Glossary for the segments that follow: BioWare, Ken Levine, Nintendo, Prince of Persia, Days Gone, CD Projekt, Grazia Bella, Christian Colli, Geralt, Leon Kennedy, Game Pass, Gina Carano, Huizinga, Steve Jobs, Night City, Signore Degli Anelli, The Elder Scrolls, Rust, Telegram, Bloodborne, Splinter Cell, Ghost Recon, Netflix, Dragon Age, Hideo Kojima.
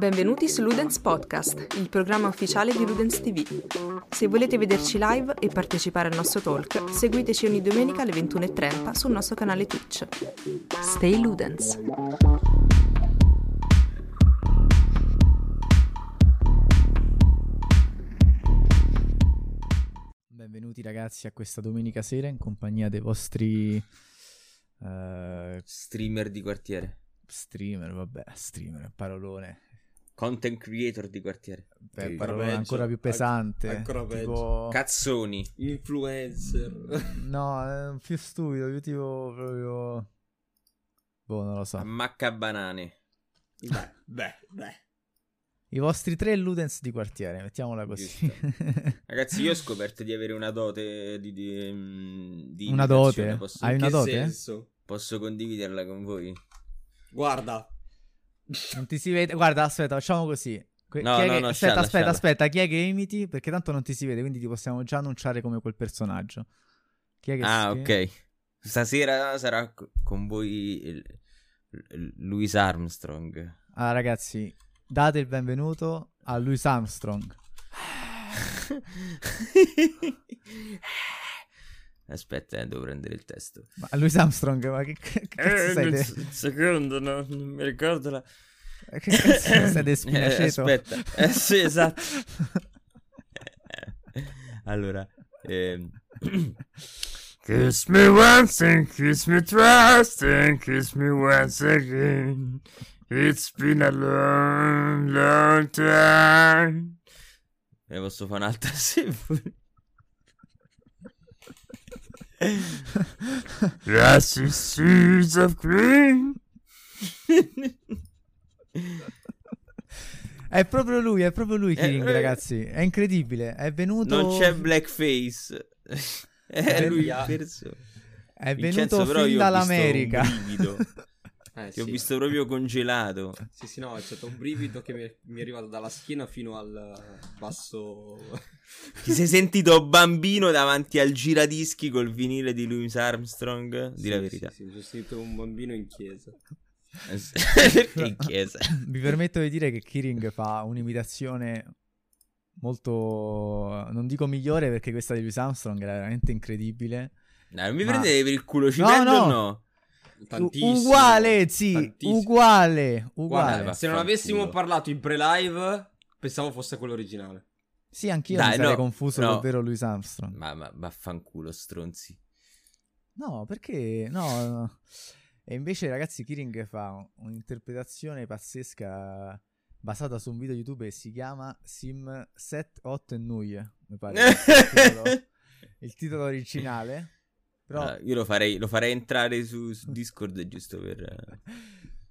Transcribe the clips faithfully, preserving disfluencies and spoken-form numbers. Benvenuti su Ludens Podcast, il programma ufficiale di Ludens ti vu. Se volete vederci live e partecipare al nostro talk, seguiteci ogni domenica alle ventuno e trenta sul nostro canale Twitch. Stay Ludens! Benvenuti ragazzi a questa domenica sera in compagnia dei vostri... Uh, streamer di quartiere. Streamer, vabbè, streamer, parolone. Content creator di quartiere. Beh, parolone ancora più pesante. An- ancora peggio. Tipo... Cazzoni. Influencer. Mm, no, più stupido, io tipo proprio... Boh, non lo so. Macca banane. Beh, beh, beh. I vostri tre Ludens di quartiere, mettiamola così. Ragazzi, io ho scoperto di avere una dote di, di, di una dote? Posso... Hai una dote? Senso? Posso condividerla con voi? Guarda, non ti si vede. Guarda, aspetta, facciamo così. Que- no, no, che... no, aspetta, sciala, aspetta, sciala. aspetta, chi è che imiti? Perché tanto non ti si vede, quindi ti possiamo già annunciare come quel personaggio. Chi è che ah, si... ok. Stasera sarà con voi Louis Armstrong. Ah, ragazzi, date il benvenuto a Louis Armstrong. Aspetta, eh, devo prendere il testo. Ma Louis Armstrong, ma che, che cazzo eh, sei te? Un secondo, no, non mi ricordo la... Che cazzo sei te, Spinaceto? Eh, aspetta, eh, sì, esatto. Allora, ehm... Kiss me once and kiss me twice and kiss me once again. It's been a long, long time. Ne posso fare un'altra se vuoi. Grass is seeds of green. È proprio lui, è proprio lui King, eh, ragazzi. È incredibile, è venuto... Non c'è blackface. È, è lui a... perso. È venuto Vincenzo, fin dall'America. Eh, Ti sì. ho visto proprio congelato. Sì, sì, no, è stato un brivido che mi è, mi è arrivato dalla schiena fino al basso. Ti sei sentito bambino davanti al giradischi col vinile di Louis Armstrong? Sì, di la verità. Sì, sì, mi sono sentito un bambino in chiesa. Perché in chiesa? Mi permetto di dire che Kiring fa un'imitazione molto... non dico migliore, perché questa di Louis Armstrong era veramente incredibile. No, non mi ma... prendete per il culo, ci no, prendo no. o no? Tantissimo, uguale, sì, tantissimo. uguale, uguale. Guarda, se non avessimo culo. parlato in pre-live, pensavo fosse quello originale. Sì, anch'io Dai, mi sarei no, confuso no. davvero Louis Armstrong. Ma, ma vaffanculo, stronzi. No, perché? No, no. E invece, ragazzi, Kiring fa un'interpretazione pazzesca basata su un video YouTube che si chiama Sim Set Hot and Nui, mi pare. il, titolo, il titolo originale. Però... Allora, io lo farei, lo farei entrare su, su Discord giusto per...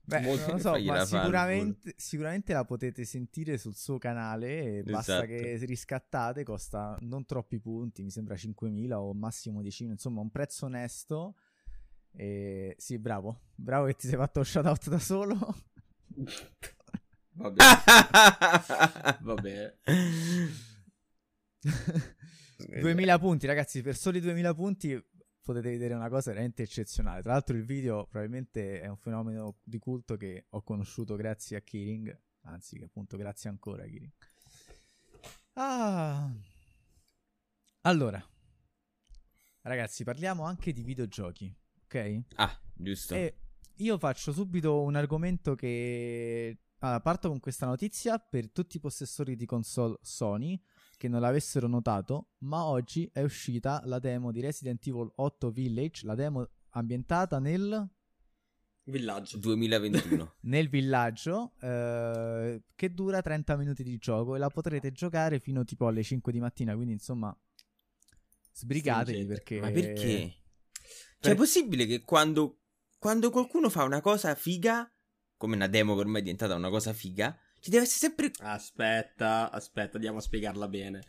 Beh, non lo so, ma sicuramente, sicuramente la potete sentire sul suo canale, esatto. Basta che riscattate, costa non troppi punti, mi sembra cinquemila o massimo diecimila, insomma un prezzo onesto. E... sì, bravo, bravo che ti sei fatto shoutout da solo. Vabbè. Vabbè. duemila punti, ragazzi, per soli duemila punti... potete vedere una cosa veramente eccezionale. Tra l'altro il video probabilmente è un fenomeno di culto che ho conosciuto grazie a Kiring, anzi che appunto grazie ancora a Kiring. Ah. Allora, ragazzi, parliamo anche di videogiochi, ok? Ah, giusto. E io faccio subito un argomento che... Allora, parto con questa notizia per tutti i possessori di console Sony che non l'avessero notato, ma oggi è uscita la demo di Resident Evil otto Village, la demo ambientata nel... villaggio duemilaventuno. Nel villaggio, eh, che dura trenta minuti di gioco e la potrete giocare fino tipo alle cinque di mattina, quindi insomma sbrigatevi. Sì, perché... Ma perché? Cioè è possibile che quando, quando qualcuno fa una cosa figa, come una demo che ormai è diventata una cosa figa, ci deve essere sempre... Aspetta, aspetta, andiamo a spiegarla bene.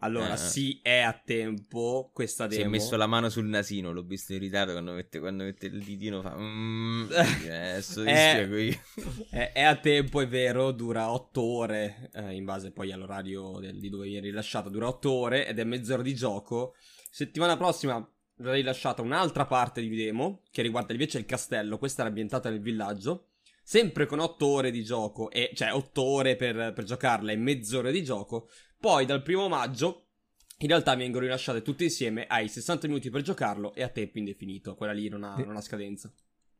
Allora, eh. sì, è a tempo questa demo. Si è messo la mano sul nasino, l'ho visto in ritardo, quando mette, quando mette il ditino fa... Mm, adesso ti spiego io. È, è a tempo, è vero, dura otto ore, eh, in base poi all'orario del, di dove viene rilasciata, dura otto ore ed è mezz'ora di gioco. Settimana prossima verrà rilasciata un'altra parte di demo, che riguarda invece il castello, questa era ambientata nel villaggio. sempre con otto ore di gioco, e, cioè otto ore per, per giocarla e mezz'ora di gioco. Poi dal primo maggio in realtà vengono rilasciate tutte insieme, hai sessanta minuti per giocarlo e a tempo indefinito, quella lì non ha, non ha scadenza.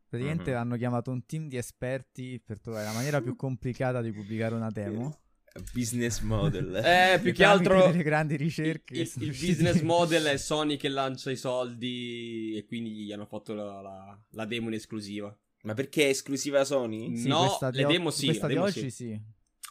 Praticamente mm-hmm. hanno chiamato un team di esperti per trovare la maniera più complicata di pubblicare una demo. Business model. Eh, più che altro delle grandi ricerche. Il, il business model è Sony che lancia i soldi e quindi gli hanno fatto la, la, la demo in esclusiva. Ma perché è esclusiva Sony? Sì, no, le demo o- sì. Questa demo di oggi sì. sì.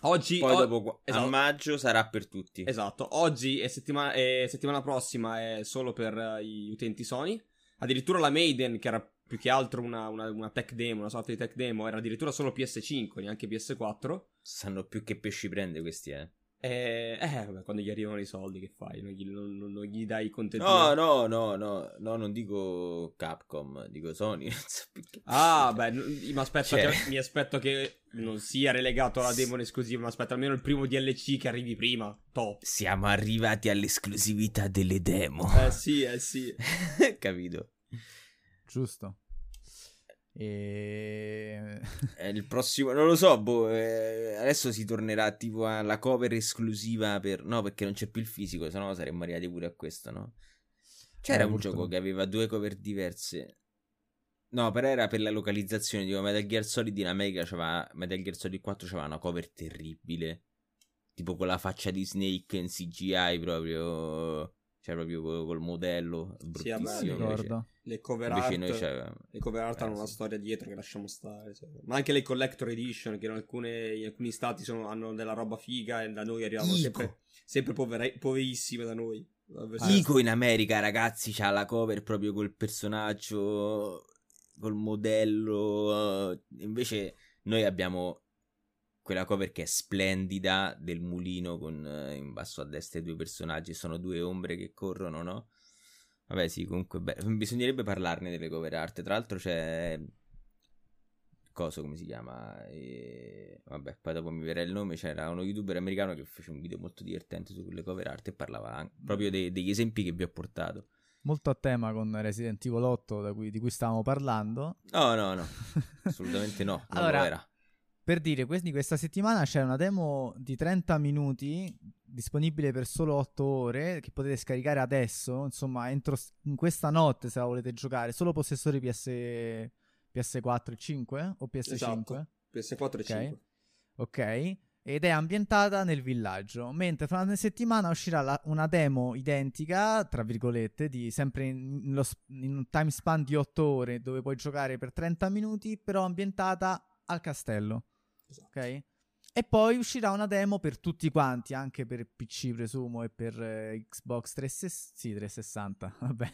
Oggi, poi o- dopo, esatto. A maggio sarà per tutti. Esatto, oggi e settima- settimana prossima è solo per uh, gli utenti Sony. Addirittura la Maiden, che era più che altro una, una, una tech demo, una sorta di tech demo, era addirittura solo P S cinque, neanche P S quattro. Sanno più che pesci prende questi, eh. Eh, eh vabbè, quando gli arrivano i soldi che fai? Non gli, non, non gli dai contento? No, no, no, no, no, non dico Capcom, dico Sony. Ah, beh, mi aspetto, cioè... che, mi aspetto che non sia relegato alla demo esclusiva, ma aspetta almeno il primo D L C che arrivi prima. Top. Siamo arrivati all'esclusività delle demo. Eh sì, eh sì. Capito. Giusto. E... il prossimo non lo so, boh, eh, adesso si tornerà tipo alla cover esclusiva per... no, perché non c'è più il fisico, sennò saremmo arrivati pure a questo, no? C'era eh, un gioco che aveva due cover diverse, no, però era per la localizzazione, tipo Metal Gear Solid in America c'aveva... Metal Gear Solid quattro c'aveva una cover terribile, tipo con la faccia di Snake in C G I proprio, cioè proprio col modello bruttissimo. Sì, le cover art, le cover art hanno una storia dietro che lasciamo stare, cioè. Ma anche le collector edition che in, alcune, in alcuni stati sono, hanno della roba figa, e da noi arrivano sempre, sempre povere, poverissime da noi. Ico in America, ragazzi, c'ha la cover proprio col personaggio, col modello, invece noi abbiamo quella cover che è splendida, del mulino con eh, in basso a destra i due personaggi, sono due ombre che corrono, no? Vabbè sì, comunque beh, bisognerebbe parlarne delle cover art. Tra l'altro c'è coso, come si chiama? E... vabbè, poi dopo mi verrà il nome. C'era uno youtuber americano che fece un video molto divertente sulle cover art e parlava anche... proprio de- degli esempi che vi ho portato. Molto a tema con Resident Evil otto, da cui, di cui stavamo parlando. No, no, no, assolutamente no. Non allora... lo era. Per dire, quindi questa settimana c'è una demo di trenta minuti disponibile per solo otto ore che potete scaricare adesso, insomma, entro in questa notte se la volete giocare. Solo possessori P S, P S quattro e cinque o P S cinque? Esatto. P S quattro e cinque. Ok, ed è ambientata nel villaggio, mentre fra una settimana uscirà la, una demo identica, tra virgolette, di sempre in, lo, in un time span di otto ore dove puoi giocare per trenta minuti, però ambientata al castello. Esatto. Ok, e poi uscirà una demo per tutti quanti, anche per P C presumo e per eh, Xbox trecentosessanta, vabbè.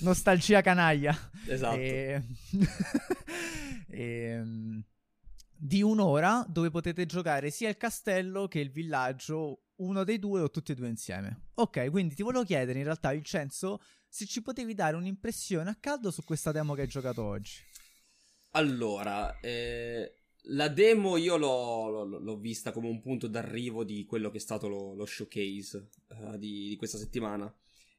Nostalgia canaglia. Esatto. E... e... di un'ora dove potete giocare sia il castello che il villaggio, uno dei due o tutti e due insieme. Ok, quindi ti volevo chiedere in realtà, Vincenzo, se ci potevi dare un'impressione a caldo su questa demo che hai giocato oggi. Allora, eh... la demo io l'ho, l'ho, l'ho vista come un punto d'arrivo di quello che è stato lo, lo showcase uh, di, di questa settimana,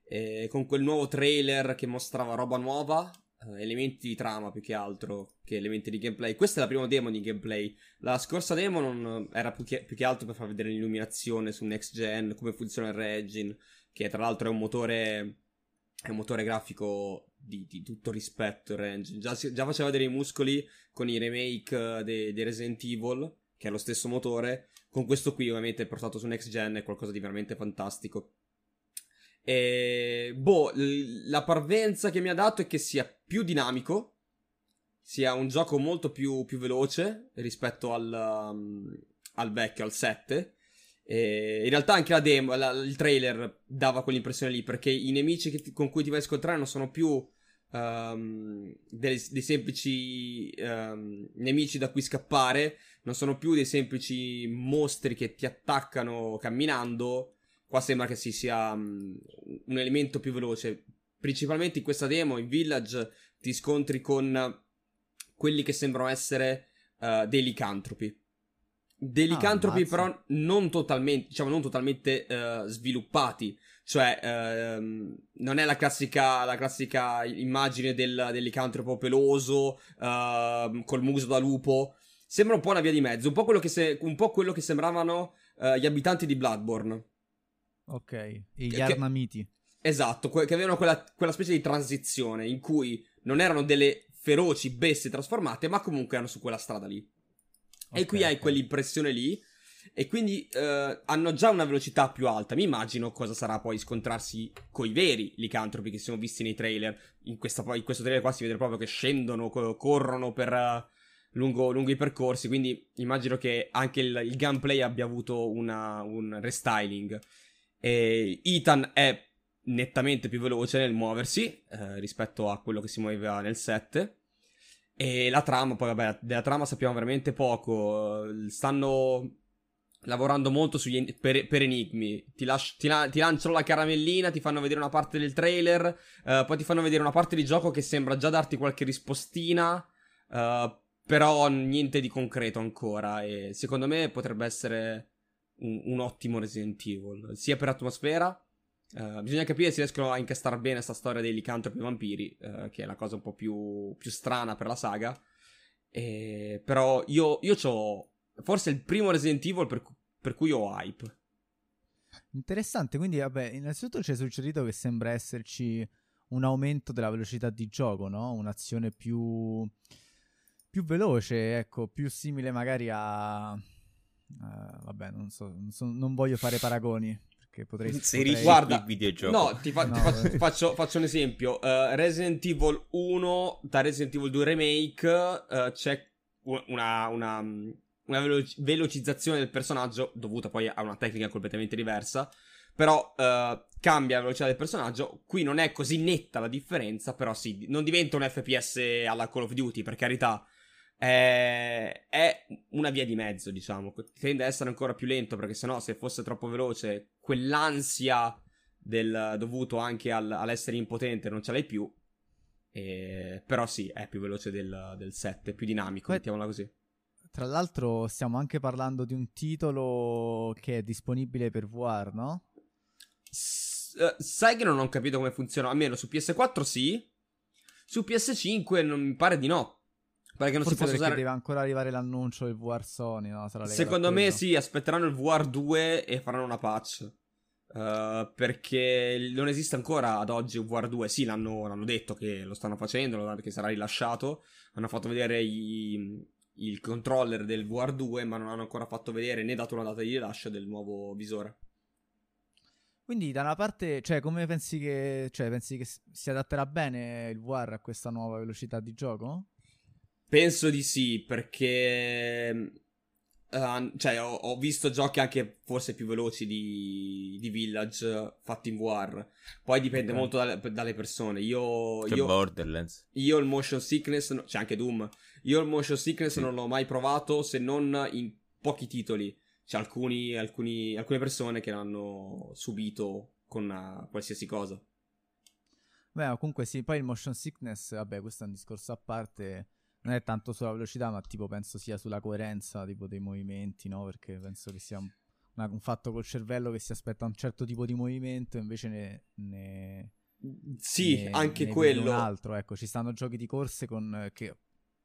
eh, con quel nuovo trailer che mostrava roba nuova, eh, elementi di trama più che altro che elementi di gameplay. Questa è la prima demo di gameplay, la scorsa demo non era più che, più che altro per far vedere l'illuminazione su next gen, come funziona il Re-Engine, che tra l'altro è un motore, è un motore grafico Di, di tutto rispetto il Re-Engine. Già, già faceva vedere i muscoli con i remake dei de Resident Evil, che è lo stesso motore. Con questo qui ovviamente portato su next gen è qualcosa di veramente fantastico. E, boh, l- la parvenza che mi ha dato è che sia più dinamico, sia un gioco molto più, più veloce rispetto al, um, al vecchio, al sette. Eh, in realtà anche la demo, la, il trailer dava quell'impressione lì, perché i nemici che ti, con cui ti vai a scontrare non sono più um, dei, dei semplici um, nemici da cui scappare, non sono più dei semplici mostri che ti attaccano camminando. Qua sembra che si sia um, un elemento più veloce. Principalmente in questa demo, in Village, ti scontri con quelli che sembrano essere uh, dei licantropi. Dei licantropi, ah, però non totalmente, diciamo non totalmente uh, sviluppati, Cioè, ehm, non è la classica, la classica immagine del, dell'icantropo peloso, ehm, col muso da lupo. Sembra un po' una via di mezzo, un po' quello che, se, un po' quello che sembravano eh, gli abitanti di Bloodborne. Ok, e gli che, arnamiti. Esatto, que- che avevano quella, quella specie di transizione in cui non erano delle feroci bestie trasformate, ma comunque erano su quella strada lì. Okay, e qui hai okay. quell'impressione lì. E quindi eh, hanno già una velocità più alta. Mi immagino cosa sarà poi scontrarsi coi veri licantropi che siamo visti nei trailer. In, questa, in questo trailer qua si vede proprio che scendono, corrono per uh, lungo, lungo i percorsi. Quindi immagino che anche il, il gameplay abbia avuto una, un restyling. E Ethan è nettamente più veloce nel muoversi eh, rispetto a quello che si muoveva nel sette. E la trama, poi vabbè, della trama sappiamo veramente poco. Stanno lavorando molto sugli, per, per enigmi. Ti, lascio, ti, la, ti lanciano la caramellina, ti fanno vedere una parte del trailer, eh, poi ti fanno vedere una parte di gioco che sembra già darti qualche rispostina, eh, però niente di concreto ancora. E secondo me potrebbe essere un, un ottimo Resident Evil, sia per atmosfera. Eh, bisogna capire se riescono a incastrare bene questa storia dei licantropi vampiri, eh, che è la cosa un po' più, più strana per la saga. E, però io, io c'ho... forse il primo Resident Evil per, per cui ho hype. Interessante, quindi vabbè, innanzitutto ci è suggerito che sembra esserci un aumento della velocità di gioco, no? Un'azione più più veloce, ecco, più simile magari a uh, vabbè, non so, non so, non voglio fare paragoni perché potrei se potrei... riguarda il videogioco. No, ti, fa, no, ti faccio, faccio, faccio un esempio. Uh, Resident Evil uno da Resident Evil due Remake uh, c'è una una una veloci- velocizzazione del personaggio dovuta poi a una tecnica completamente diversa, però eh, cambia la velocità del personaggio. Qui non è così netta la differenza, però sì, non diventa un F P S alla Call of Duty, per carità, è, è una via di mezzo, diciamo, tende a essere ancora più lento, perché sennò se fosse troppo veloce quell'ansia del, dovuto anche al, all'essere impotente non ce l'hai più, e, però sì, è più veloce del, del sette, più dinamico, Beh. mettiamola così. Tra l'altro stiamo anche parlando di un titolo che è disponibile per V R, no? S- uh, sai che non ho capito come funziona, almeno su P S quattro sì, su P S cinque non mi pare di no. Perché non Forse si può perché usare... deve ancora arrivare l'annuncio del V R Sony, no? Sarà Secondo me sì, aspetteranno il V R due e faranno una patch. Uh, perché non esiste ancora ad oggi un V R due. Sì, l'hanno, l'hanno detto che lo stanno facendo, che sarà rilasciato. Hanno fatto vedere i... il controller del V R due, ma non hanno ancora fatto vedere né dato una data di rilascio del nuovo visore. Quindi da una parte, cioè, come pensi che, cioè, pensi che si adatterà bene il V R a questa nuova velocità di gioco? Penso di sì, perché uh, cioè, ho, ho visto giochi anche forse più veloci di, di Village fatti in V R. Poi dipende okay. molto dalle, dalle persone. Io, c'è io Borderlands. Io il motion sickness, c'è anche Doom. Io il motion sickness sì. non l'ho mai provato, se non in pochi titoli. C'è alcuni, alcuni, alcune persone che l'hanno subito con una, qualsiasi cosa. Beh, comunque sì, poi il motion sickness, vabbè, questo è un discorso a parte. Non è tanto sulla velocità, ma tipo penso sia sulla coerenza tipo dei movimenti, no? Perché penso che sia una, un fatto col cervello che si aspetta un certo tipo di movimento, invece ne... ne sì, ne, anche ne quello. Un altro, ecco, ci stanno giochi di corse con... che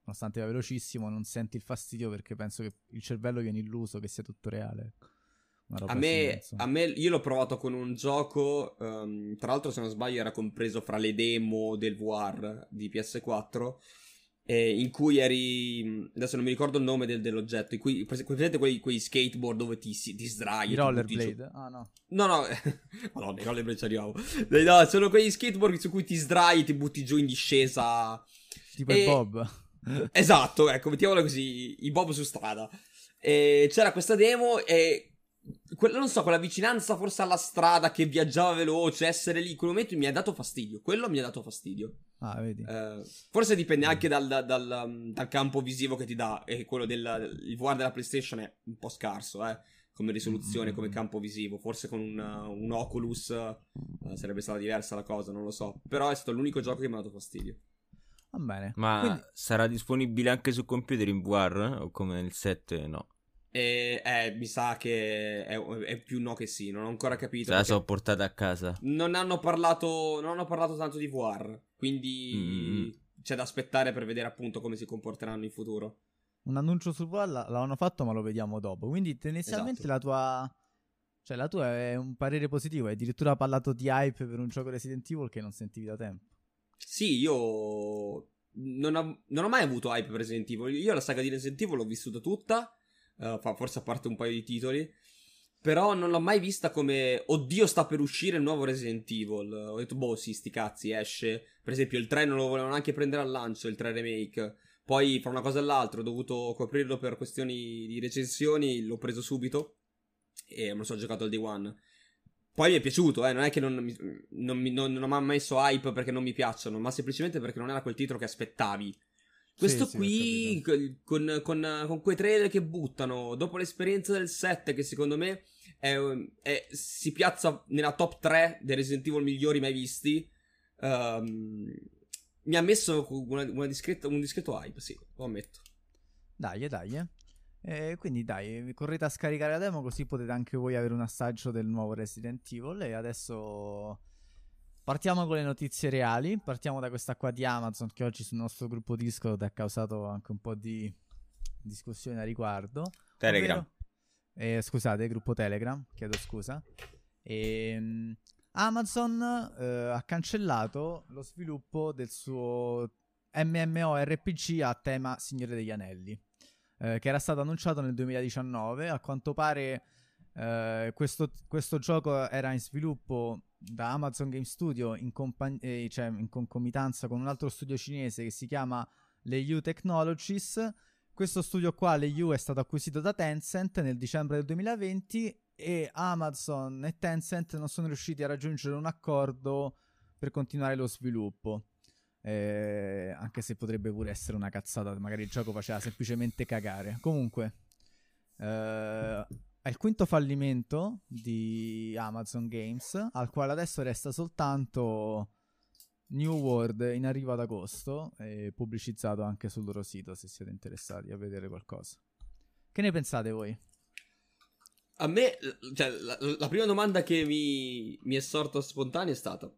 nonostante va velocissimo non senti il fastidio, perché penso che il cervello viene illuso che sia tutto reale. A me, a me io l'ho provato con un gioco um, tra l'altro, se non sbaglio, era compreso fra le demo del V R di P S quattro, eh, in cui eri, adesso non mi ricordo il nome del, dell'oggetto, in cui presente quei, quei skateboard dove ti, ti sdrai, i rollerblade. Ah no no no madonna, i rollerblade ci arrivavo. No, sono quegli skateboard su cui ti sdrai e ti butti giù in discesa, tipo e... il bob. Esatto, ecco, mettiamola così, i bob su strada. E c'era questa demo e quella, non so, quella vicinanza forse alla strada che viaggiava veloce, essere lì in quel momento mi ha dato fastidio. Quello mi ha dato fastidio. Ah, vedi. Eh, forse dipende anche dal, dal, dal, dal campo visivo che ti dà, e quello del il V R della PlayStation è un po' scarso, eh, come risoluzione, mm-hmm. come campo visivo. Forse con un, un Oculus eh, sarebbe stata diversa la cosa, non lo so. Però è stato l'unico gioco che mi ha dato fastidio. Va bene. Ma quindi... sarà disponibile anche su computer in V R o come nel sette? No. E, eh, mi sa che è, è più no che sì. Non ho ancora capito. Se la sono portata a casa. Non hanno parlato, non hanno parlato tanto di V R. Quindi mm-hmm. c'è da aspettare per vedere appunto come si comporteranno in futuro. Un annuncio su V R l'hanno fatto, ma lo vediamo dopo. Quindi tendenzialmente esatto. la tua, cioè la tua è un parere positivo. Hai addirittura parlato di hype per un gioco Resident Evil che non sentivi da tempo. Sì, io non ho, non ho mai avuto hype per Resident Evil. Io la saga di Resident Evil l'ho vissuta tutta. Uh, forse a parte un paio di titoli, però non l'ho mai vista come oddio sta per uscire il nuovo Resident Evil. Ho detto boh sì sti cazzi esce. Per esempio il tre non lo volevano neanche prendere al lancio, il tre remake. Poi fra una cosa e l'altra ho dovuto coprirlo per questioni di recensioni, l'ho preso subito e me lo sono giocato al day one. Poi mi è piaciuto, eh, non è che non mi, non, mi, non, non mi ha messo hype perché non mi piacciono, ma semplicemente perché non era quel titolo che aspettavi. Questo sì, qui, sì, con, con, con quei trailer che buttano, dopo l'esperienza del sette, che secondo me è, è, si piazza nella top tre dei Resident Evil migliori mai visti, um, mi ha messo una, una discreta, un discreto hype, sì, lo ammetto. Dai, dai. Eh. Eh, quindi dai, correte a scaricare la demo, così potete anche voi avere un assaggio del nuovo Resident Evil. E adesso... partiamo con le notizie reali, partiamo da questa qua di Amazon che oggi sul nostro gruppo Discord ha causato anche un po' di discussione a riguardo. Telegram. Ovvero, eh, scusate, gruppo Telegram, chiedo scusa. E, Amazon eh, ha cancellato lo sviluppo del suo MMORPG a tema Signore degli Anelli, eh, che era stato annunciato nel duemiladiciannove. A quanto pare eh, questo, questo gioco era in sviluppo... da Amazon Game Studio in, compa- eh, cioè in concomitanza con un altro studio cinese che si chiama Leyu Technologies. Questo studio qua, Leyu, è stato acquisito da Tencent nel dicembre del duemilaventi e Amazon e Tencent non sono riusciti a raggiungere un accordo per continuare lo sviluppo, eh, anche se potrebbe pure essere una cazzata, magari il gioco faceva semplicemente cagare. Comunque eh, è il quinto fallimento di Amazon Games, al quale adesso resta soltanto New World in arrivo ad agosto, e pubblicizzato anche sul loro sito se siete interessati a vedere qualcosa. Che ne pensate voi? A me, cioè, la, la prima domanda che mi, mi è sorta spontanea è stata: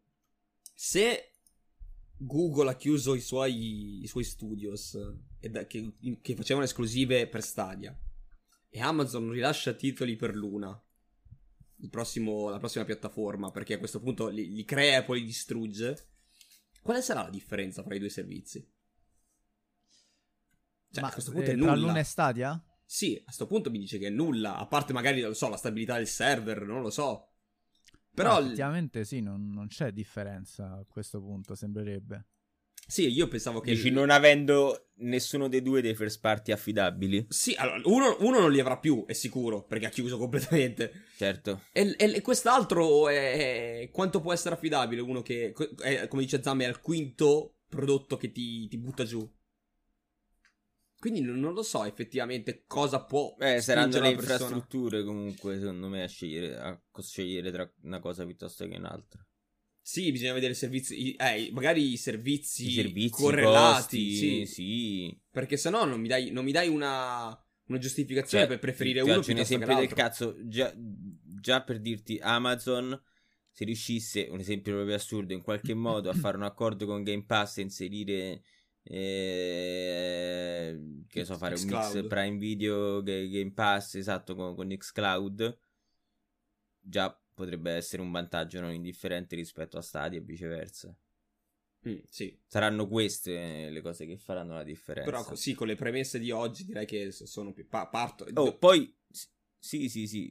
se Google ha chiuso i suoi, i suoi studios e da, che, che facevano esclusive per Stadia, e Amazon rilascia titoli per Luna, il prossimo, la prossima piattaforma, perché a questo punto li, li crea e poi li distrugge, quale sarà la differenza fra i due servizi? Cioè, ma a questo punto eh, è nulla. Tra Luna e Stadia? Sì, a questo punto mi dice che è nulla, a parte magari, non lo so, la stabilità del server, non lo so. Però... no, effettivamente sì, non, non c'è differenza a questo punto, sembrerebbe. Sì, io pensavo che... dici, non avendo nessuno dei due dei first party affidabili? Sì, allora, uno, uno non li avrà più, è sicuro, perché ha chiuso completamente. Certo. E, e, e quest'altro è, è... quanto può essere affidabile? Uno che, è, come dice Zami, è il quinto prodotto che ti, ti butta giù. Quindi non, non lo so effettivamente cosa può... eh, saranno le infrastrutture comunque, secondo me, a scegliere, a scegliere tra una cosa piuttosto che un'altra. Sì, bisogna vedere i servizi, eh, magari i servizi, I servizi correlati, costi, sì. sì. Perché sennò non mi dai, non mi dai una, una giustificazione, cioè, per preferire uno piuttosto che l'altro. Faccio un esempio del cazzo, già, già per dirti, Amazon, se riuscisse, un esempio proprio assurdo, in qualche modo a fare un accordo con Game Pass e inserire, eh, che so, fare X-Cloud. Un mix Prime Video, Game Pass, esatto, con, con Xcloud, già... potrebbe essere un vantaggio non indifferente rispetto a Stadia e viceversa. Mm, sì. Saranno queste le cose che faranno la differenza. Però sì, con le premesse di oggi direi che sono più... Pa- parto... Oh, poi... Sì, sì, sì.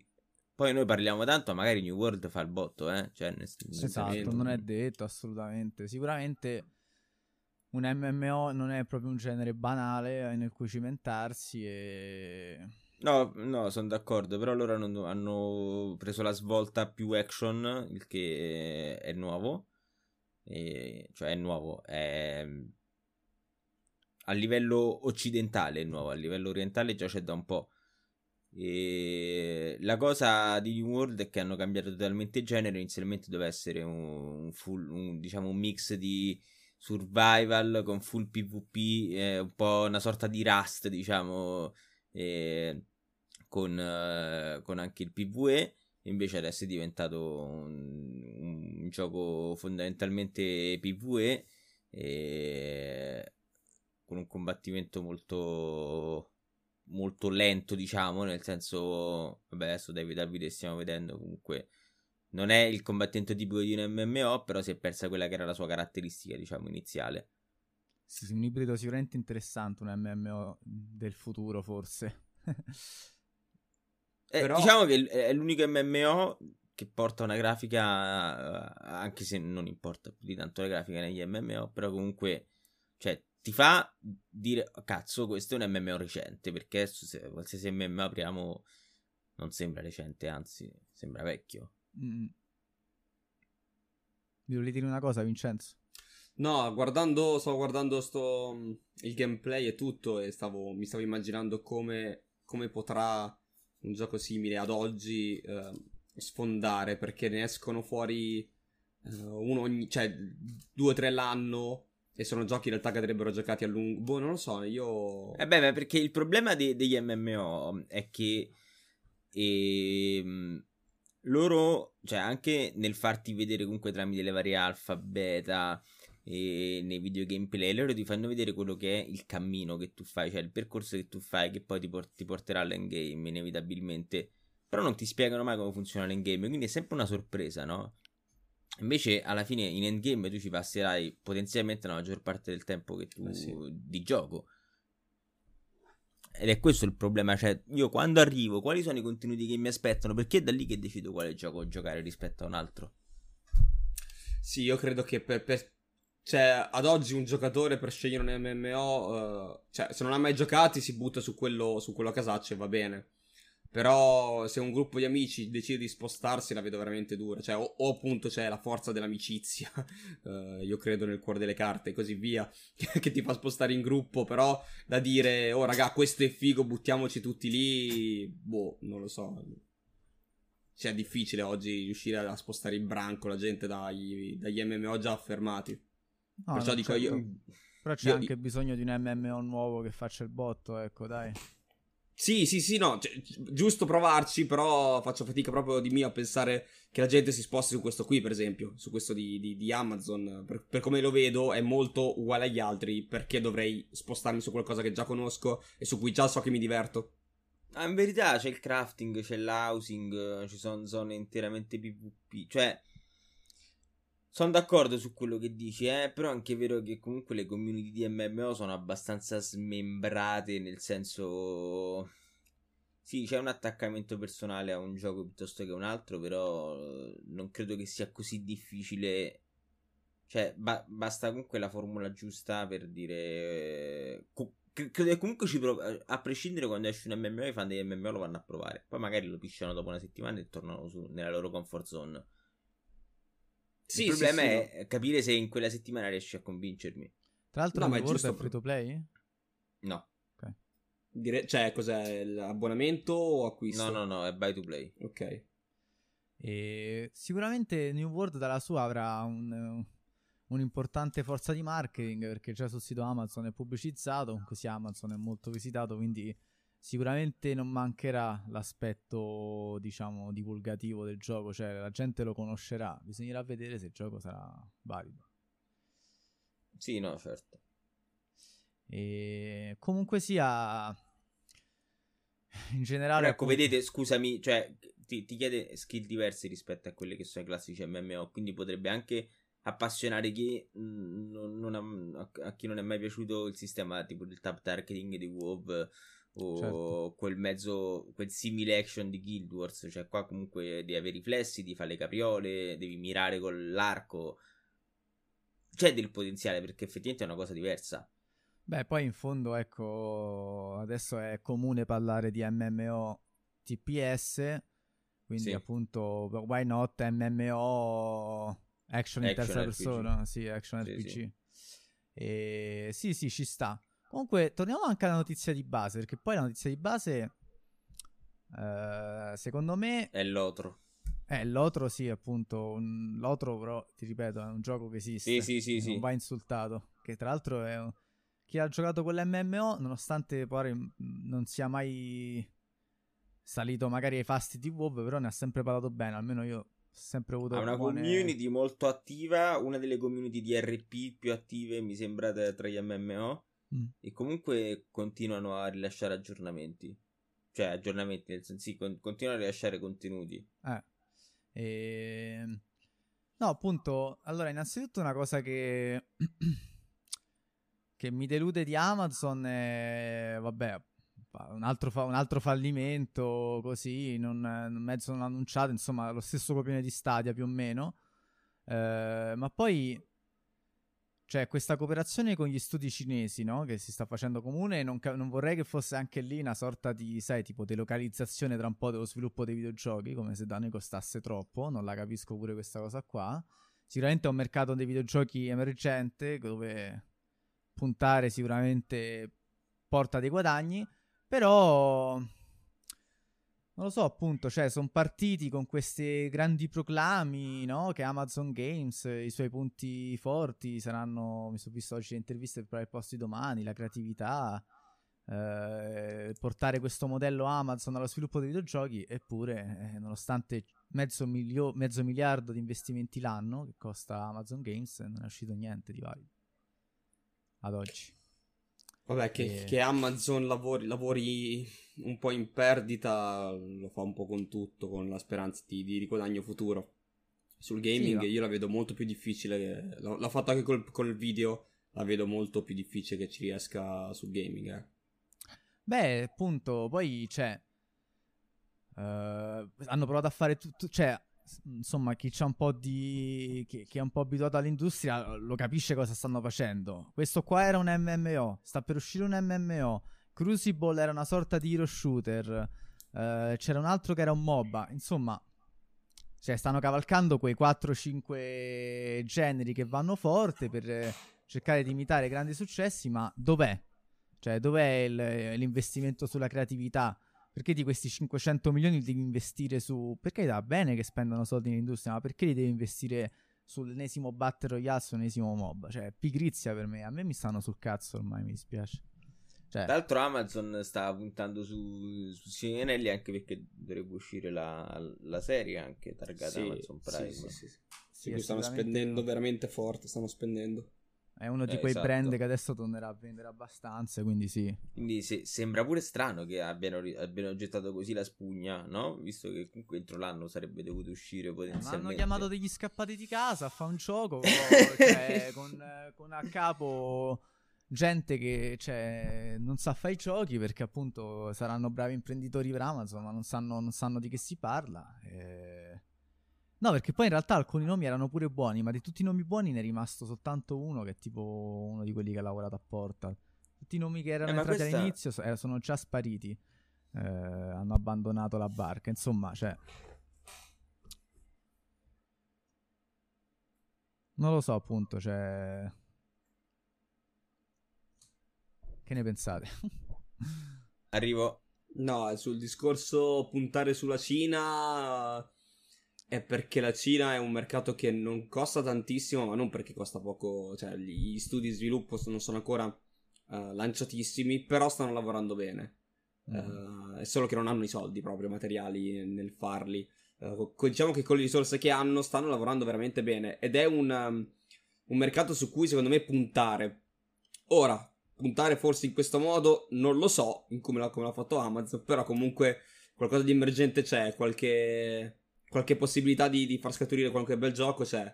Poi noi parliamo tanto, magari New World fa il botto, eh? Cioè, nel... esatto, non è detto, assolutamente. Sicuramente un M M O non è proprio un genere banale nel cui cimentarsi e... No, no, sono d'accordo, però loro hanno, hanno preso la svolta più action, il che è nuovo, e, cioè è nuovo, è, a livello occidentale è nuovo, a livello orientale già c'è da un po'. E la cosa di New World è che hanno cambiato totalmente genere, inizialmente doveva essere un, un, full, un, diciamo un mix di survival con full PvP, eh, un po' una sorta di Rust, diciamo... E con, eh, con anche il P V E, invece adesso è diventato un, un gioco fondamentalmente P V E e con un combattimento molto molto lento, diciamo, nel senso, vabbè, adesso dai dal video che stiamo vedendo comunque non è il combattimento tipico di un M M O, però si è persa quella che era la sua caratteristica, diciamo, iniziale. Sì, un ibrido sicuramente interessante, un M M O del futuro forse. Eh, però... Diciamo che è l'unico M M O che porta una grafica, anche se non importa più di tanto la grafica negli M M O, però comunque, cioè, ti fa dire, cazzo, questo è un M M O recente, perché se qualsiasi M M O apriamo non sembra recente, anzi, sembra vecchio. Mm. Mi volevi dire una cosa, Vincenzo? No, guardando, stavo guardando sto, il gameplay e tutto, e stavo, mi stavo immaginando come, come potrà un gioco simile ad oggi eh, sfondare, perché ne escono fuori eh, uno ogni, cioè due o tre l'anno, e sono giochi in realtà che andrebbero giocati a lungo. Boh, non lo so, io... Eh beh, beh perché il problema de- degli M M O è che ehm, loro, cioè anche nel farti vedere comunque tramite le varie alfa, beta e nei video gameplay, loro ti fanno vedere quello che è il cammino che tu fai, cioè il percorso che tu fai, che poi ti, port- ti porterà all'endgame inevitabilmente, però non ti spiegano mai come funziona l'endgame, quindi è sempre una sorpresa, no? Invece alla fine in endgame tu ci passerai potenzialmente la maggior parte del tempo che tu, eh sì, di gioco, ed è questo il problema, cioè io quando arrivo quali sono i contenuti che mi aspettano, perché è da lì che decido quale gioco giocare rispetto a un altro. Sì, io credo che per, per... cioè ad oggi un giocatore per scegliere un M M O uh, cioè se non ha mai giocati si butta su quello, su quello casaccio e va bene. Però se un gruppo di amici decide di spostarsi la vedo veramente dura, cioè o, o appunto c'è la forza dell'amicizia, uh, io credo nel cuore delle carte e così via, che ti fa spostare in gruppo, però da dire oh raga questo è figo buttiamoci tutti lì, boh, non lo so, cioè è difficile oggi riuscire a spostare in branco la gente dagli, dagli M M O già affermati, no, perciò dico certo. io però c'è io, anche io... bisogno di un M M O nuovo che faccia il botto, ecco, dai. Sì, sì, sì, no, cioè, giusto provarci, però faccio fatica proprio di mio a pensare che la gente si sposti su questo qui, per esempio, su questo di, di, di Amazon, per, per come lo vedo è molto uguale agli altri, perché dovrei spostarmi su qualcosa che già conosco e su cui già so che mi diverto. Ah, in verità c'è il crafting, c'è l'housing, ci sono zone interamente PvP, cioè... Sono d'accordo su quello che dici, eh, però anche è vero che comunque le community di M M O sono abbastanza smembrate, nel senso, sì, c'è un attaccamento personale a un gioco piuttosto che a un altro, però non credo che sia così difficile, cioè ba- basta comunque la formula giusta per dire, Co- credo che comunque ci prov- a prescindere quando esce un M M O i fan degli M M O lo vanno a provare, poi magari lo pisciano dopo una settimana e tornano su nella loro comfort zone. Sì, il problema sì, sì, è no. capire se in quella settimana riesci a convincermi. Tra l'altro, no, New World è free to play? No. Okay. Dire... Cioè, cos'è? L'abbonamento o acquisto? No, no, no, è buy to play. Ok. E sicuramente New World dalla sua avrà un, un'importante forza di marketing, perché già sul sito Amazon è pubblicizzato, così Amazon è molto visitato, quindi sicuramente non mancherà l'aspetto, diciamo, divulgativo del gioco, cioè la gente lo conoscerà, bisognerà vedere se il gioco sarà valido. Sì, no, certo. E comunque sia, in generale... Ecco, appunto... vedete, scusami, cioè ti, ti chiede skill diversi rispetto a quelli che sono i classici M M O, quindi potrebbe anche appassionare chi non, non ha, a chi non è mai piaciuto il sistema tipo del tab targeting di WoW, o certo, quel mezzo, quel simile action di Guild Wars, cioè qua comunque devi avere i riflessi, devi fare le capriole, devi mirare con l'arco, c'è del potenziale, perché effettivamente è una cosa diversa. Beh, poi in fondo, ecco, adesso è comune parlare di M M O T P S, quindi sì, appunto why not M M O action in terza persona, sì, action sì, R P G sì. E sì sì, ci sta. Comunque, torniamo anche alla notizia di base, perché poi la notizia di base, eh, secondo me... È l'otro. Eh, l'otro sì, appunto. Un... L'otro, però, ti ripeto, è un gioco che esiste. Sì, sì, sì. Non sì. va insultato. Che tra l'altro è... chi ha giocato con l'M M O, nonostante poi non sia mai salito magari ai fasti di WoW, però ne ha sempre parlato bene, almeno io ho sempre avuto... Ha una buone... community molto attiva, una delle community di R P più attive, mi sembra, tra gli M M O, mm. e comunque continuano a rilasciare aggiornamenti, cioè aggiornamenti nel senso, sì, con- continuano a rilasciare contenuti. Eh, e... No, appunto, allora innanzitutto una cosa che... che mi delude di Amazon è, vabbè, un altro, fa- un altro fallimento così, non, mezzo non annunciato, insomma, lo stesso copione di Stadia più o meno, eh, ma poi, cioè, questa cooperazione con gli studi cinesi, no, che si sta facendo comune, non, ca- non vorrei che fosse anche lì una sorta di, sai, tipo delocalizzazione tra un po' dello sviluppo dei videogiochi, come se da noi costasse troppo, non la capisco pure questa cosa qua. Sicuramente è un mercato dei videogiochi emergente, dove... puntare sicuramente porta dei guadagni, però non lo so, appunto, cioè sono partiti con questi grandi proclami, no, che Amazon Games, i suoi punti forti saranno, mi sono visto oggi le interviste per il posto di domani, la creatività, eh, portare questo modello Amazon allo sviluppo dei videogiochi, eppure eh, nonostante mezzo, milio- mezzo miliardo di investimenti l'anno che costa Amazon Games, non è uscito niente di valido ad oggi. Vabbè, che, e... che Amazon lavori, lavori un po' in perdita, lo fa un po' con tutto, con la speranza di, di guadagno futuro. Sul gaming sì, io la vedo molto più difficile, l'ho, l'ho fatto anche col, col video, la vedo molto più difficile che ci riesca sul gaming. Eh. Beh, appunto, poi c'è... Uh, hanno provato a fare tutto, cioè... Insomma, chi c'è un po' di chi, chi è un po' abituato all'industria lo capisce cosa stanno facendo. Questo qua era un M M O, sta per uscire un M M O. Crucible era una sorta di hero shooter, eh, c'era un altro che era un MOBA. Insomma, cioè stanno cavalcando quei quattro cinque generi che vanno forte per cercare di imitare grandi successi. Ma dov'è? Cioè dov'è il, l'investimento sulla creatività? Perché di questi cinquecento milioni li devi investire su... Perché va bene che spendano soldi nell'industria, ma perché li devi investire sull'ennesimo Battle Royale, sull'ennesimo MOBA? Cioè, pigrizia per me. A me mi stanno sul cazzo ormai, mi dispiace. Cioè... Tra l'altro Amazon sta puntando su, su Simonelli, anche perché dovrebbe uscire la, la serie anche targata, sì, Amazon Prime. Sì, sì, sì, sì. Sì, sì, stanno spendendo veramente forte, stanno spendendo. È uno di eh, quei esatto. brand che adesso tornerà a vendere abbastanza, quindi sì. Quindi se, sembra pure strano che abbiano, abbiano gettato così la spugna, no? Visto che comunque entro l'anno sarebbe dovuto uscire potenzialmente. Ma hanno chiamato degli scappati di casa a fa un gioco però, cioè, con, con a capo gente che cioè, non sa fare i giochi, perché appunto saranno bravi imprenditori per Amazon, ma non sanno, non sanno di che si parla. E... No, perché poi in realtà alcuni nomi erano pure buoni, ma di tutti i nomi buoni ne è rimasto soltanto uno, che è tipo uno di quelli che ha lavorato a Portal. Tutti i nomi che erano eh, entrati questa... all'inizio eh, sono già spariti, eh, hanno abbandonato la barca, insomma, cioè... Non lo so, appunto, cioè... Che ne pensate? Arrivo. No, sul discorso puntare sulla Cina... È perché la Cina è un mercato che non costa tantissimo, ma non perché costa poco, cioè gli studi di sviluppo non sono ancora uh, lanciatissimi, però stanno lavorando bene. Mm. Uh, è solo che non hanno i soldi proprio materiali nel farli. Uh, diciamo che con le risorse che hanno stanno lavorando veramente bene, ed è un, um, un mercato su cui secondo me puntare. Ora, puntare forse in questo modo non lo so, in come l'ha, come l'ha fatto Amazon, però comunque qualcosa di emergente c'è, qualche... qualche possibilità di, di far scaturire qualche bel gioco c'è.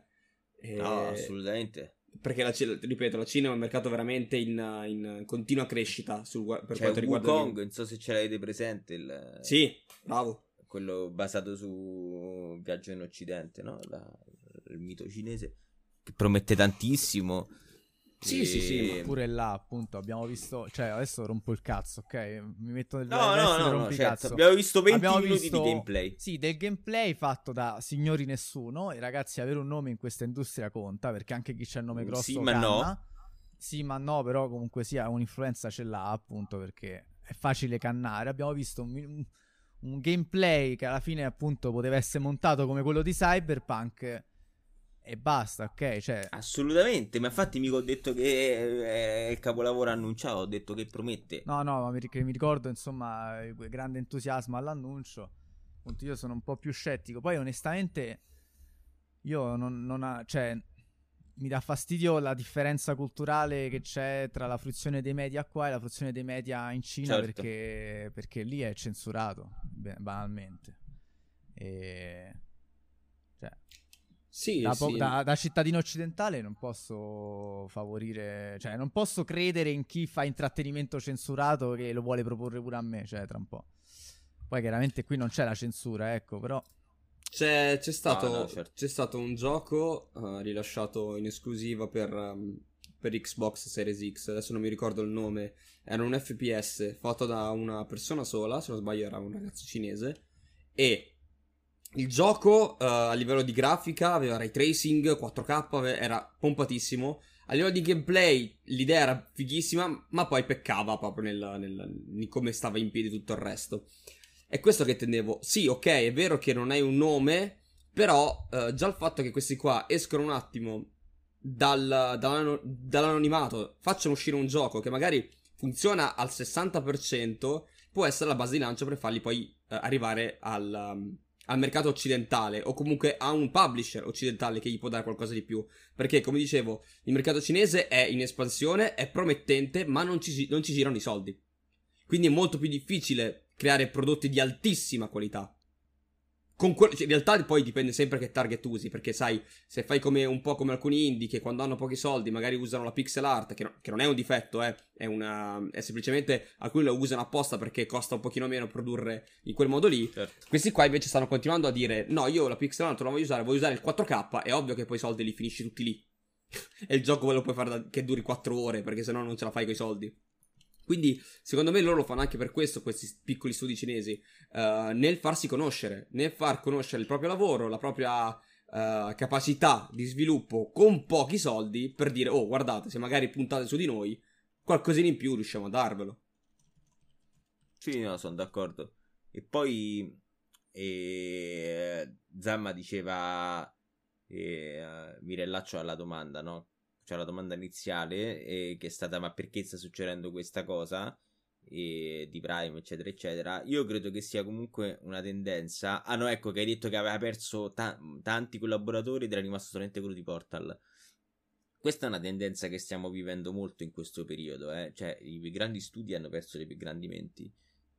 Cioè, no, eh, assolutamente. Perché, la, ripeto, la Cina è un mercato veramente in, in continua crescita sul, per cioè, quanto riguarda... C'è Wukong, non so se ce l'avete presente. Il, sì, bravo. Quello basato su Viaggio in Occidente, no? La, il mito cinese, che promette tantissimo. Sì, e... sì, sì, ma pure là, appunto, abbiamo visto... Cioè, adesso rompo il cazzo, ok? Mi metto nel... No, no, no, no, certo. Abbiamo visto venti abbiamo minuti visto... di gameplay. Sì, del gameplay fatto da signori nessuno. E ragazzi, avere un nome in questa industria conta, perché anche chi c'ha il nome grosso... Sì, ma canna. no. Sì, ma no, però comunque sia, un'influenza ce l'ha, appunto, perché è facile cannare. Abbiamo visto un, un gameplay che alla fine, appunto, poteva essere montato come quello di Cyberpunk... e basta, ok? Cioè... assolutamente, ma infatti mica ho detto che è il capolavoro annunciato, ho detto che promette. No, no, ma mi, mi ricordo, insomma, grande entusiasmo all'annuncio. Appunto, io sono un po' più scettico. Poi, onestamente, io non, non ha, cioè, mi dà fastidio la differenza culturale che c'è tra la fruizione dei media qua e la fruizione dei media in Cina, certo. perché, perché lì è censurato, banalmente. E... cioè... sì, da, po- sì. Da, da cittadino occidentale non posso favorire, cioè non posso credere in chi fa intrattenimento censurato che lo vuole proporre pure a me, cioè tra un po'. Poi chiaramente qui non c'è la censura, ecco, però c'è, c'è, stato, no, no, certo. c'è stato un gioco uh, rilasciato in esclusiva per, um, per Xbox Series X, adesso non mi ricordo il nome, era un F P S fatto da una persona sola, se non sbaglio era un ragazzo cinese, e... il gioco uh, a livello di grafica aveva ray tracing, quattro K, era pompatissimo. A livello di gameplay l'idea era fighissima, ma poi peccava proprio nel, nel, in come stava in piedi tutto il resto. È questo che intendevo. Sì, ok, è vero che non hai un nome, però uh, già il fatto che questi qua escono un attimo dal, dall'ano, dall'anonimato, facciano uscire un gioco che magari funziona al sessanta per cento, può essere la base di lancio per farli poi uh, arrivare al... Um, al mercato occidentale, o comunque a un publisher occidentale che gli può dare qualcosa di più, perché come dicevo il mercato cinese è in espansione, è promettente, ma non ci, non ci girano i soldi, quindi è molto più difficile creare prodotti di altissima qualità. Con que- cioè, in realtà poi dipende sempre che target usi, perché sai, se fai come un po' come alcuni indie che quando hanno pochi soldi magari usano la pixel art, che, no, che non è un difetto, eh, è una è semplicemente alcuni lo usano apposta perché costa un pochino meno produrre in quel modo lì, certo. Questi qua invece stanno continuando a dire no, io la pixel art non la voglio usare, voglio usare il quattro K, è ovvio che poi i soldi li finisci tutti lì e il gioco ve lo puoi fare da- che duri quattro ore, perché sennò non ce la fai coi soldi. Quindi, secondo me, loro lo fanno anche per questo, questi piccoli studi cinesi, uh, nel farsi conoscere, nel far conoscere il proprio lavoro, la propria uh, capacità di sviluppo con pochi soldi, per dire, oh, guardate, se magari puntate su di noi, qualcosina in più riusciamo a darvelo. Sì, no, sono d'accordo. E poi, eh, Zamma diceva, eh, mi riallaccio alla domanda, no? Cioè la domanda iniziale eh, che è stata ma perché sta succedendo questa cosa eh, di Prime eccetera eccetera. Io credo che sia comunque una tendenza. Ah no, ecco che hai detto che aveva perso ta- tanti collaboratori ed era rimasto solamente quello di Portal. Questa è una tendenza che stiamo vivendo molto in questo periodo, eh? Cioè i più grandi studi hanno perso le più grandi menti.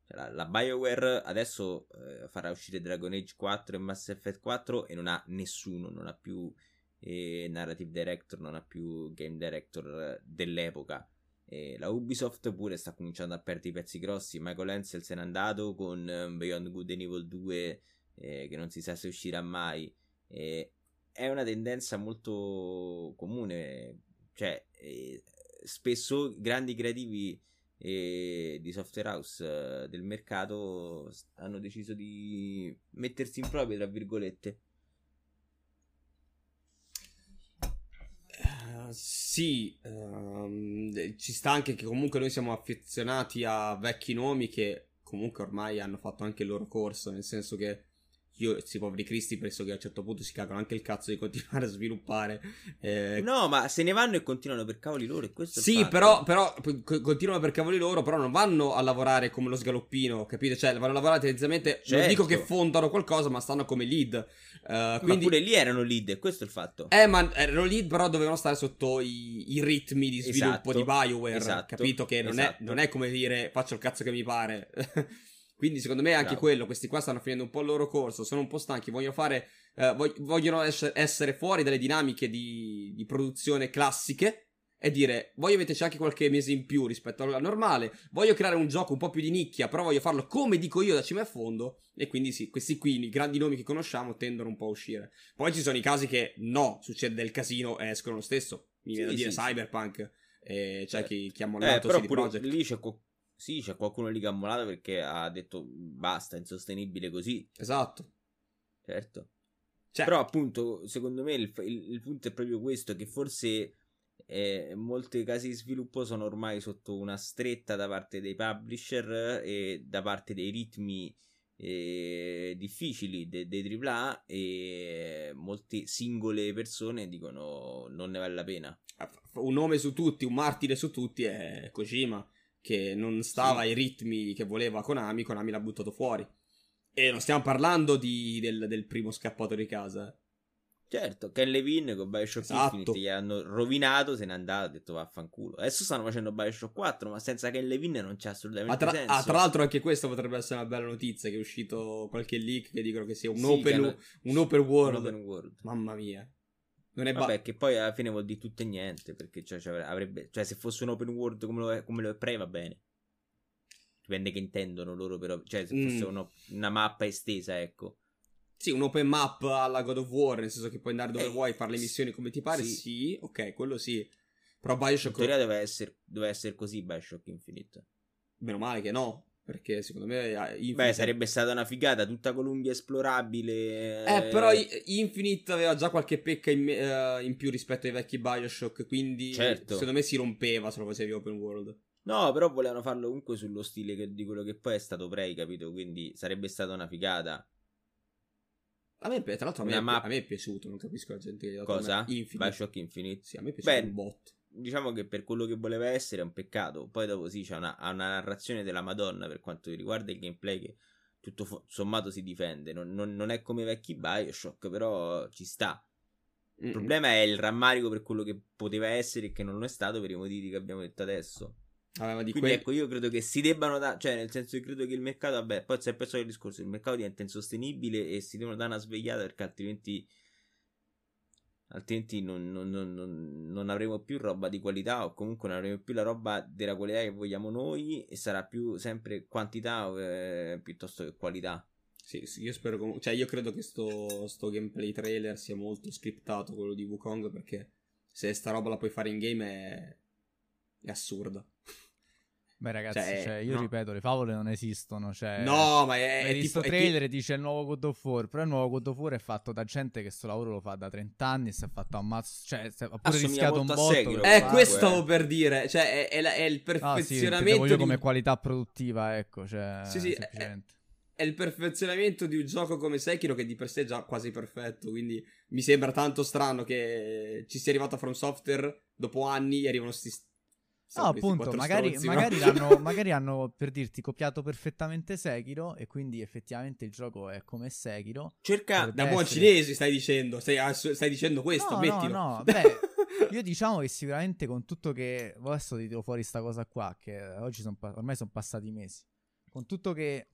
La, la BioWare adesso eh, farà uscire Dragon Age quattro e Mass Effect quattro e non ha nessuno, non ha più e narrative director, non ha più game director dell'epoca. E la Ubisoft pure sta cominciando a perdere i pezzi grossi. Michael Ansel se n'è andato con Beyond Good and Evil due eh, che non si sa se uscirà mai. E è una tendenza molto comune, cioè eh, spesso grandi creativi eh, di software house eh, del mercato hanno deciso di mettersi in proprio, tra virgolette. Sì, um, ci sta anche che comunque noi siamo affezionati a vecchi nomi che comunque ormai hanno fatto anche il loro corso, nel senso che io, si poveri cristi, penso che a un certo punto si cagano anche il cazzo di continuare a sviluppare. Eh. No, ma se ne vanno e continuano per cavoli loro, e questo sì, però, però continuano per cavoli loro, però non vanno a lavorare come lo sgaloppino, capite? Cioè vanno a lavorare tendenzialmente, certo. Non dico che fondano qualcosa, ma stanno come lead. Uh, quindi... Ma pure lì erano lead, questo è il fatto. Eh, ma erano lead, però dovevano stare sotto i, i ritmi di sviluppo, esatto, di BioWare, esatto, capito? Che non, esatto. è, non è come dire faccio il cazzo che mi pare. Quindi secondo me è anche Bravo. quello, questi qua stanno finendo un po' il loro corso, sono un po' stanchi, vogliono fare, eh, vog- vogliono es- essere fuori dalle dinamiche di, di produzione classiche e dire voglio metterci anche qualche mese in più rispetto alla normale, voglio creare un gioco un po' più di nicchia, però voglio farlo come dico io da cima a fondo, e quindi sì, questi qui, i grandi nomi che conosciamo, tendono un po' a uscire. Poi ci sono i casi che no, succede del casino e escono lo stesso, mi viene sì, da dire sì, Cyberpunk, eh, c'è cioè certo. chi, chi ha mollato eh, C D Projekt. Lì c'è co- Sì, c'è qualcuno lì che ha mollato perché ha detto basta, è insostenibile così. Esatto. Certo. Cioè. Però appunto, secondo me il, il, il punto è proprio questo, che forse eh, molti casi di sviluppo sono ormai sotto una stretta da parte dei publisher e da parte dei ritmi eh, difficili, dei de tripla A, e molte singole persone dicono non ne vale la pena. Un nome su tutti, un martire su tutti è Kojima, che non stava sì. ai ritmi che voleva Konami, Konami l'ha buttato fuori. E non stiamo parlando di, del, del primo scappato di casa. Certo, Ken Levine con BioShock esatto. Infinite gli hanno rovinato, se n'è andato, ha detto vaffanculo. Adesso stanno facendo BioShock quattro, ma senza Ken Levine non c'è assolutamente tra- senso. Ah, tra l'altro anche questa potrebbe essere una bella notizia, che è uscito qualche leak che dicono che sia un, sì, open, hanno... un open world. Un open world. Mamma mia. Non è ba- Vabbè, che poi alla fine vuol dire tutto e niente, perché cioè, cioè, avrebbe, cioè se fosse un open world come lo è, come lo è Prey va bene. Dipende che intendono loro, però, cioè se fosse mm. uno, una mappa estesa, ecco. Sì, un open map alla God of War, nel senso che puoi andare dove eh, vuoi, fare le missioni come ti pare, sì, sì ok, quello sì. Però BioShock... In teoria deve essere, deve essere così BioShock Infinite. Meno male che no, perché secondo me... Infinite... Beh, sarebbe stata una figata, tutta Columbia esplorabile... Eh, eh... però Infinite aveva già qualche pecca in, uh, in più rispetto ai vecchi BioShock, quindi certo. secondo me si rompeva se lo facevi open world. No, però volevano farlo comunque sullo stile che, di quello che poi è stato Prey, capito? Quindi sarebbe stata una figata. A me, tra l'altro, a me, è, map... a me è piaciuto. Non capisco la gente che ha dato. Cosa? Infinite. BioShock Infinite. Sì, a me è piaciuto. Beh, un bot. Diciamo che per quello che voleva essere è un peccato. Poi dopo sì, c'è una, una narrazione della Madonna per quanto riguarda il gameplay, che tutto fo- sommato si difende. Non, non, non è come i vecchi BioShock, però ci sta. Il Mm-mm. problema è il rammarico per quello che poteva essere e che non lo è stato per i motivi che abbiamo detto adesso. Vabbè, ma di Quindi quel... ecco, io credo che si debbano dare, cioè nel senso che credo che il mercato, vabbè, poi c'è perso il discorso, il mercato diventa insostenibile e si devono dare una svegliata, perché altrimenti altrimenti non, non, non, non avremo più roba di qualità, o comunque non avremo più la roba della qualità che vogliamo noi, e sarà più sempre quantità eh, piuttosto che qualità. Sì, sì, io spero comunque, cioè io credo che sto, sto gameplay trailer sia molto scriptato, quello di Wukong, perché se sta roba la puoi fare in game è, è assurda. Beh ragazzi, cioè, cioè, io no. ripeto, le favole non esistono, cioè, no, ma è, è tipo, trailer è ti... dice il nuovo God of War, però il nuovo God of War è fatto da gente che sto lavoro lo fa da trenta anni e si è fatto ammazzo, cioè si è pure Assomiglia rischiato un botto. Eh, questo stavo per dire, cioè è, è, la, è il perfezionamento, no, sì, voglio di... come qualità produttiva, ecco, cioè sì, sì, semplicemente. È... È il perfezionamento di un gioco come Sekiro, che di per sé è già quasi perfetto, quindi mi sembra tanto strano che ci sia arrivato a From Software dopo anni e arrivano sti... No, appunto, magari, strozzi, magari, no? Hanno, magari hanno, per dirti, copiato perfettamente Sekiro, e quindi effettivamente il gioco è come Sekiro. Cerca, da buon essere... cinese stai dicendo, stai, stai dicendo questo, no, mettilo. No, no, beh, io diciamo che sicuramente con tutto che, adesso ti tiro fuori sta cosa qua, che oggi son, ormai sono passati mesi, con tutto che,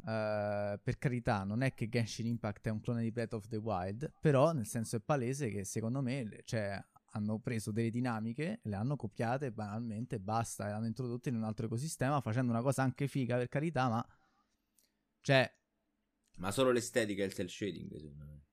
uh, per carità, non è che Genshin Impact è un clone di Breath of the Wild, però nel senso è palese che secondo me, cioè... hanno preso delle dinamiche, le hanno copiate banalmente e basta, le hanno introdotte in un altro ecosistema, facendo una cosa anche figa, per carità, ma cioè ma solo l'estetica e il cel shading, secondo me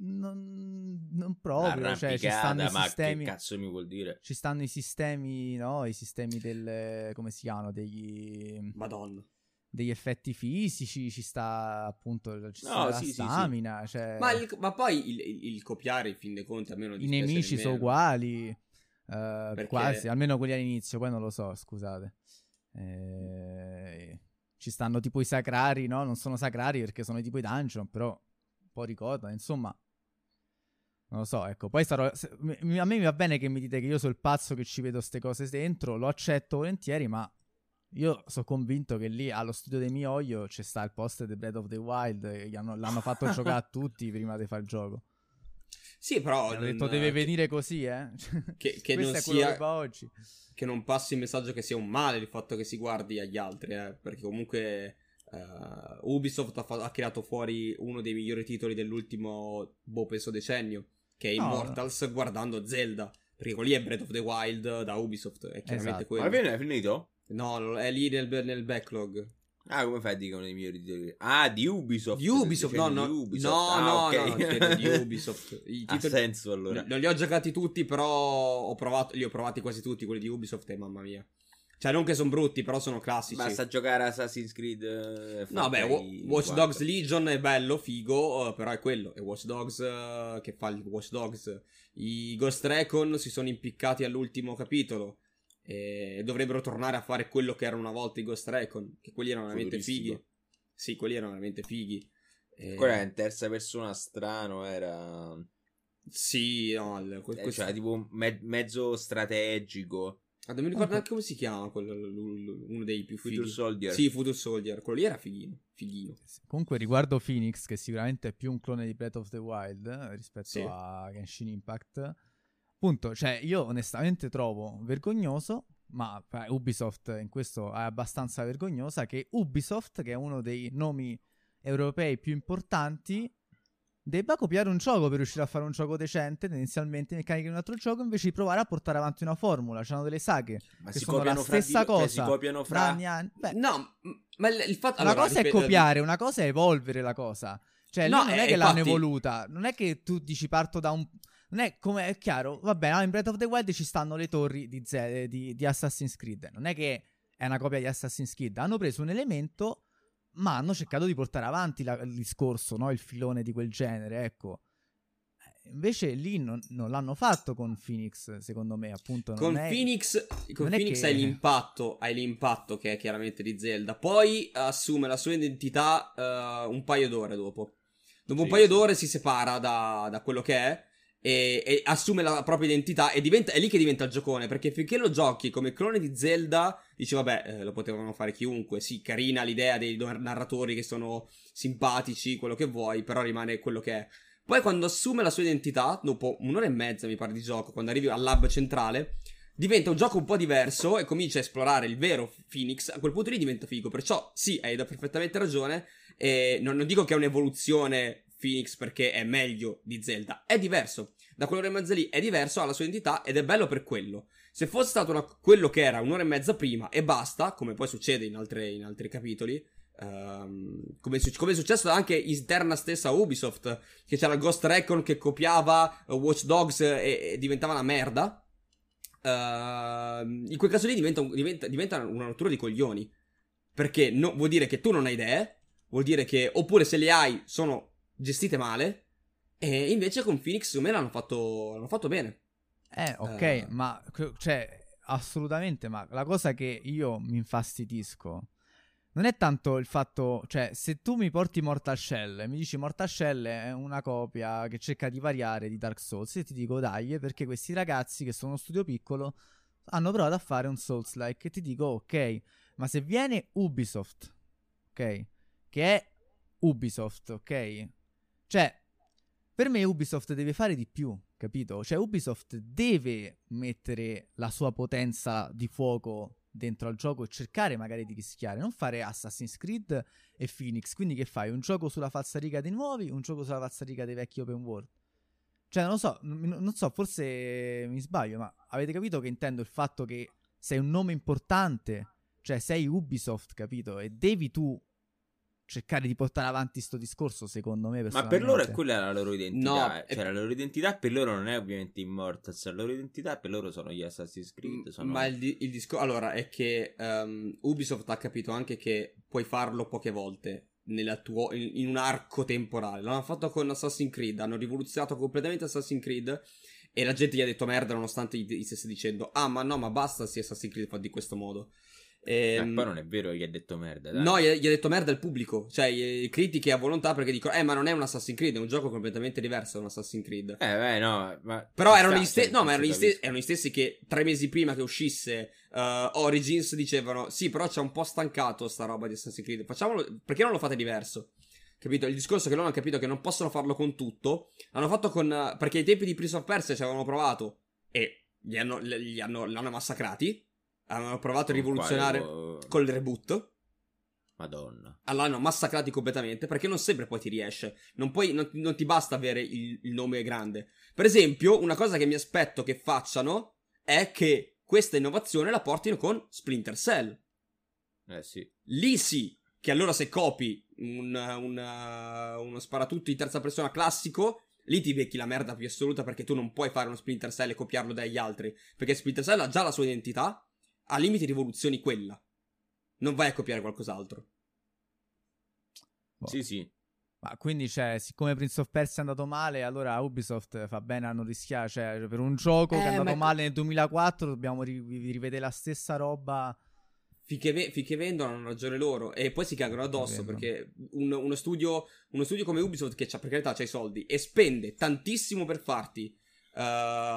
non, non proprio, cioè ci stanno i sistemi, che cazzo mi vuol dire, ci stanno i sistemi, no, i sistemi del, come si chiamano, degli Madonna, degli effetti fisici, ci sta appunto, ci sta, no, la sì, stamina, sì, sì. Cioè... Ma, il, ma poi il, il, il copiare, in fin dei conti, almeno i nemici sono uguali, eh, perché... quasi, almeno quelli all'inizio, poi non lo so, scusate, eh, ci stanno tipo i sacrari, no? Non sono sacrari perché sono tipo i dungeon, però un po' ricordano, insomma, non lo so, ecco, poi sarò, se, mi, a me mi va bene che mi dite che io sono il pazzo che ci vedo ste cose dentro, lo accetto volentieri, ma io sono convinto che lì allo studio dei Miyoyo c'è sta il poster di Breath of the Wild, gli hanno, l'hanno fatto giocare a tutti prima di fare il gioco. Sì, però hanno detto deve che, venire così, eh. Che, che non è sia che, oggi. Che non passi il messaggio che sia un male il fatto che si guardi agli altri, eh, perché comunque uh, Ubisoft ha, fa- ha creato fuori uno dei migliori titoli dell'ultimo boh penso decennio, che è no, Immortals, no. guardando Zelda, perché quello lì è Breath of the Wild da Ubisoft, è chiaramente esatto. quello. Ma alla fine è finito? No, è lì nel, nel backlog. Ah, come fai a dire uno dei migliori titoli? Ah, di Ubisoft. Di Ubisoft, no, no, di Ubisoft. No, ah, no, okay. no, no, di Ubisoft. I titoli, ha senso allora. Non li ho giocati tutti, però ho provato, li ho provati quasi tutti quelli di Ubisoft e mamma mia. Cioè, non che sono brutti, però sono classici. Basta giocare Assassin's Creed. Eh, no, beh, Wa- Watch Dogs Legion è bello, figo, però è quello. È Watch Dogs eh, che fa il Watch Dogs. I Ghost Recon si sono impiccati all'ultimo capitolo. E dovrebbero tornare a fare quello che era una volta i Ghost Recon, che quelli erano veramente fighi. Sì, quelli erano veramente fighi. E... Quella in terza persona strano era... Sì, no, il, quel, eh, questo... cioè tipo me- mezzo strategico. Ah, non mi ricordo neanche come si chiama quello, uno dei più fighi. Future Soldier. Sì, Future Soldier, quello lì era fighino, fighino. Comunque riguardo Phoenix, che sicuramente è più un clone di Breath of the Wild rispetto sì. a Genshin Impact. Appunto, cioè io onestamente trovo vergognoso, ma eh, Ubisoft in questo è abbastanza vergognosa, che Ubisoft, che è uno dei nomi europei più importanti, debba copiare un gioco per riuscire a fare un gioco decente, tendenzialmente meccaniche di un altro gioco, invece di provare a portare avanti una formula. C'hanno delle saghe ma che sono la stessa di... cosa. Si copiano fra... Anni, anni... Beh, no, ma il fatto... Una allora, cosa ripet- è copiare, una cosa è evolvere la cosa. Cioè, no, non è, è che infatti... l'hanno evoluta. Non è che tu dici parto da un... Non è come... È chiaro, va bene, no, in Breath of the Wild ci stanno le torri di, Z- di, di Assassin's Creed. Non è che è una copia di Assassin's Creed. Hanno preso un elemento... ma hanno cercato di portare avanti la, il discorso, no? Il filone di quel genere, ecco. Invece lì non, non l'hanno fatto con Phoenix, secondo me, appunto. Non con è, Phoenix, con non Phoenix è che... hai l'impatto, hai l'impatto che è chiaramente di Zelda. Poi assume la sua identità uh, un paio d'ore dopo. Dopo sì, un paio sì. d'ore si separa da, da quello che è e, e assume la propria identità e diventa, è lì che diventa il giocone, perché finché lo giochi come clone di Zelda... Dice, vabbè, eh, lo potevano fare chiunque, sì, carina l'idea dei narratori che sono simpatici, quello che vuoi, però rimane quello che è. Poi quando assume la sua identità, dopo un'ora e mezza, mi pare, di gioco, quando arrivi al hub centrale, diventa un gioco un po' diverso e comincia a esplorare il vero Phoenix, a quel punto lì diventa figo. Perciò, sì, hai perfettamente ragione, e non, non dico che è un'evoluzione Phoenix perché è meglio di Zelda, è diverso. Da quell'ora e mezza lì è diverso, ha la sua identità ed è bello per quello. Se fosse stato una, quello che era un'ora e mezza prima e basta, come poi succede in, altre, in altri capitoli, um, come, come è successo anche interna stessa Ubisoft, che c'era Ghost Recon che copiava uh, Watch Dogs e, e diventava una merda, uh, in quel caso lì diventa, diventa, diventa una rottura di coglioni, perché no, vuol dire che tu non hai idee, vuol dire che, oppure se le hai sono gestite male. E invece con Phoenix secondo me l'hanno fatto, l'hanno fatto bene. Eh ok uh. ma cioè assolutamente, ma la cosa che io mi infastidisco non è tanto il fatto, cioè se tu mi porti Mortal Shell e mi dici Mortal Shell è una copia che cerca di variare di Dark Souls, e ti dico dai, perché questi ragazzi che sono uno studio piccolo hanno provato a fare un Souls-like, e ti dico ok, ma se viene Ubisoft, ok, che è Ubisoft, ok, cioè per me Ubisoft deve fare di più, capito? Cioè Ubisoft deve mettere la sua potenza di fuoco dentro al gioco e cercare magari di rischiare, non fare Assassin's Creed e Phoenix. Quindi che fai? Un gioco sulla falsariga dei nuovi, un gioco sulla falsariga dei vecchi open world. Cioè non lo so, n- non so, forse mi sbaglio, ma avete capito che intendo il fatto che sei un nome importante, cioè sei Ubisoft, capito? E devi tu cercare di portare avanti sto discorso, secondo me. Ma per loro è quella la loro identità, no, cioè è... la loro identità per loro non è ovviamente Immortals, la loro identità per loro sono gli Assassin's Creed, sono... Ma il, di- il discorso allora è che um, Ubisoft ha capito anche che puoi farlo poche volte nella tuo- in-, in un arco temporale. L'hanno fatto con Assassin's Creed, hanno rivoluzionato completamente Assassin's Creed e la gente gli ha detto merda, nonostante gli stesse dicendo ah ma no ma basta, sì, Assassin's Creed fa di questo modo. E eh, poi non è vero che gli ha detto merda, dai. No, gli ha detto merda il pubblico, cioè i critiche a volontà, perché dicono eh ma non è un Assassin's Creed, è un gioco completamente diverso da un Assassin's Creed. Eh beh no, ma però erano gli, ste- no, ma erano, gli ste- erano gli stessi che tre mesi prima che uscisse uh, Origins dicevano sì però c'è un po' stancato sta roba di Assassin's Creed, facciamolo, perché non lo fate diverso, capito? Il discorso è che loro hanno capito che non possono farlo con tutto, l'hanno fatto con uh, perché ai tempi di Prince of Persia ci avevano provato e gli hanno, gli hanno, l'hanno massacrati. Hanno provato a rivoluzionare quale... col reboot. Madonna. Allora hanno massacrati completamente, perché non sempre poi ti riesce. Non, puoi, non, non ti basta avere il, il nome grande. Per esempio, una cosa che mi aspetto che facciano è che questa innovazione la portino con Splinter Cell. Eh sì. Lì sì, che allora se copi un, un, uno sparatutto di terza persona classico... Lì ti becchi la merda più assoluta, perché tu non puoi fare uno Splinter Cell e copiarlo dagli altri. Perché Splinter Cell ha già la sua identità. A limiti rivoluzioni quella. Non vai a copiare qualcos'altro. Boh. Sì, sì. Ma quindi, cioè, siccome Prince of Persia è andato male, allora Ubisoft fa bene a non rischiare. Cioè, per un gioco eh, che è andato ma... male nel duemilaquattro, dobbiamo ri- rivedere la stessa roba. Finché, ve- finché vendono hanno ragione loro, e poi si cagano addosso perché un, uno, studio, uno studio come Ubisoft, che c'ha, per carità c'ha i soldi e spende tantissimo per farti uh,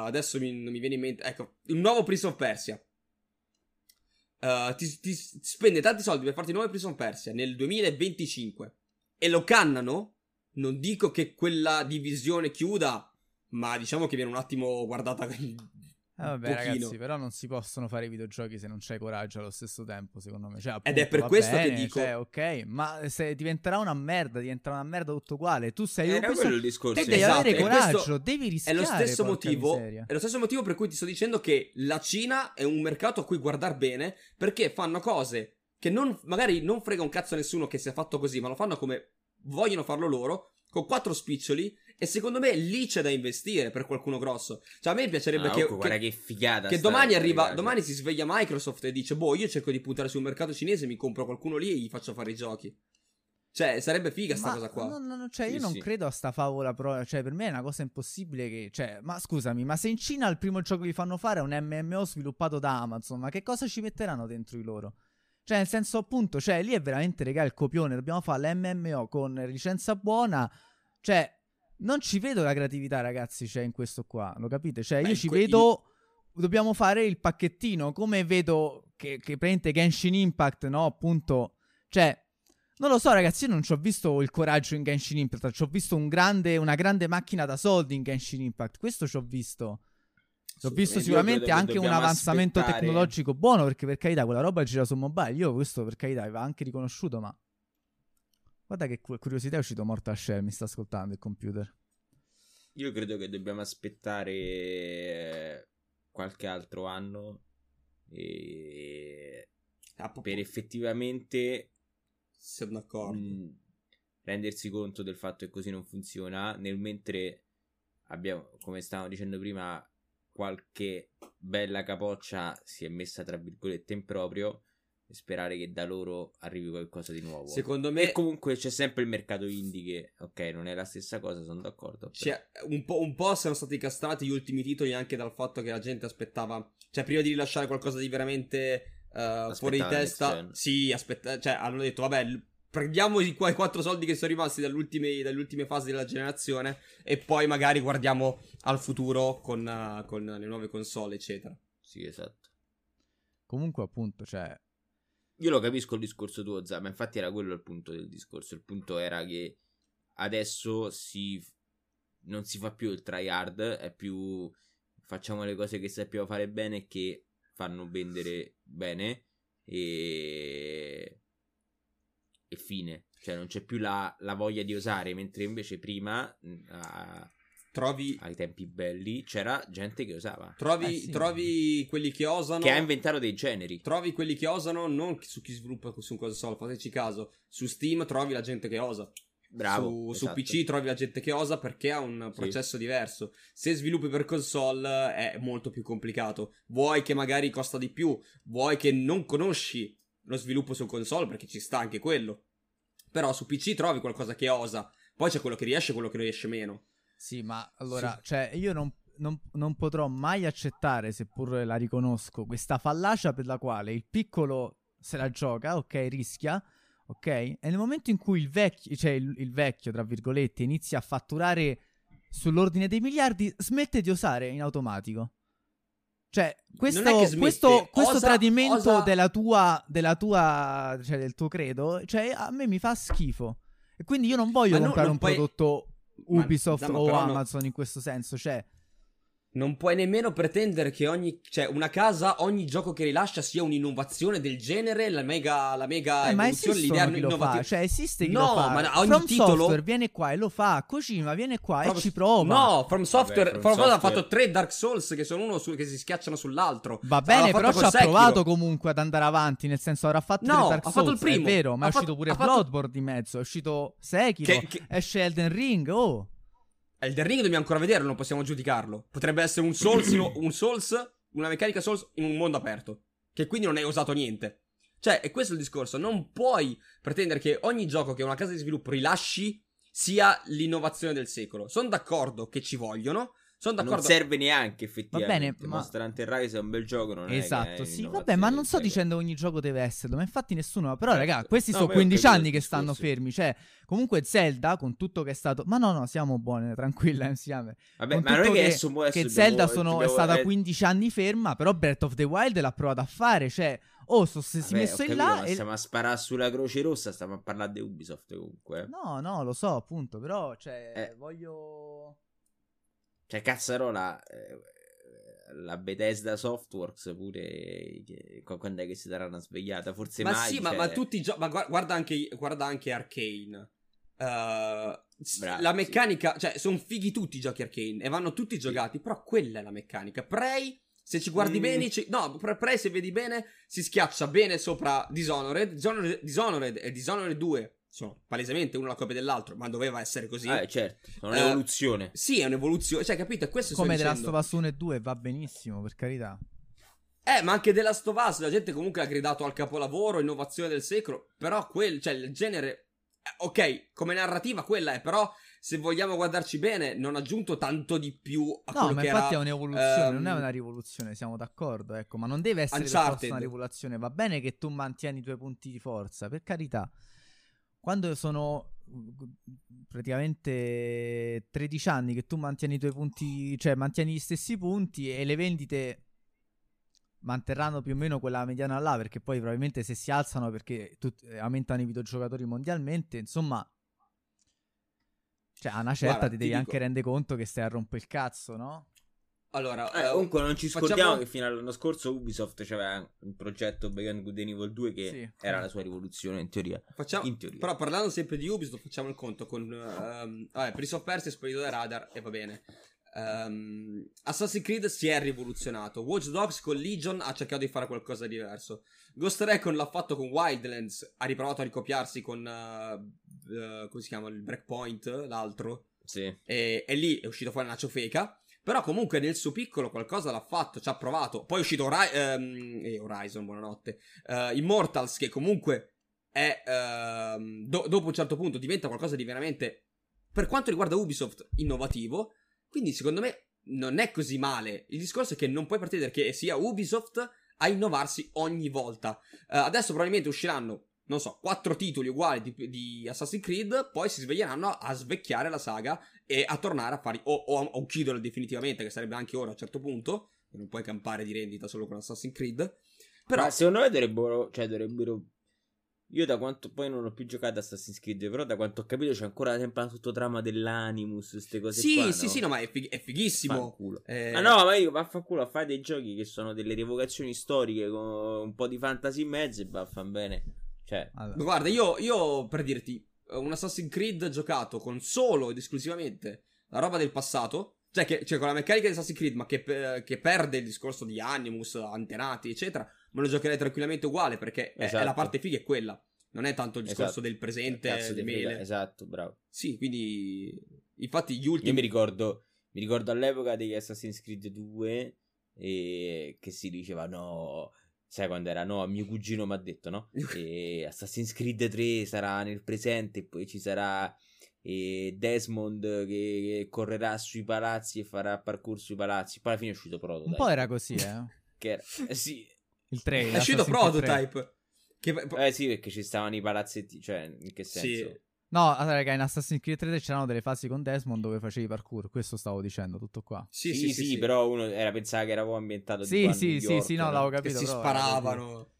adesso mi, non mi viene in mente, ecco, il nuovo Prince of Persia, uh, ti, ti spende tanti soldi per farti il nuovo Prince of Persia nel duemilaventicinque e lo cannano. Non dico che quella divisione chiuda, ma diciamo che viene un attimo guardata. Ah, vabbè, pochino. Ragazzi, però non si possono fare i videogiochi se non c'è coraggio allo stesso tempo, secondo me. Cioè, appunto, ed è per questo bene, che dico, cioè, ok, ma se diventerà una merda, diventerà una merda tutto uguale. Tu sei Era questo, quello il discorso. Te devi esatto. avere coraggio, questo, devi rischiare. È lo stesso motivo. Miseria. È lo stesso motivo per cui ti sto dicendo che la Cina è un mercato a cui guardar bene, perché fanno cose che non, magari non frega un cazzo a nessuno che sia fatto così, ma lo fanno come vogliono farlo loro, con quattro spiccioli. E secondo me lì c'è da investire per qualcuno grosso. Cioè a me piacerebbe ah, che, ecco, che, che, figata che domani arriva, domani si sveglia Microsoft e dice: boh, io cerco di puntare sul mercato cinese, mi compro qualcuno lì e gli faccio fare i giochi. Cioè sarebbe figa ma sta cosa qua. No, no, no, cioè sì, io non sì. credo a sta favola, però cioè per me è una cosa impossibile che, cioè, ma scusami, ma se in Cina il primo gioco che gli fanno fare è un M M O sviluppato da Amazon, ma che cosa ci metteranno dentro di loro? Cioè nel senso, appunto, cioè lì è veramente, regà, il copione. Dobbiamo fare l'M M O con licenza buona. Cioè non ci vedo la creatività, ragazzi, cioè in questo qua, lo capite? Cioè Beh, io ci que- vedo, io... dobbiamo fare il pacchettino, come vedo che, che prende Genshin Impact, no? Appunto, cioè, non lo so, ragazzi, io non ci ho visto il coraggio in Genshin Impact, ci ho visto un grande, una grande macchina da soldi in Genshin Impact, questo ci ho visto. Ho visto sicuramente do- anche un avanzamento aspettare. tecnologico buono, perché per carità quella roba gira su mobile, io questo per carità aveva anche riconosciuto, ma... Guarda che curiosità, è uscito morto a shell, mi sta ascoltando il computer. Io credo che dobbiamo aspettare qualche altro anno e... ah, per effettivamente sono d'accordo. Mh, rendersi conto del fatto che così non funziona, nel mentre abbiamo, come stavamo dicendo prima, qualche bella capoccia si è messa tra virgolette in proprio. Sperare che da loro arrivi qualcosa di nuovo. Secondo me, e comunque c'è sempre il mercato indie che, ok, non è la stessa cosa, sono d'accordo. Cioè, un po', un po' sono stati castrati gli ultimi titoli anche dal fatto che la gente aspettava, cioè prima di rilasciare qualcosa di veramente uh, fuori di testa, sì, aspetta, cioè hanno detto vabbè, prendiamo i quattro soldi che sono rimasti dall'ultime, dalle ultime fasi della generazione e poi magari guardiamo al futuro con, uh, con le nuove console, eccetera. Sì, esatto. Comunque appunto, cioè io lo capisco il discorso tuo, Zama, ma infatti era quello il punto del discorso. Il punto era che adesso si non si fa più il tryhard, è più facciamo le cose che sappiamo fare bene e che fanno vendere bene e, e fine. Cioè non c'è più la, la voglia di osare, mentre invece prima a... trovi ai tempi belli c'era gente che osava. Trovi, eh sì. trovi quelli che osano, che ha inventato dei generi. Trovi quelli che osano non su chi sviluppa su un console, fateci caso. Su Steam trovi la gente che osa. Bravo. Su, esatto. su P C trovi la gente che osa perché ha un processo sì. diverso. Se sviluppi per console è molto più complicato. Vuoi che magari costa di più, vuoi che non conosci lo sviluppo su console perché ci sta anche quello. Però su P C trovi qualcosa che osa. Poi c'è quello che riesce e quello che riesce meno. Sì, ma allora, sì. cioè, io non, non, non potrò mai accettare, seppur la riconosco, questa fallacia per la quale il piccolo se la gioca, ok, rischia, ok? E nel momento in cui il vecchio, cioè il, il vecchio, tra virgolette, inizia a fatturare sull'ordine dei miliardi, smette di osare in automatico. Cioè, questo, smette, questo, questo osa, tradimento osa... della tua, della tua, cioè del tuo credo, cioè, a me mi fa schifo. E quindi io non voglio ma comprare non, non un puoi... prodotto... Ubisoft ma, no, o Amazon no. in questo senso, cioè non puoi nemmeno pretendere che ogni, cioè una casa, ogni gioco che rilascia sia un'innovazione del genere, la mega, la mega eh, evoluzione, l'idea innovativa, cioè esiste chi no, lo fa. Ma ogni From titolo... Software viene qua e lo fa, Kojima viene qua From... e ci prova. No, From Software, Vabbè, From From Software. ha fatto tre Dark Souls che sono uno su... che si schiacciano sull'altro. Va bene, però ci ha Sekiro. provato comunque ad andare avanti, nel senso avrà fatto no, tre Dark Souls, fatto il primo. È vero, ma ha è uscito fatto... pure fatto... Bloodborne di mezzo, è uscito Sekiro, che, che... esce Elden Ring, oh. Elden Ring dobbiamo ancora vederlo, non possiamo giudicarlo. Potrebbe essere un Souls, un Souls, una meccanica Souls in un mondo aperto, che quindi non è usato niente. Cioè, è questo il discorso. Non puoi pretendere che ogni gioco che una casa di sviluppo rilasci sia l'innovazione del secolo. Sono d'accordo che ci vogliono, Sono d'accordo. Non serve neanche effettivamente. Va bene, ma... Monster Hunter Rise è un bel gioco, non esatto, è che è sì, vabbè, ma non sto dicendo ogni gioco deve esserlo, ma infatti nessuno... Però certo. raga, questi no, sono quindici anni che stanno fermi, cioè... Comunque Zelda, con tutto che è stato... Ma no, no, siamo buoni, tranquilla, insieme. Vabbè, con ma non è che adesso... Che, che Zelda sono, dobbiamo... è stata quindici anni ferma, però Breath of the Wild l'ha provata a fare, cioè... Oh, so se si è messo in là. Ma e... stiamo a sparare sulla Croce Rossa, stiamo a parlare di Ubisoft comunque. No, no, lo so, appunto, però, cioè, eh. voglio... Cioè, cazzarola, eh, la Bethesda Softworks pure, eh, quando è che si darà una svegliata? Forse ma mai. Sì, cioè... ma, ma tutti i giochi, ma guarda anche, guarda anche Arcane. Uh, Bravi, la meccanica, sì. Cioè, sono fighi tutti i giochi Arcane e vanno tutti sì. giocati, però quella è la meccanica. Prey, se ci guardi mm. bene, ci... no, Prey se vedi bene, si schiaccia bene sopra Dishonored, Dishonored, Dishonored e Dishonored due. Sono palesemente uno la copia dell'altro, ma doveva essere così. Eh, certo, è un'evoluzione. Eh, sì, è un'evoluzione. Cioè, capito? Questo come The Last of Us uno e due va benissimo, per carità. Eh, ma anche The Last of Us, la gente comunque ha gridato al capolavoro, innovazione del secolo. Però quel, cioè, il genere. Ok, come narrativa quella è, però se vogliamo guardarci bene non ha aggiunto tanto di più a no, quello ma che infatti era, è un'evoluzione, ehm... non è una rivoluzione, siamo d'accordo, ecco, ma non deve essere una rivoluzione, va bene che tu mantieni i tuoi punti di forza, per carità. Quando sono praticamente tredici anni che tu mantieni i tuoi punti, cioè mantieni gli stessi punti e le vendite manterranno più o meno quella mediana là, perché poi probabilmente se si alzano perché tut- aumentano i videogiocatori mondialmente, insomma, cioè a una certa guarda, ti devi ti anche dico... rendere conto che stai a rompere il cazzo, no? Allora, eh, eh, comunque non ci scordiamo facciamo... che fino all'anno scorso Ubisoft c'aveva un progetto Beyond Good and Evil due che sì. era la sua rivoluzione in teoria. Facciamo... in teoria. Però parlando sempre di Ubisoft facciamo il conto con um... vabbè, Prince of Persia è sparito dai radar e va bene. Um... Assassin's Creed si è rivoluzionato, Watch Dogs con Legion ha cercato di fare qualcosa di diverso, Ghost Recon l'ha fatto con Wildlands, ha riprovato a ricopiarsi con uh... Uh, come si chiama? Il Breakpoint, l'altro sì. e... e lì è uscito fuori una ciofeca. Però comunque nel suo piccolo qualcosa l'ha fatto, ci ha provato. Poi è uscito Ori- ehm, eh, Horizon, buonanotte. Uh, Immortals, che comunque è, ehm, do- dopo un certo punto diventa qualcosa di veramente, per quanto riguarda Ubisoft, innovativo. Quindi secondo me non è così male. Il discorso è che non puoi pretendere che sia Ubisoft a innovarsi ogni volta. Uh, adesso probabilmente usciranno, non so, quattro titoli uguali di, di Assassin's Creed, poi si sveglieranno a svecchiare la saga e a tornare a fare, o, o a ucciderlo definitivamente, che sarebbe anche ora a un certo punto, non puoi campare di rendita solo con Assassin's Creed. Però ma secondo me dovrebbero, cioè dovrebbero, io da quanto, poi non ho più giocato a Assassin's Creed, però da quanto ho capito c'è ancora sempre la sottotrama dell'Animus, queste cose sì, qua, sì, no? Sì, sì, no, ma è, fig- è fighissimo. Eh... Ma no, ma io vaffanculo a fare dei giochi che sono delle rievocazioni storiche con un po' di fantasy in mezzo e vaffan bene. Cioè, allora. Guarda, io, io per dirti, un Assassin's Creed giocato con solo ed esclusivamente la roba del passato, cioè, che, cioè con la meccanica di Assassin's Creed, ma che, eh, che perde il discorso di Animus, antenati, eccetera, me lo giocherei tranquillamente uguale, perché esatto. è, è la parte figa è quella, non è tanto il discorso esatto. del presente, cazzo di mele. Figa. Esatto, bravo. Sì, quindi, infatti gli ultimi... Io mi ricordo, mi ricordo all'epoca degli Assassin's Creed due, eh, che si diceva no... Sai quando era? No, mio cugino mi ha detto, no? E Assassin's Creed tre sarà nel presente, poi ci sarà eh, Desmond che, che correrà sui palazzi e farà parkour sui palazzi. Poi alla fine è uscito Prototype. Un po' era così, eh? Che era, eh sì. Il tre. È uscito Prototype. Che... Eh sì, perché ci stavano i palazzetti, cioè, in che senso? Sì. No, allora raga, in Assassin's Creed tre c'erano delle fasi con Desmond dove facevi parkour, questo stavo dicendo, tutto qua. Sì, sì, sì, sì, sì. Però uno era, pensava che eravamo ambientato sì, di sì, sì, York, sì, no, no, l'avevo capito. Che si sparavano.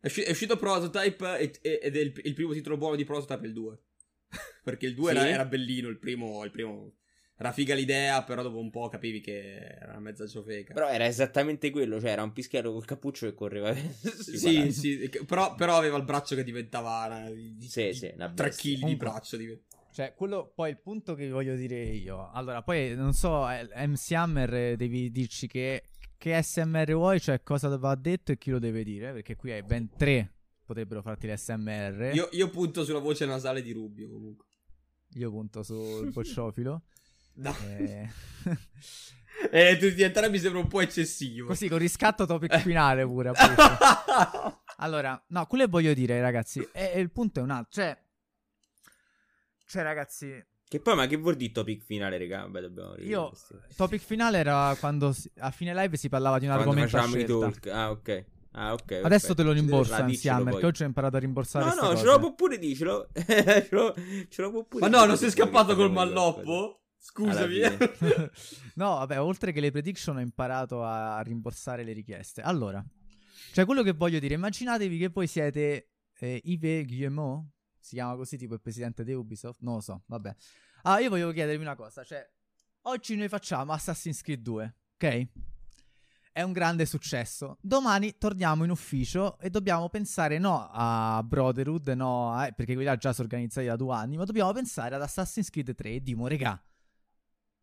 È, usci- è uscito Prototype ed è il, il primo titolo buono di Prototype è il due. Perché il due sì. era, era bellino, il primo, il primo era figa l'idea, però dopo un po' capivi che era una mezza ciofeca. Però era esattamente quello, cioè era un pischiero col cappuccio che correva. Sì, sì, però, però aveva il braccio che diventava una, di, sì, di, sì, una tre chili di braccio di... Cioè, quello poi il punto che voglio dire io. Allora, poi non so, M C Hammer devi dirci che, che S M R vuoi, cioè cosa va detto e chi lo deve dire, perché qui hai ben tre potrebbero farti l'S M R. Io, io punto sulla voce nasale di Rubio comunque. Io punto sul bocciofilo. No. Eh... Eh, tutti entrare mi sembra un po' eccessivo. Così con riscatto topic finale pure. Allora, no, quello che voglio dire, ragazzi, è, è il punto è un altro. Cioè, cioè ragazzi, Che poi, ma che vuol dire topic finale, raga? Beh, dobbiamo io, topic finale era quando a fine live si parlava di un quando argomento a scelta. Talk. Ah, ok. Ah, okay, adesso perfetto. Te lo rimborso, anziamo, perché oggi ho imparato a rimborsare. No, no, ce lo può pure dicelo. ce lo, ce lo può pure ma dire. No, non sei scappato col malloppo? Scusami. No, vabbè, oltre che le prediction ho imparato a rimborsare le richieste. Allora, cioè quello che voglio dire, immaginatevi che voi siete eh, Yves Guillemot, si chiama così tipo il presidente di Ubisoft, non lo so, vabbè. Ah, io voglio chiedervi una cosa, cioè oggi noi facciamo Assassin's Creed due, ok? È un grande successo. Domani torniamo in ufficio e dobbiamo pensare no a Brotherhood, no a, perché quelli là già sono organizzati da due anni, ma dobbiamo pensare ad Assassin's Creed tre e dimo, regà,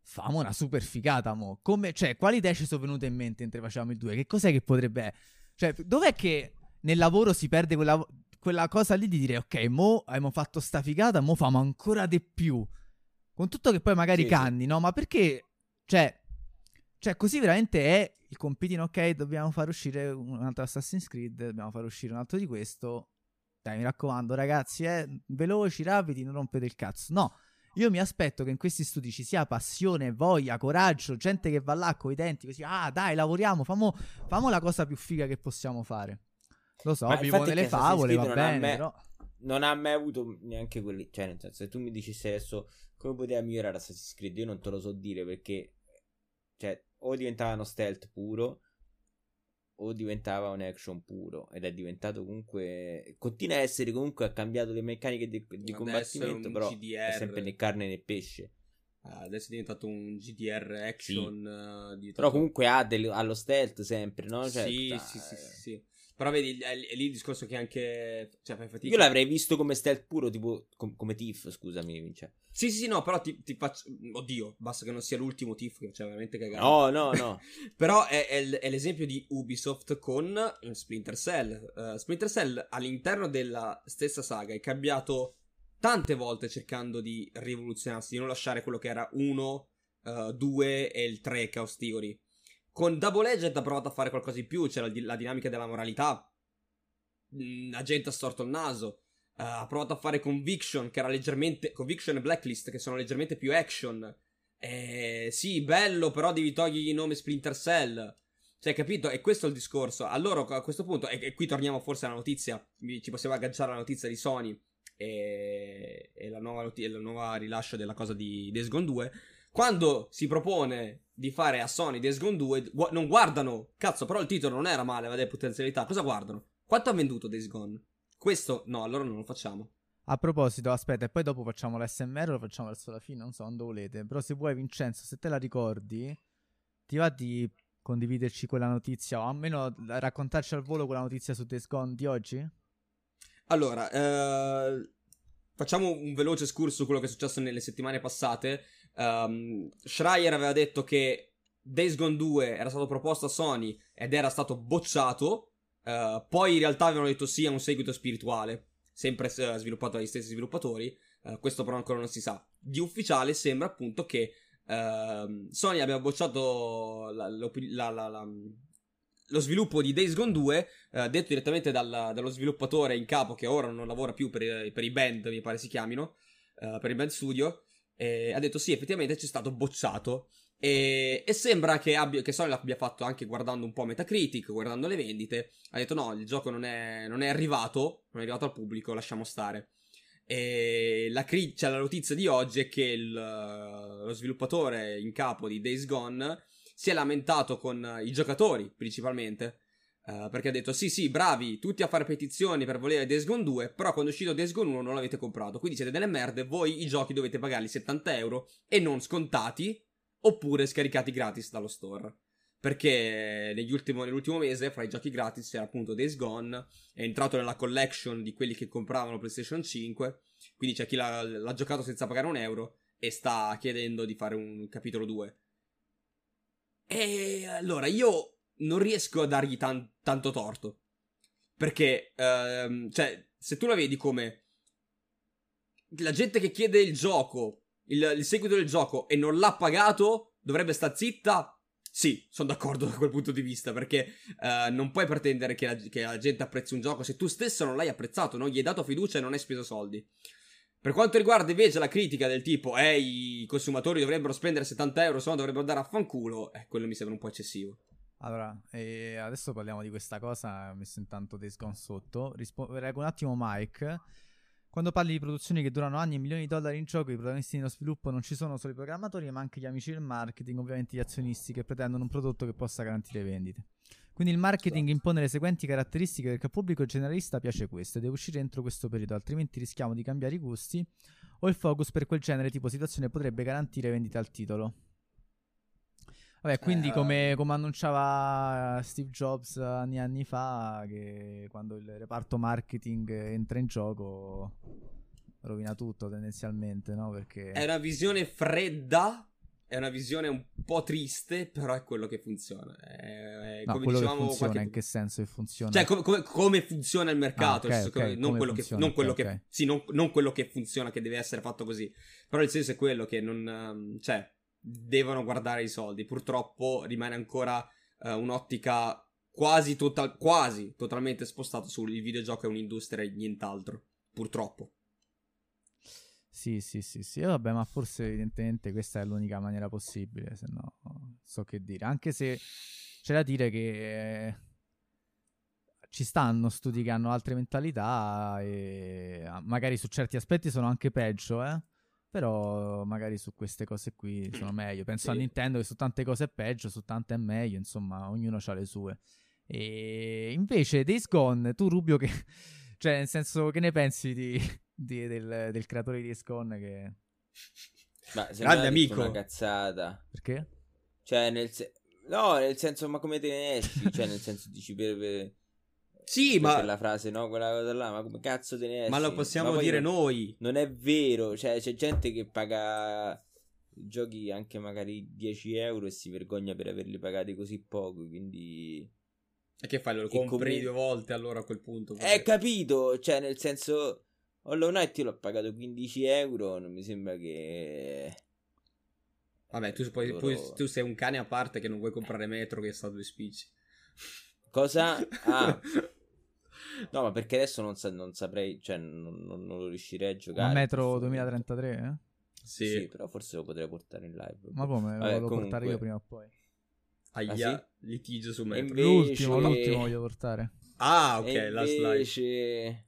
famo una super figata, mo. Come, cioè, quali idee ci sono venute in mente mentre facevamo il due? Che cos'è che potrebbe... Cioè, dov'è che nel lavoro si perde quella, quella cosa lì di dire ok, mo abbiamo fatto sta figata, mo famo ancora di più. Con tutto che poi magari sì, canni, sì. No? Ma perché... Cioè... Cioè, così veramente è il compitino, ok, dobbiamo far uscire un altro Assassin's Creed, dobbiamo far uscire un altro di questo. Dai, mi raccomando, ragazzi, eh, veloci, rapidi, non rompete il cazzo. No, io mi aspetto che in questi studi ci sia passione, voglia, coraggio, gente che va là coi denti, così, ah, dai, lavoriamo, famo, famo la cosa più figa che possiamo fare. Lo so, vivo nelle favole, va bene, me... però... Non ha mai avuto neanche quelli... Cioè, nel senso, se tu mi dicessi adesso come poteva migliorare Assassin's Creed, io non te lo so dire, perché... Cioè, o diventava uno stealth puro o diventava un action puro, ed è diventato comunque, continua a essere, comunque ha cambiato le meccaniche di, di combattimento, però G D R. È sempre né carne né pesce. Ah, adesso è diventato un G D R action, sì. Però comunque ha del, allo stealth sempre, no? Cioè, sì, ta... sì, sì, sì, sì. Però vedi, è lì il discorso che anche, cioè, fai fatica. Io l'avrei visto come stealth puro, tipo com- come Tiff, scusami, cioè. Sì, sì, sì, no, però ti, ti faccio... Oddio, basta che non sia l'ultimo Tiff, che c'è veramente cagato. No, no, no. Però è, è, è l'esempio di Ubisoft con Splinter Cell. Uh, Splinter Cell all'interno della stessa saga è cambiato tante volte cercando di rivoluzionarsi, di non lasciare quello che era uno, uh, due e il tre, Chaos Theory. Con Double Agent ha provato a fare qualcosa in più, c'era la dinamica della moralità, la gente ha storto il naso, uh, ha provato a fare Conviction, che era leggermente, Conviction e Blacklist, che sono leggermente più action, eh, sì, bello, però devi togliergli il nome Splinter Cell, cioè, capito? E questo è il discorso. Allora, a questo punto, e, e qui torniamo forse alla notizia, ci possiamo agganciare alla notizia di Sony, e, e la nuova noti- la nuova rilascio della cosa di Days Gone due, quando si propone di fare a Sony Days Gone due, gu- non guardano, cazzo, però il titolo non era male, aveva potenzialità, cosa guardano? Quanto ha venduto Days Gone? Questo, no, allora non lo facciamo. A proposito, aspetta, e poi dopo facciamo l'S M R, lo facciamo verso la fine, non so, quando volete, però se vuoi, Vincenzo, se te la ricordi, ti va di condividerci quella notizia, o almeno raccontarci al volo quella notizia su Days Gone di oggi? Allora, eh... facciamo un veloce escurso su quello che è successo nelle settimane passate. Um, Schreier aveva detto che Days Gone due era stato proposto a Sony ed era stato bocciato, uh, poi in realtà avevano detto sì, è un seguito spirituale, sempre uh, sviluppato dagli stessi sviluppatori, uh, questo però ancora non si sa. Di ufficiale sembra appunto che uh, Sony abbia bocciato la, la, la, la, lo sviluppo di Days Gone due, uh, detto direttamente dal, dallo sviluppatore in capo, che ora non lavora più per, per i band, mi pare si chiamino, uh, per i band studio. Eh, ha detto sì, effettivamente c'è stato bocciato, e, e sembra che, abbia, che Sony l'abbia fatto anche guardando un po' Metacritic, guardando le vendite, ha detto no, il gioco non è, non è arrivato, non è arrivato al pubblico, lasciamo stare. E la, cri- cioè, la notizia di oggi è che il, lo sviluppatore in capo di Days Gone si è lamentato con i giocatori principalmente, eh, perché ha detto sì sì, bravi tutti a fare petizioni per volere Days Gone due, però quando è uscito Days Gone uno non l'avete comprato, quindi siete delle merde, voi i giochi dovete pagarli settanta euro e non scontati oppure scaricati gratis dallo store, perché negli ultimo, nell'ultimo mese fra i giochi gratis c'era appunto Days Gone, è entrato nella collection di quelli che compravano PlayStation cinque, quindi c'è chi l'ha, l'ha giocato senza pagare un euro e sta chiedendo di fare un capitolo due. E allora io non riesco a dargli tan- tanto torto, perché ehm, cioè, se tu la vedi come la gente che chiede il gioco, il, il seguito del gioco e non l'ha pagato dovrebbe sta zitta, sì, sono d'accordo da quel punto di vista, perché eh, non puoi pretendere che la, che la gente apprezzi un gioco se tu stesso non l'hai apprezzato, non gli hai dato fiducia e non hai speso soldi. Per quanto riguarda invece la critica del tipo eh, i consumatori dovrebbero spendere settanta euro, se no dovrebbero dare a fanculo, eh, quello mi sembra un po' eccessivo. Allora, eh, adesso parliamo di questa cosa, ho messo intanto Days Gone sotto. Risponderei un attimo Mike. Quando parli di produzioni che durano anni e milioni di dollari in gioco, i protagonisti nello sviluppo non ci sono solo i programmatori, ma anche gli amici del marketing, ovviamente gli azionisti che pretendono un prodotto che possa garantire vendite. Quindi il marketing impone le seguenti caratteristiche perché al pubblico generalista piace questo e deve uscire entro questo periodo, altrimenti rischiamo di cambiare i gusti o il focus per quel genere tipo situazione potrebbe garantire vendite al titolo. Vabbè, quindi come, come annunciava Steve Jobs anni anni fa, che quando il reparto marketing entra in gioco rovina tutto tendenzialmente, no? Perché è una visione fredda, è una visione un po' triste, però è quello che funziona. È, è no, come quello dicevamo, che funziona qualche... in che senso funziona? Cioè com- com- come funziona il mercato, non quello che sì, non, non quello che funziona, che deve essere fatto così, però il senso è quello che non, cioè devono guardare i soldi. Purtroppo rimane ancora uh, un'ottica quasi, total- quasi totalmente spostata sul videogioco è un'industria e nient'altro, purtroppo. Sì sì sì sì, vabbè, ma forse evidentemente questa è l'unica maniera possibile, se no so che dire. Anche se c'è da dire che eh, ci stanno studi che hanno altre mentalità e magari su certi aspetti sono anche peggio, eh però magari su queste cose qui sono meglio. Penso sì. a Nintendo, che su tante cose è peggio, su tante è meglio, insomma ognuno ha le sue. E invece Days Gone, tu Rubio, che cioè nel senso, che ne pensi di, di, del, del creatore di Days Gone che... Ma se grande amico, una cazzata. Perché? Cioè nel se... no, nel senso, ma come te ne esci? Cioè nel senso dici per... per... Sì, ma la frase, no, quella cosa là, ma come cazzo te ne esci? Ma lo possiamo ma dire non... noi. Non è vero, cioè c'è gente che paga giochi anche magari dieci euro e si vergogna per averli pagati così poco, quindi e che fai, lo compri come... due volte allora a quel punto. Perché... Eh, capito, cioè nel senso Hollow Knight io l'ho pagato quindici euro, non mi sembra che vabbè, tu, poi, poi, tu sei un cane a parte che non vuoi comprare Metro che sta a due spicci. Cosa? Ah. No, ma perché adesso non, sa- non saprei, cioè non, non, non lo riuscirei a giocare. Ma Metro duemilatrentatré, eh? Sì. Sì, però forse lo potrei portare in live. Ma come? Vabbè, lo volevo portare io prima o poi. Aia, ah, sì? Litigio su Metro. Invece... L'ultimo, l'ultimo voglio portare. Ah, ok, invece... la slide.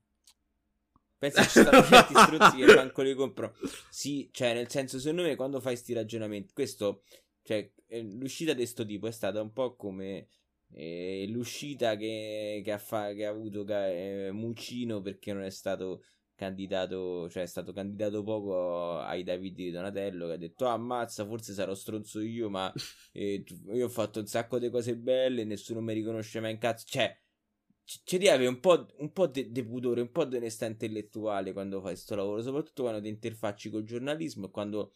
Penso che ci stanno certi struzzi che manco li compro. Sì, cioè nel senso, secondo me quando fai sti ragionamenti, questo, cioè l'uscita di sto tipo è stata un po' come... E l'uscita che, che, ha fa, che ha avuto eh, Muccino, perché non è stato candidato, cioè è stato candidato poco ai Davide di Donatello, che ha detto ah, ammazza, forse sarò stronzo io, ma eh, io ho fatto un sacco di cose belle, nessuno mi riconosce mai in cazzo. Cioè c- c'è di avere un po', un po' di de- pudore, un po' di onestà intellettuale quando fai sto lavoro, soprattutto quando ti interfacci col giornalismo e quando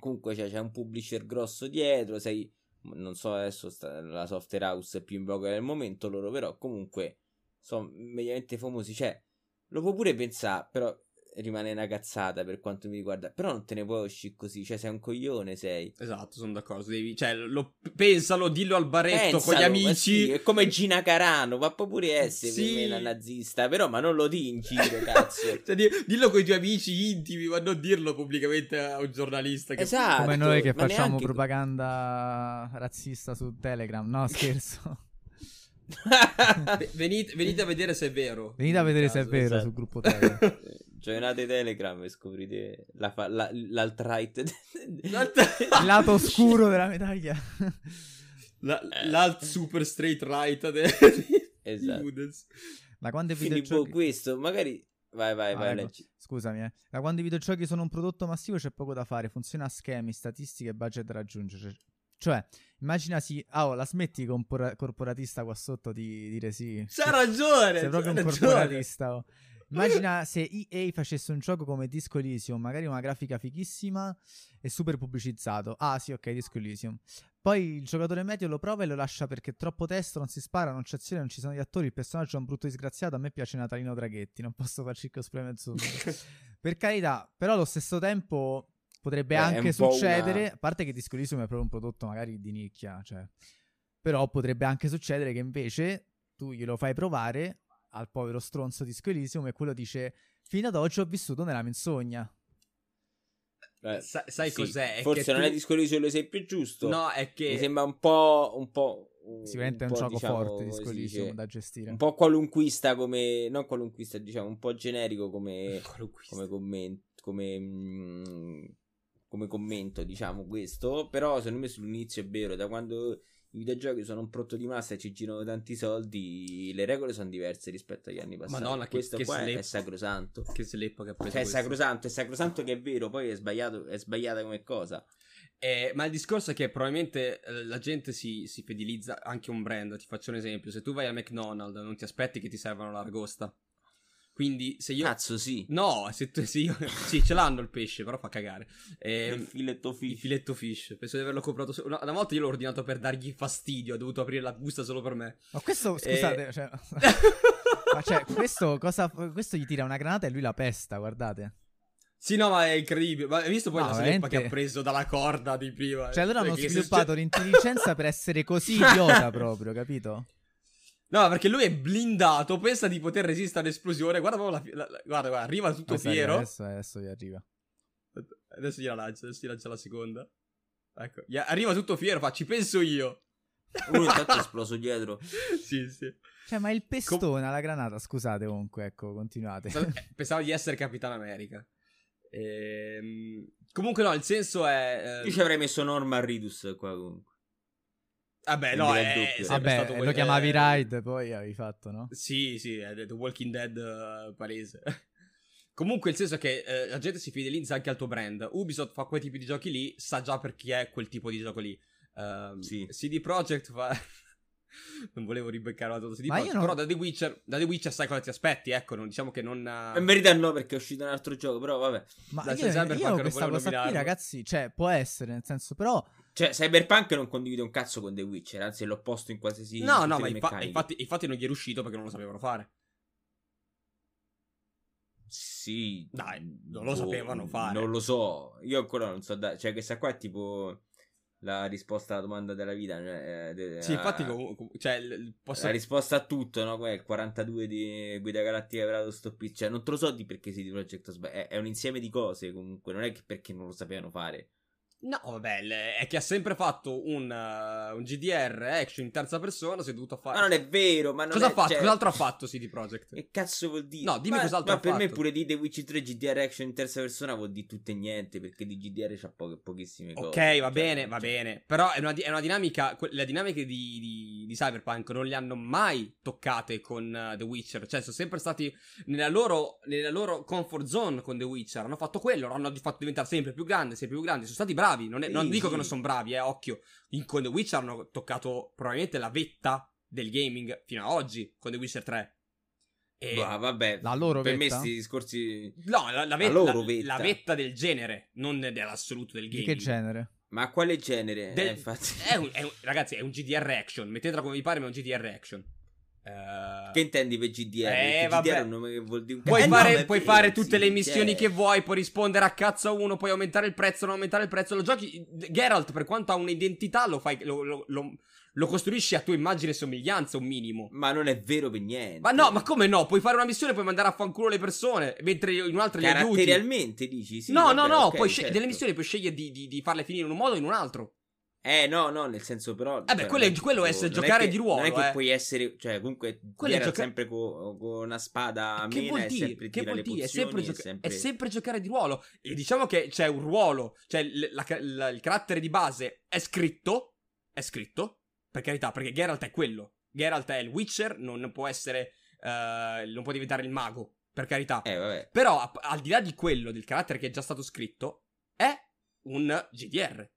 comunque cioè, c'è un publisher grosso dietro, sei... Non so adesso sta, la software house è più in voga del momento, loro però comunque sono mediamente famosi. Cioè lo può pure pensare, però rimane una cazzata per quanto mi riguarda. Però non te ne puoi uscire così, cioè sei un coglione, sei. Esatto, sono d'accordo, devi, cioè lo, pensalo, dillo al baretto, pensalo, con gli amici, sì, è come Gina Carano, ma può pure essere sì. Per me la nazista, però ma non lo dì in giro, cazzo. Cioè, dillo con i tuoi amici intimi, ma non dirlo pubblicamente a un giornalista che... Esatto, come noi che facciamo neanche... propaganda razzista su Telegram, no scherzo. venite, venite a vedere se è vero, venite a vedere caso, se è vero, esatto. Sul gruppo Telegram joinate Telegram e scoprite la fa- la, l'alt-right, il lato oscuro della medaglia, la, l'alt super straight right de- esatto. Da quando i videogiochi... questo magari vai vai ah, vai ecco. Scusami, eh. Da quando i videogiochi sono un prodotto massivo c'è poco da fare, funziona a schemi, statistiche e budget da raggiungere. Cioè, immaginasi, ah, oh, la smetti con compor- corporatista qua sotto di dire sì. C'ha ragione! Sei proprio un corporatista. Oh. Immagina se E A facesse un gioco come Disco Elysium, magari una grafica fighissima e super pubblicizzato. Ah, sì, ok, Disco Elysium. Poi il giocatore medio lo prova e lo lascia perché è troppo testo, non si spara, non c'è azione, non ci sono gli attori, il personaggio è un brutto disgraziato, a me piace Natalino Draghetti, non posso farci il cosplay mezzo. Per carità, però allo stesso tempo... Potrebbe eh, anche succedere, una... a parte che Disco Elysium è proprio un prodotto magari di nicchia, cioè. Però potrebbe anche succedere che invece tu glielo fai provare al povero stronzo di Squelisium, e quello dice: fino ad oggi ho vissuto nella menzogna. Eh, Sa- sai sì, cos'è? È forse che non tu... è discorso l'esempio giusto. No, è che mi sembra un po', un po', un, sicuramente un è un po', gioco diciamo, forte discorso da gestire. Un po' qualunquista come, non qualunquista, diciamo, un po' generico come come commento, come mh, come commento, diciamo questo. Però secondo me sull'inizio è vero, da quando i videogiochi sono un prodotto di massa e ci girano tanti soldi, le regole sono diverse rispetto agli anni passati. Madonna, che, questo che qua slip, è sacrosanto. Che slip che ha preso. Cioè, è sacrosanto, è sacrosanto che è vero, poi è sbagliato, è sbagliata come cosa. Eh, ma il discorso è che probabilmente la gente si, si fidelizza anche un brand. Ti faccio un esempio: se tu vai a McDonald's non ti aspetti che ti servano l'argosta. Quindi se io cazzo sì no se, tu, se io sì ce l'hanno il pesce, però fa cagare, eh, il filetto fish, il filetto fish penso di averlo comprato so- una, una volta io l'ho ordinato per dargli fastidio, ho dovuto aprire la busta solo per me. Ma questo scusate eh... cioè... ma cioè questo cosa questo gli tira una granata e lui la pesta, guardate. Sì, no, ma è incredibile. Ma hai visto poi no, la veramente... slippa che ha preso dalla corda di prima, cioè allora hanno sviluppato l'intelligenza per essere così idiota proprio, capito? No, perché lui è blindato, pensa di poter resistere all'esplosione. Guarda proprio la, la, la guarda, guarda, arriva tutto fiero. Adesso, adesso gli arriva. Adesso gli la lancio, adesso gli lancio la seconda. Ecco, gli arriva tutto fiero, fa ci penso io. Uno intanto è esploso dietro. Sì, sì. Cioè, ma il pestone alla Com- granata, scusate comunque, ecco, continuate. Pensavo di essere Capitano America. Ehm, comunque no, il senso è... Eh... Io ci avrei messo Norman Reedus qua comunque. Vabbè, no, è, è vabbè, stato quel... lo chiamavi Ride, poi avevi fatto, no? Sì, sì, è The Walking Dead uh, palese. Comunque il senso è che eh, la gente si fidelizza anche al tuo brand. Ubisoft fa quei tipi di giochi lì, sa già per chi è quel tipo di gioco lì. Um, sì. C D Projekt fa... non volevo ribeccare la tua C D Projekt, non... però da The Witcher, da The Witcher sai cosa ti aspetti, ecco, non, diciamo che non... Ha... In verità no, perché è uscito un altro gioco, però vabbè. Ma da io, io, io questa cosa qui, ragazzi, cioè, può essere, nel senso, però... Cioè, Cyberpunk non condivide un cazzo con The Witcher, anzi è l'opposto in qualsiasi... No, no, ma infa- infatti, infatti non gli è riuscito perché non lo sapevano fare. Sì. Dai, non lo boh, sapevano fare. Non lo so, io ancora non so... Da- cioè, questa qua è tipo la risposta alla domanda della vita. Eh, de- sì, infatti... Com- com- cioè, l- posso... La risposta a tutto, no? Quel quarantadue di Guida Galattica per l'Autostoppi. Cioè, non te lo so di perché si di progetto sbag- è-, è un insieme di cose, comunque. Non è che perché non lo sapevano fare. No, vabbè, è che ha sempre fatto un, uh, un G D R action in terza persona, si è dovuto fare... Ma non è vero, ma non cosa è... ha fatto? Cioè... Cos'altro ha fatto C D Projekt? Che cazzo vuol dire? No, dimmi ma, cos'altro ma ha fatto. Ma per me pure di The Witcher tre G D R action in terza persona vuol dire tutto e niente, perché di G D R c'ha po- pochissime cose. Ok, va cioè, bene, va cioè... bene. Però è una, di- è una dinamica... Que- le dinamiche di, di, di Cyberpunk non le hanno mai toccate con uh, The Witcher. Cioè, sono sempre stati nella loro, nella loro comfort zone con The Witcher. Hanno fatto quello, l'hanno fatto diventare sempre più grande, sempre più grande. Sono stati bravi. Non, è, non dico che non sono bravi, eh, occhio. In, con The Witcher hanno toccato probabilmente la vetta del gaming fino a oggi, con The Witcher tre. E bah, vabbè, la loro per vetta? Me sti discorsi... No, la, la, vetta, la, la, vetta. la vetta del genere, non dell'assoluto del gaming. Di che genere? Ma quale genere? Del, eh, infatti. È un, è un, ragazzi, è un G D R action, mettetela come vi pare, ma è un G D R action. Uh... Che intendi per G D R? Eh, G D R è un nome che vuol dire... Puoi eh, fare, no, puoi vero, fare tutte sì, le missioni che vuoi, puoi rispondere a cazzo a uno, puoi aumentare il prezzo, non aumentare il prezzo. Lo giochi. Geralt, per quanto ha un'identità, lo fai. Lo, lo, lo, lo costruisci a tua immagine e somiglianza, un minimo. Ma non è vero per niente. Ma no, ma come no? Puoi fare una missione, puoi mandare a fanculo le persone, mentre in un'altra le aiuti. Caratterialmente dici? Sì, no, vabbè, no, no, no, okay, puoi certo. sceg- delle missioni puoi scegliere di, di, di farle finire in un modo o in un altro. Eh no no nel senso però vabbè quello è, quello è essere giocare che, di ruolo non è che eh. puoi essere cioè comunque quello era gioca- sempre con co una spada a che mena vuol dire? Sempre che vuol dire? Pozioni, è, sempre gioca- è, sempre... è sempre giocare di ruolo e diciamo che c'è un ruolo cioè l- la, la, il carattere di base è scritto è scritto per carità perché Geralt è quello Geralt è il Witcher non può essere uh, non può diventare il mago per carità eh, vabbè. Però a- al di là di quello del carattere che è già stato scritto è un G D R.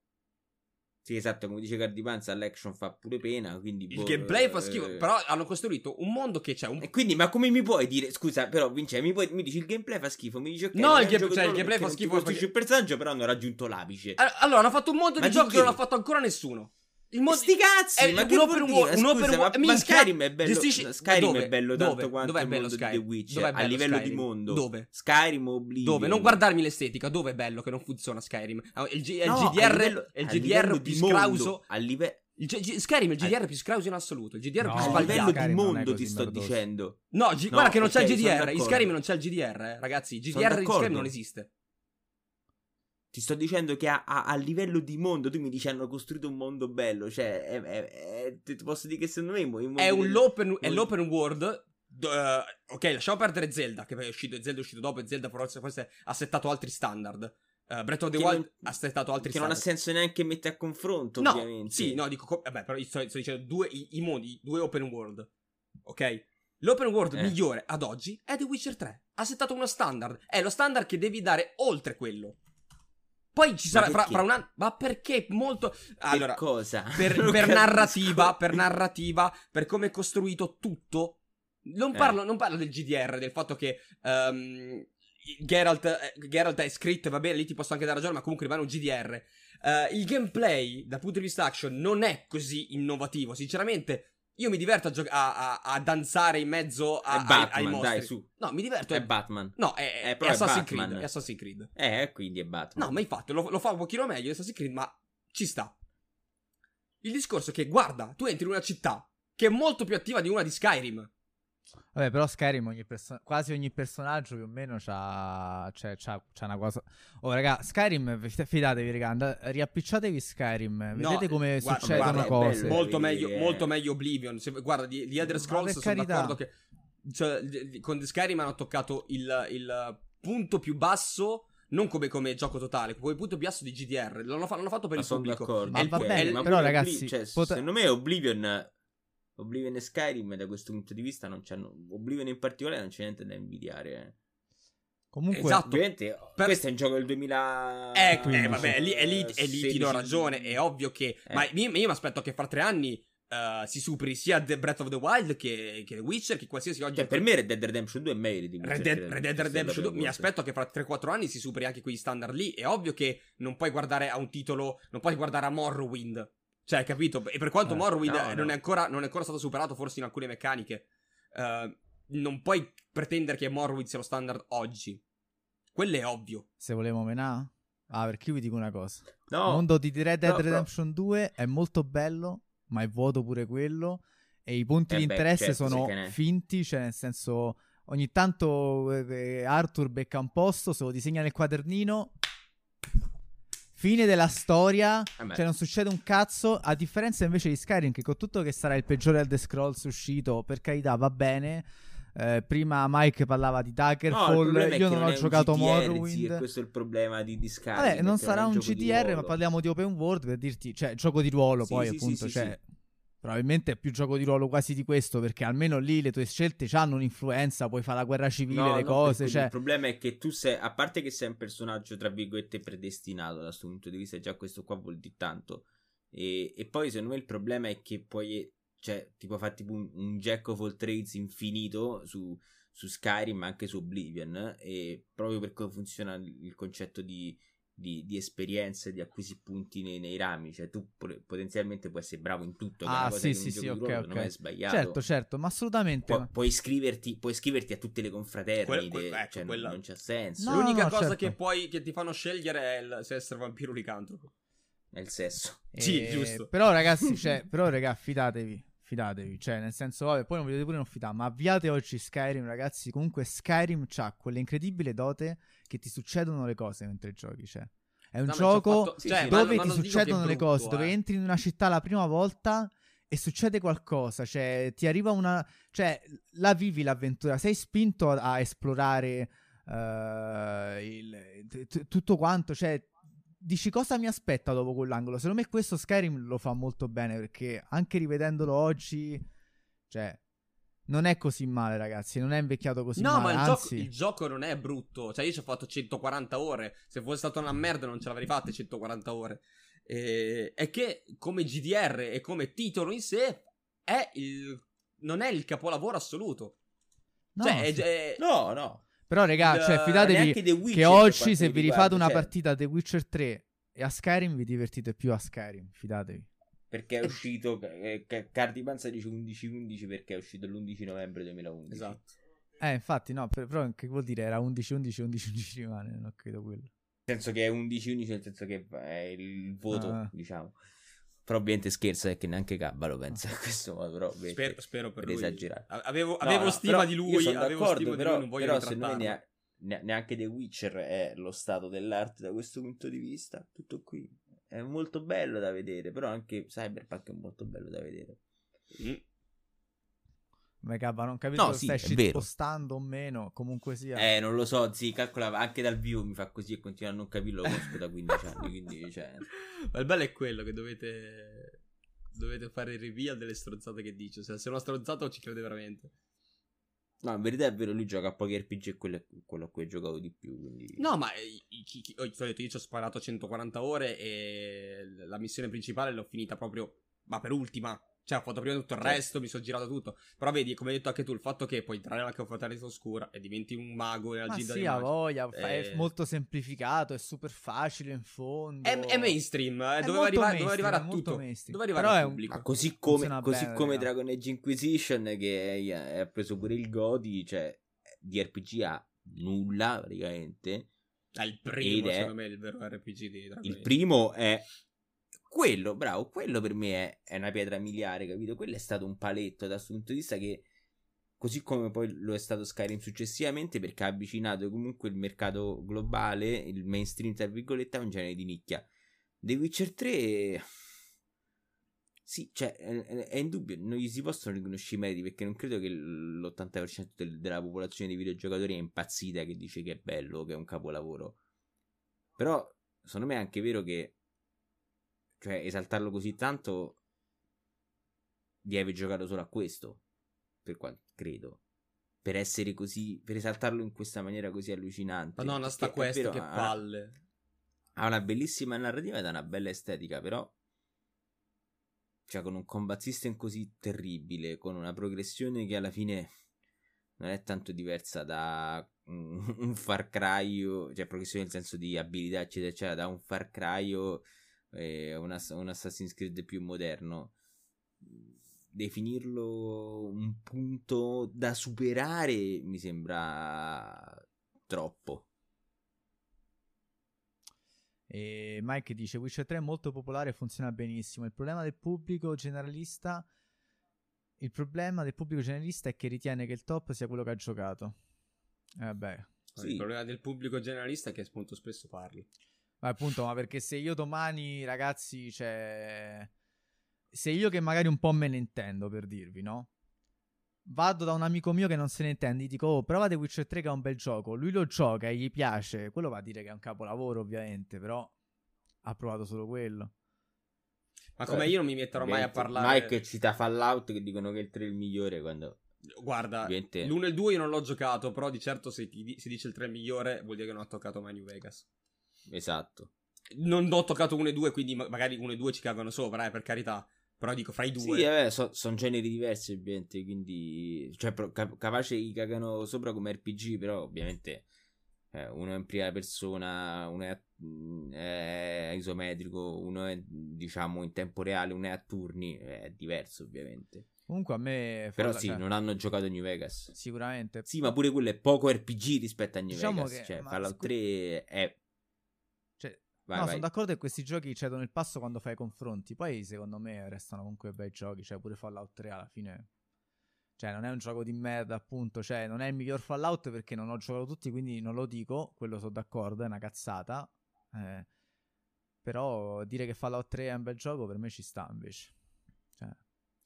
Sì, esatto, come dice Cardipanza, l'action fa pure pena, quindi... Il boh, gameplay eh, fa schifo, eh, però hanno costruito un mondo che c'è un... E quindi, ma come mi puoi dire... Scusa, però, Vince, mi, puoi... mi dici il gameplay fa schifo, mi dici... Okay, no, il, game... cioè, il gameplay fa schifo... Perché... il personaggio, però hanno raggiunto l'apice. Allora, hanno fatto un mondo ma di gioco che non l'ha fatto ancora nessuno. Il mod... Sti cazzi, è ma che vuol dire? Scusa, open... ma, ma Skyrim è bello, gestisci... Skyrim dove? È bello tanto dove? Quanto dove il mondo Skyrim? Di The Witcher, a livello Skyrim? Di mondo. Dove? Skyrim Oblivion. Dove? Non guardarmi l'estetica, dove è bello che non funziona Skyrim? Il, G- no, il G D R, livello, il G D R di scrauso... A livello... Il G- Skyrim è il G D R più scrauso in assoluto. Il G D R no, più a livello di mondo ti sto merdoso. dicendo. No, G- no, guarda che non okay, c'è il G D R. In Skyrim non c'è il G D R, eh, ragazzi. Il G D R di Skyrim non esiste. Ti sto dicendo che a, a, a livello di mondo, tu mi dici hanno costruito un mondo bello. Cioè, è, è, è, ti posso dire che secondo me mondo è, un l'open, mondo... è l'open world. Uh, ok, lasciamo perdere Zelda, che è uscito, Zelda è uscito dopo e Zelda forse, forse ha settato altri standard. Uh, Breath of the Wild non, ha settato altri che standard. Che non ha senso neanche mettere a confronto, no, ovviamente. Sì, no, dico, co- vabbè, però sto, sto dicendo due i, i modi, due open world. Ok? L'open world eh. migliore ad oggi è The Witcher tre. Ha settato uno standard. È lo standard che devi dare oltre quello. Poi ci sarà fra, fra un anno. Ma perché molto. Allora, per cosa? Per, per narrativa, per narrativa, per come è costruito tutto. Non parlo, eh. non parlo del G D R, del fatto che um, Geralt, eh, Geralt è scritto, va bene, lì ti posso anche dare ragione, ma comunque rimane un G D R. Uh, il gameplay, dal punto di vista action, non è così innovativo. Sinceramente, io mi diverto a, gio- a, a, a danzare in mezzo a, Batman, ai, ai mostri. Dai, su. No, mi diverto. È, è Batman. No, è, è, è, Assassin's Creed, è Assassin's Creed. Eh, quindi è Batman. No, ma infatti, lo, lo fa un pochino meglio Assassin's Creed, ma ci sta. Il discorso è che, guarda, tu entri in una città che è molto più attiva di una di Skyrim. Vabbè, però Skyrim ogni perso- quasi ogni personaggio più o meno c'ha, c'è, c'ha, c'ha una cosa. Oh raga, Skyrim, fidatevi raga, and- riappicciatevi Skyrim, no, vedete come guarda, succedono guarda, cose bello, molto, meglio, eh. molto meglio Oblivion. Se, guarda, di, di Elder Scrolls sono carità. d'accordo che cioè, di, di, con Skyrim hanno toccato il, il punto più basso. Non come, come gioco totale, come punto più basso di G D R. L'hanno, fa- l'hanno fatto per ma il pubblico ma il, va bene, il, ma però ragazzi cioè, pot- secondo me Oblivion Oblivion e Skyrim da questo punto di vista non c'hanno. Oblivion in particolare non c'è niente da invidiare. Eh. Comunque, esatto. ovviamente, per... questo è un gioco del duemila Eh, eh vabbè, è lì, è lì, è lì ti do ragione. È ovvio che. Eh. Ma io, io mi aspetto che fra tre anni uh, si superi sia The Breath of the Wild che, che The Witcher, che qualsiasi oggi. Cioè, per me Red Dead Redemption due è meglio di Red Dead, Red Dead Redemption due. Mi aspetto che fra tre quattro anni si superi anche quei standard lì. È ovvio che non puoi guardare a un titolo, non puoi guardare a Morrowind. Cioè, capito? E per quanto eh, Morrowind no, no. Non, è ancora, non è ancora stato superato, forse in alcune meccaniche, uh, non puoi pretendere che Morrowind sia lo standard oggi. Quello è ovvio. Se volevo menà? Ah, perché io vi dico una cosa. No. Il mondo di Red Dead no, Redemption però... due è molto bello, ma è vuoto pure quello. E i punti eh di beh, interesse certo, sono ne... finti, cioè nel senso... Ogni tanto eh, Arthur becca un posto, se lo disegna nel quadernino... Fine della storia, eh cioè non succede un cazzo, a differenza invece di Skyrim, che con tutto che sarà il peggiore Elder Scrolls uscito, per carità, va bene. Eh, prima Mike parlava di Daggerfall, no, io non ho giocato Morrowind. Sì, questo è il problema di, di Skyrim. Vabbè, non sarà un G D R, ma parliamo di open world, per dirti, cioè, gioco di ruolo, sì, poi sì, appunto, sì, cioè... Sì. Probabilmente è più gioco di ruolo quasi di questo, perché almeno lì le tue scelte hanno un'influenza, puoi fare la guerra civile, no, le no, cose. Cioè... Il problema è che tu sei, a parte che sei un personaggio tra virgolette predestinato da questo punto di vista, già questo qua vuol dire tanto. E, e poi secondo me il problema è che puoi, cioè, tipo fare tipo un, un Jack of all trades infinito su, su Skyrim, ma anche su Oblivion, e proprio per come funziona il concetto di... Di, di esperienze, di acquisire punti nei, nei rami, cioè tu po- potenzialmente puoi essere bravo in tutto, ah, che è una cosa sì, che sì, sì, okay, okay. Non è sbagliato, certo, certo, ma assolutamente Pu- ma... puoi iscriverti, puoi iscriverti a tutte le confraternite, que- que- ecco, cioè quella... non, non c'è senso. No, l'unica no, cosa certo. che puoi che ti fanno scegliere è il, se essere vampiro o licantropo, è il sesso. E... Sì, giusto. Però ragazzi, cioè, però raga, fidatevi, fidatevi, cioè nel senso, vabbè, poi non vedete pure non fidare, ma avviate oggi Skyrim, ragazzi, comunque Skyrim c'ha quelle incredibili dote che ti succedono le cose mentre giochi, cioè è un no, gioco fatto... sì, sì, dove ma, ti ma succedono brutto, le cose, eh. dove entri in una città la prima volta e succede qualcosa, cioè ti arriva una, cioè la vivi l'avventura, sei spinto a esplorare uh, il... t- tutto quanto, cioè dici cosa mi aspetta dopo quell'angolo. Secondo me questo Skyrim lo fa molto bene, perché anche rivedendolo oggi, cioè non è così male, ragazzi, non è invecchiato così no, male. No, ma il, anzi... gioco, il gioco non è brutto. Cioè io ci ho fatto centoquaranta ore. Se fosse stata una merda non ce l'avrei fatta centoquaranta ore. E... È che come G D R e come titolo in sé è il... non è il capolavoro assoluto. No, cioè, sì. è... no, no. Però raga, cioè fidatevi che oggi se vi rifate una certo. partita a The Witcher tre e a Skyrim vi divertite più a Skyrim, fidatevi. Perché è uscito eh, Cardi Panza dice undici undici perché è uscito l'undici novembre duemilaundici. Esatto. Eh infatti no, però che vuol dire era undici undici undici undici rimane, non ho capito quello. Nel senso che è undici undici nel senso che è il voto, ah. diciamo. Però ovviamente scherzo, è che neanche Gabba lo pensa in questo modo, però spero, spero per, per lui. Esagerare. Avevo, avevo no, stima no, di lui, sono avevo stima però, di lui, non voglio però se noi ne, ne, neanche The Witcher è lo stato dell'arte da questo punto di vista, tutto qui. È molto bello da vedere, però anche Cyberpunk è molto bello da vedere. Mm. Ma Gabba, non capisco no, se sì, stai shitpostando o meno, comunque sia. Eh, non lo so, zi, calcola, anche dal vivo mi fa così e continua a non capirlo, lo conosco da quindici anni, quindi cioè... Ma il bello è quello, che dovete dovete fare review a delle stronzate che dice, cioè, se è una stronzata ci crede veramente. No, in verità è vero, lui gioca a pochi R P G e quello, quello a cui ho giocato di più, quindi... No, ma ho detto, io ci ho sparato centoquaranta ore e la missione principale l'ho finita proprio, ma per ultima. Cioè, ho fatto prima tutto il resto, sì. Mi sono girato tutto. Però vedi, come hai detto anche tu, il fatto che puoi entrare nella Confraternita Oscura e diventi un mago e agita di magia. Ma sì, voglia, è molto semplificato, è super facile in fondo. È, è mainstream, eh. È doveva, arrivare, mainstream doveva arrivare a tutto. Doveva arrivare però al pubblico. Un... Così come, così bene, come Dragon Age Inquisition, che ha preso pure il G O T Y, cioè di R P G ha nulla, praticamente. È il primo, secondo me, il vero R P G di Dragon Age. Il primo è... Quello, bravo, quello per me è, è una pietra miliare, capito? Quello è stato un paletto da questo punto di vista che, così come poi lo è stato Skyrim successivamente, perché ha avvicinato comunque il mercato globale, il mainstream, tra virgolette, a un genere di nicchia. The Witcher tre... Sì, cioè, è, è indubbio, non gli si possono riconoscere i meriti, perché non credo che l'ottanta per cento del, della popolazione di videogiocatori è impazzita, che dice che è bello, che è un capolavoro. Però, secondo me è anche vero che cioè esaltarlo così tanto di aver giocato solo a questo, per quanto credo, per essere così, per esaltarlo in questa maniera così allucinante. Ma no, sta questo, vero, che ha, palle, ha una bellissima narrativa ed ha una bella estetica, però cioè con un combat system così terribile, con una progressione che alla fine non è tanto diversa da un, un Far Cry, cioè progressione nel senso di abilità eccetera eccetera, da un Far Cry o un Assassin's Creed più moderno. Definirlo un punto da superare mi sembra troppo. E Mike dice: Witcher tre è molto popolare e funziona benissimo. Il problema del pubblico generalista Il problema del pubblico generalista è che ritiene che il top sia quello che ha giocato. Eh beh. Sì. Il problema del pubblico generalista è che molto spesso parli. Ma appunto, ma perché se io domani, ragazzi, cioè, se io che magari un po' me ne intendo, per dirvi, no? Vado da un amico mio che non se ne intende, gli dico: oh, provate Witcher tre che è un bel gioco. Lui lo gioca e gli piace. Quello va a dire che è un capolavoro, ovviamente, però ha provato solo quello. Ma come eh, io non mi metterò mai a parlare. Mike cita Fallout, che dicono che il tre è il migliore, quando... Guarda, ovviamente... l'uno e il due io non l'ho giocato, però di certo se ti, si dice il tre è il migliore vuol dire che non ha toccato mai New Vegas. Esatto. Non ho toccato uno e due, quindi magari uno e due ci cagano sopra, eh, per carità. Però dico, fra i due. Sì, vabbè, so, sono generi diversi, ovviamente, quindi... Cioè, cap- capace che cagano sopra come R P G, però, ovviamente, eh, uno è in prima persona, uno è, è isometrico, uno è, diciamo, in tempo reale, uno è a turni, è diverso, ovviamente. Comunque a me... Però la... sì, cioè... non hanno giocato New Vegas. Sicuramente. Sì, ma pure quello è poco R P G rispetto a New diciamo Vegas. Che... Cioè, Fallout scu... tre è... Vai, no, vai. Sono d'accordo che questi giochi cedono il passo quando fai confronti. Poi secondo me restano comunque bei giochi. Cioè pure Fallout tre alla fine, cioè non è un gioco di merda, appunto. Cioè non è il miglior Fallout perché non ho giocato tutti, quindi non lo dico. Quello sono d'accordo, è una cazzata, eh. Però dire che Fallout tre è un bel gioco per me ci sta, invece, cioè...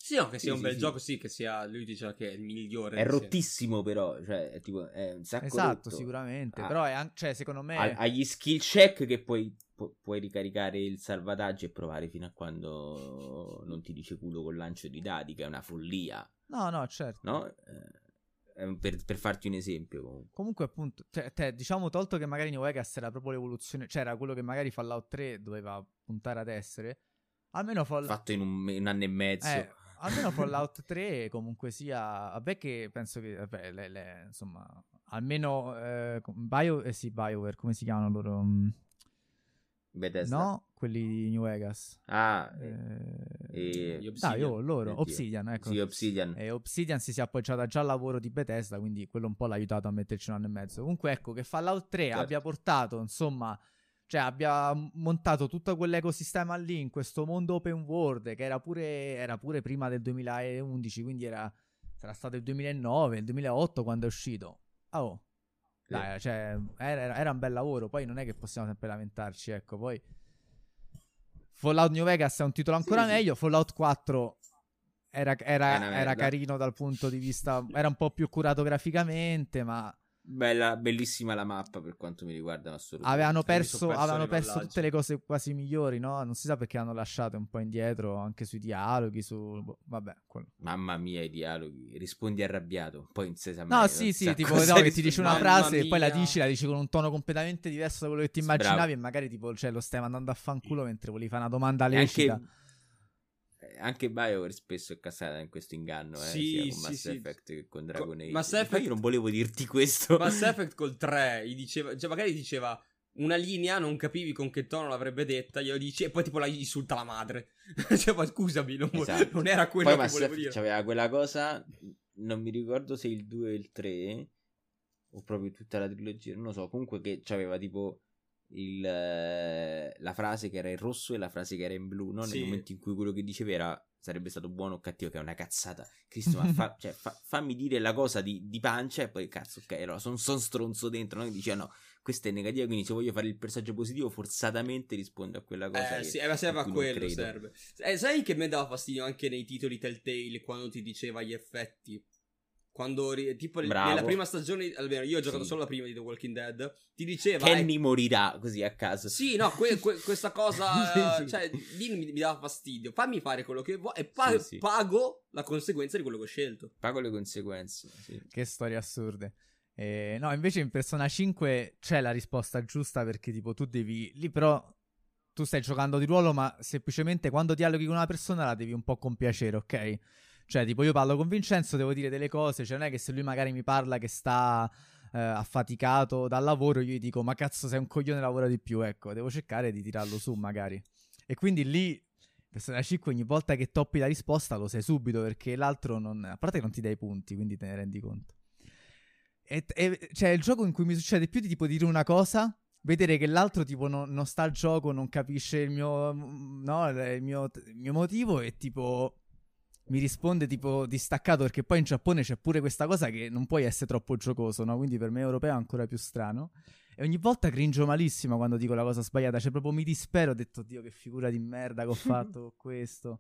Sì, no, che sia sì, un sì, bel sì. gioco, sì, che sia... Lui diceva che è il migliore. È rottissimo, però, cioè, è tipo, è un sacco esatto, rotto. Sicuramente, ah, però è anche, cioè, secondo me... Ha, ha gli skill check che puoi, pu- puoi ricaricare il salvataggio e provare fino a quando non ti dice culo col lancio di dadi, che è una follia. No, no, certo. No? Eh, per, per farti un esempio, comunque. Comunque, appunto, te, te, diciamo, tolto che magari New Vegas era proprio l'evoluzione, cioè era quello che magari Fallout tre doveva puntare ad essere, almeno Fallout... Fatto in un, un anno e mezzo. Eh, almeno Fallout tre comunque sia, vabbè, che penso che vabbè, le, le, insomma almeno eh, Bio, eh sì, BioWare, come si chiamano loro? Bethesda. No, quelli di New Vegas. Ah, eh, eh, Obsidian. Dai, oh, loro, Oddio. Obsidian, ecco. Sì, Obsidian. E Obsidian si sia appoggiata già al lavoro di Bethesda, quindi quello un po' l'ha aiutato a metterci un anno e mezzo. Comunque ecco che Fallout tre certo. abbia portato, insomma, Cioè abbia montato tutto quell'ecosistema lì in questo mondo open world che era pure, era pure prima del duemilaundici, quindi era, era stato il duemilanove, il duemilaotto quando è uscito. Oh, dai, cioè, era, era un bel lavoro, poi non è che possiamo sempre lamentarci, ecco, poi Fallout New Vegas è un titolo ancora sì, meglio, sì. Fallout quattro era, era, era carino dal punto di vista, era un po' più curato graficamente, ma... Bella, bellissima la mappa per quanto mi riguarda, assolutamente. Avevano perso, perso, avevano perso tutte le cose quasi migliori, no? Non si sa perché hanno lasciato un po' indietro anche sui dialoghi, su... Vabbè, quello. Mamma mia, i dialoghi. Rispondi arrabbiato, poi in sesa no, sì, sì, tipo no, che ti dice una frase mia. E poi la dici, la dici con un tono completamente diverso da quello che ti immaginavi. Bravo. E magari tipo, cioè, lo stai mandando a fanculo mentre volevi fare una domanda lecita. Anche... Anche BioWare spesso è casata in questo inganno, eh, sì, sia con Mass sì, Effect sì. che con Dragon Age. Mass Effect... Io non volevo dirti questo. Mass Effect col tre gli diceva, cioè magari diceva una linea, non capivi con che tono l'avrebbe detta, glielo dici e poi tipo la insulta la madre. Cioè, ma scusami, non, esatto. non era quello poi che Mass volevo Effect dire. C'aveva quella cosa, non mi ricordo se il due e il tre o proprio tutta la trilogia, non lo so, comunque che c'aveva tipo Il, la frase che era in rosso e la frase che era in blu, no? Nel sì. momento in cui quello che diceva era sarebbe stato buono o cattivo, che è una cazzata. Cristo, ma fa, cioè, fa, fammi dire la cosa di, di pancia e poi cazzo, ok, allora sono son stronzo dentro, no? Che dice no, questa è negativa, quindi se voglio fare il personaggio positivo forzatamente rispondo a quella cosa. Eh che, sì, ma serve a quello, serve. Eh, sai che me dava fastidio anche nei titoli Telltale quando ti diceva gli effetti? Quando tipo Bravo. nella prima stagione, almeno io ho giocato sì. solo la prima di The Walking Dead, ti diceva Kenny eh, morirà così a caso. Sì, no, que, que, questa cosa sì, sì. cioè lì mi, mi dava fastidio. Fammi fare quello che vuoi e pa- sì, sì. pago la conseguenza di quello che ho scelto. Pago le conseguenze. Sì. Che storie assurde. Eh, no, invece in Persona cinque c'è la risposta giusta perché tipo tu devi lì però tu stai giocando di ruolo, ma semplicemente quando dialoghi con una persona la devi un po' compiacere, ok? Cioè, tipo, io parlo con Vincenzo, devo dire delle cose, cioè non è che se lui magari mi parla che sta eh, affaticato dal lavoro, io gli dico, ma cazzo, sei un coglione, lavora di più, ecco, devo cercare di tirarlo su, magari. E quindi lì, Persona cinque, ogni volta che toppi la risposta lo sai subito, perché l'altro non... A parte che non ti dai punti, quindi te ne rendi conto. E, e, cioè, è il gioco in cui mi succede più di, tipo, dire una cosa... Vedere che l'altro tipo non, non sta al gioco, non capisce il mio, no, il mio, il mio motivo e tipo mi risponde tipo distaccato, perché poi in Giappone c'è pure questa cosa che non puoi essere troppo giocoso, no? Quindi per me europeo è ancora più strano e ogni volta cringio malissimo quando dico la cosa sbagliata, cioè proprio mi dispero, ho detto Dio che figura di merda che ho fatto con questo.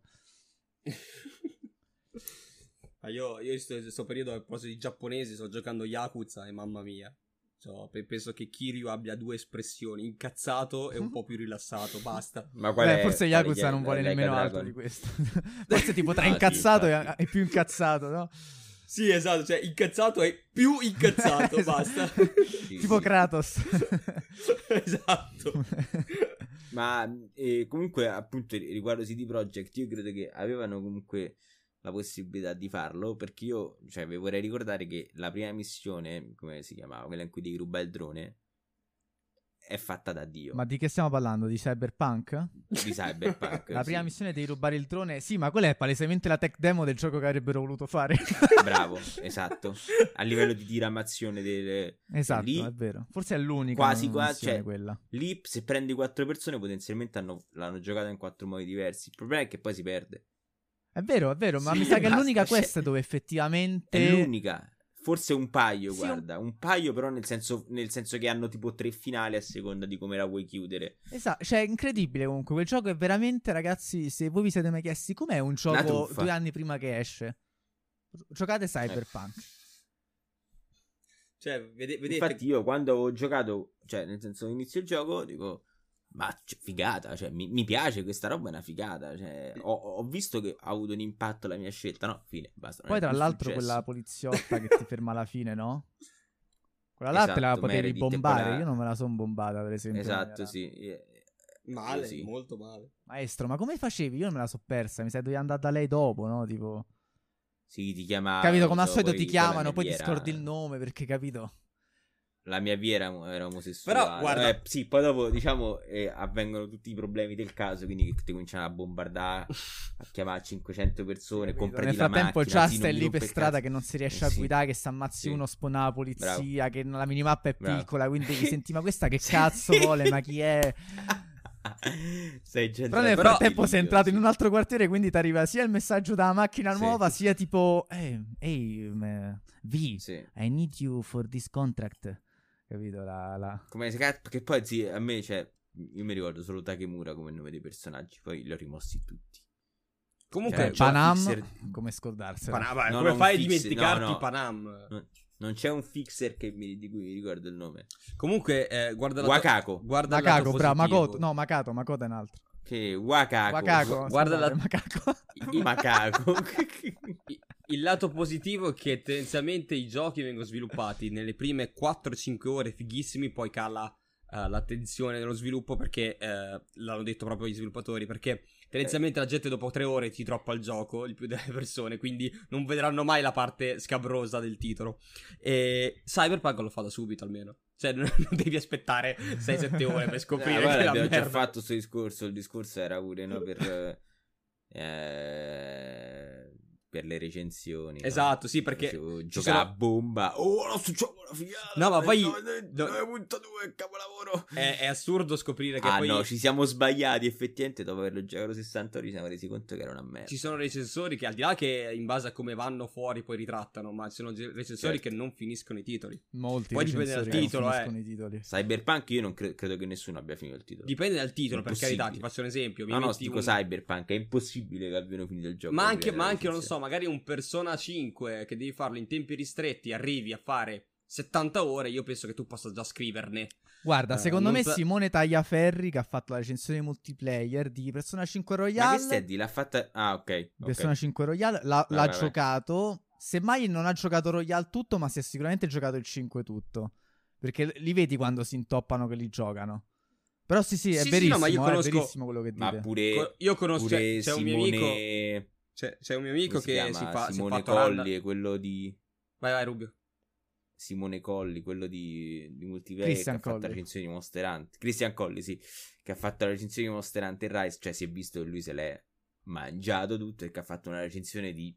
Ma io, io in questo periodo a proposito di giapponesi sto giocando Yakuza e mamma mia. So, penso che Kiryu abbia due espressioni, incazzato e un po' più rilassato, basta. Ma qual Beh, è, forse Yakuza è, non vuole nemmeno altro di questo. Forse tipo tra no, incazzato sì, e, e più incazzato, no? Sì, esatto, cioè incazzato e più incazzato, esatto. basta. Sì, tipo sì. Kratos. Esatto. Ma eh, comunque appunto riguardo C D Projekt io credo che avevano comunque la possibilità di farlo, perché io cioè vi vorrei ricordare che la prima missione, come si chiamava, quella in cui devi rubare il drone, è fatta da Dio. Ma di che stiamo parlando? Di Cyberpunk? Di Cyberpunk. La sì. prima missione devi rubare il drone. Sì, ma quella è palesemente la tech demo del gioco che avrebbero voluto fare. Bravo, esatto. A livello di diramazione delle... Esatto, lì, è vero. Forse è l'unica quasi, quasi, cioè, quella. Lì se prendi quattro persone potenzialmente hanno, l'hanno giocata in quattro modi diversi. Il problema è che poi si perde. È vero, è vero, ma sì, mi sa che è l'unica questa dove effettivamente... È l'unica, forse un paio, sì, guarda, un... un paio però nel senso, nel senso che hanno tipo tre finali a seconda di come la vuoi chiudere. Esatto, cioè è incredibile comunque, quel gioco è veramente, ragazzi, se voi vi siete mai chiesti com'è un gioco due anni prima che esce, giocate Cyberpunk. Eh. Cioè, vede- vedete... Infatti io quando ho giocato, cioè nel senso inizio il gioco, dico... Ma cioè, figata, cioè, mi, mi piace questa roba, è una figata, cioè, ho, ho visto che ha avuto un impatto la mia scelta, no? Fine, basta. Poi tra l'altro successo. Quella poliziotta che ti ferma alla fine, no? Quella esatto, là te la potevi bombare, quella... io non me la sono bombata per esempio. Esatto, sì. Era... Male, sì. molto male. Maestro, ma come facevi? Io non me la so persa, mi sa che dovevi andare da lei dopo, no? Tipo... Sì, ti chiamava. Capito, come al solito ti chiamano, poi ti scordi il nome perché capito... la mia via era, era omosessuale. Però guarda, eh, sì, poi dopo diciamo eh, avvengono tutti i problemi del caso, quindi ti cominciano a bombardare, a chiamare cinquecento persone, sì, comprati la macchina. Nel frattempo Just è lì per strada caso. Che non si riesce eh, a sì. guidare, che si ammazzi sì. uno, spona la polizia, bravo. Che la minimappa è bravo. Piccola, quindi ti senti ma questa che cazzo vuole, ma chi è? Sei gente, però nel però frattempo sei entrato sì. in un altro quartiere, quindi ti arriva sia il messaggio dalla macchina sì. nuova, sia tipo ehi, hey, hey, V sì. I need you for this contract, capito? La, la... Come si cazzo? Perché poi sì, a me cioè, io mi ricordo solo Takemura come nome dei personaggi, poi li ho rimossi tutti. Comunque cioè, Panam fixer... come scordarselo Panam, no, come fai a dimenticarti no, no. Panam no. Non c'è un fixer che mi, di cui mi ricordo il nome. Comunque, eh, guarda la Wakako. Guarda Wakako, bravo. Makoto. No, Makoto, Makoto è un altro. Che Wakako. Wakako. Guarda la Macaco. Il Macaco. Il lato positivo è che tendenzialmente i giochi vengono sviluppati nelle prime quattro cinque ore fighissimi, poi cala uh, l'attenzione dello sviluppo perché uh, l'hanno detto proprio gli sviluppatori, perché tendenzialmente la gente dopo tre ore ti droppa il gioco, il più delle persone, quindi non vedranno mai la parte scabrosa del titolo. E Cyberpunk lo fa da subito almeno, cioè non, non devi aspettare sei sette ore per scoprire no, che la abbiamo già fatto questo discorso, il discorso era pure no, per, eh, per le recensioni. Esatto, no? sì perché gioca sono... a bomba. Oh, lo succede la figata. No ma poi nove virgola due capolavoro. È, è assurdo scoprire che ah, poi no, ci siamo sbagliati effettivamente. Dopo averlo giocato sessanta ore ci siamo resi conto che era una merda. Ci sono recensori che al di là che in base a come vanno fuori poi ritrattano, ma ci sono recensori certo. che non finiscono i titoli. Molti poi dipende dal titolo eh. i titoli. Cyberpunk io non cre- credo che nessuno abbia finito il titolo. Dipende dal titolo, per carità, ti faccio un esempio. No no, dico un... Cyberpunk è impossibile che abbiano finito il gioco. Ma anche ma anche non so, magari un Persona cinque che devi farlo in tempi ristretti, arrivi a fare settanta ore, io penso che tu possa già scriverne. Guarda, eh, secondo me sa... Simone Tagliaferri, che ha fatto la recensione multiplayer di Persona cinque Royal. Ma che stai di? L'ha fatta... Ah, ok. Persona okay. cinque Royal, l'ha, vai, l'ha vai, giocato. Semmai non ha giocato Royal tutto, ma si è sicuramente giocato il cinque tutto. Perché li vedi quando si intoppano che li giocano. Però sì, sì, è sì, verissimo, sì, no, ma io conosco... è verissimo quello che dite. Ma pure... Co- io conosco... C'è, c'è Simone... un mio amico... C'è, c'è un mio amico si che si fa Simone si Colli è quello di vai vai Rubio Simone Colli, quello di, di Multiplayer, che Colli. Ha fatto la recensione di Monster Hunter. Christian Colli sì, che ha fatto la recensione di Monster Hunter Rise, cioè si è visto che lui se l'è mangiato tutto e che ha fatto una recensione di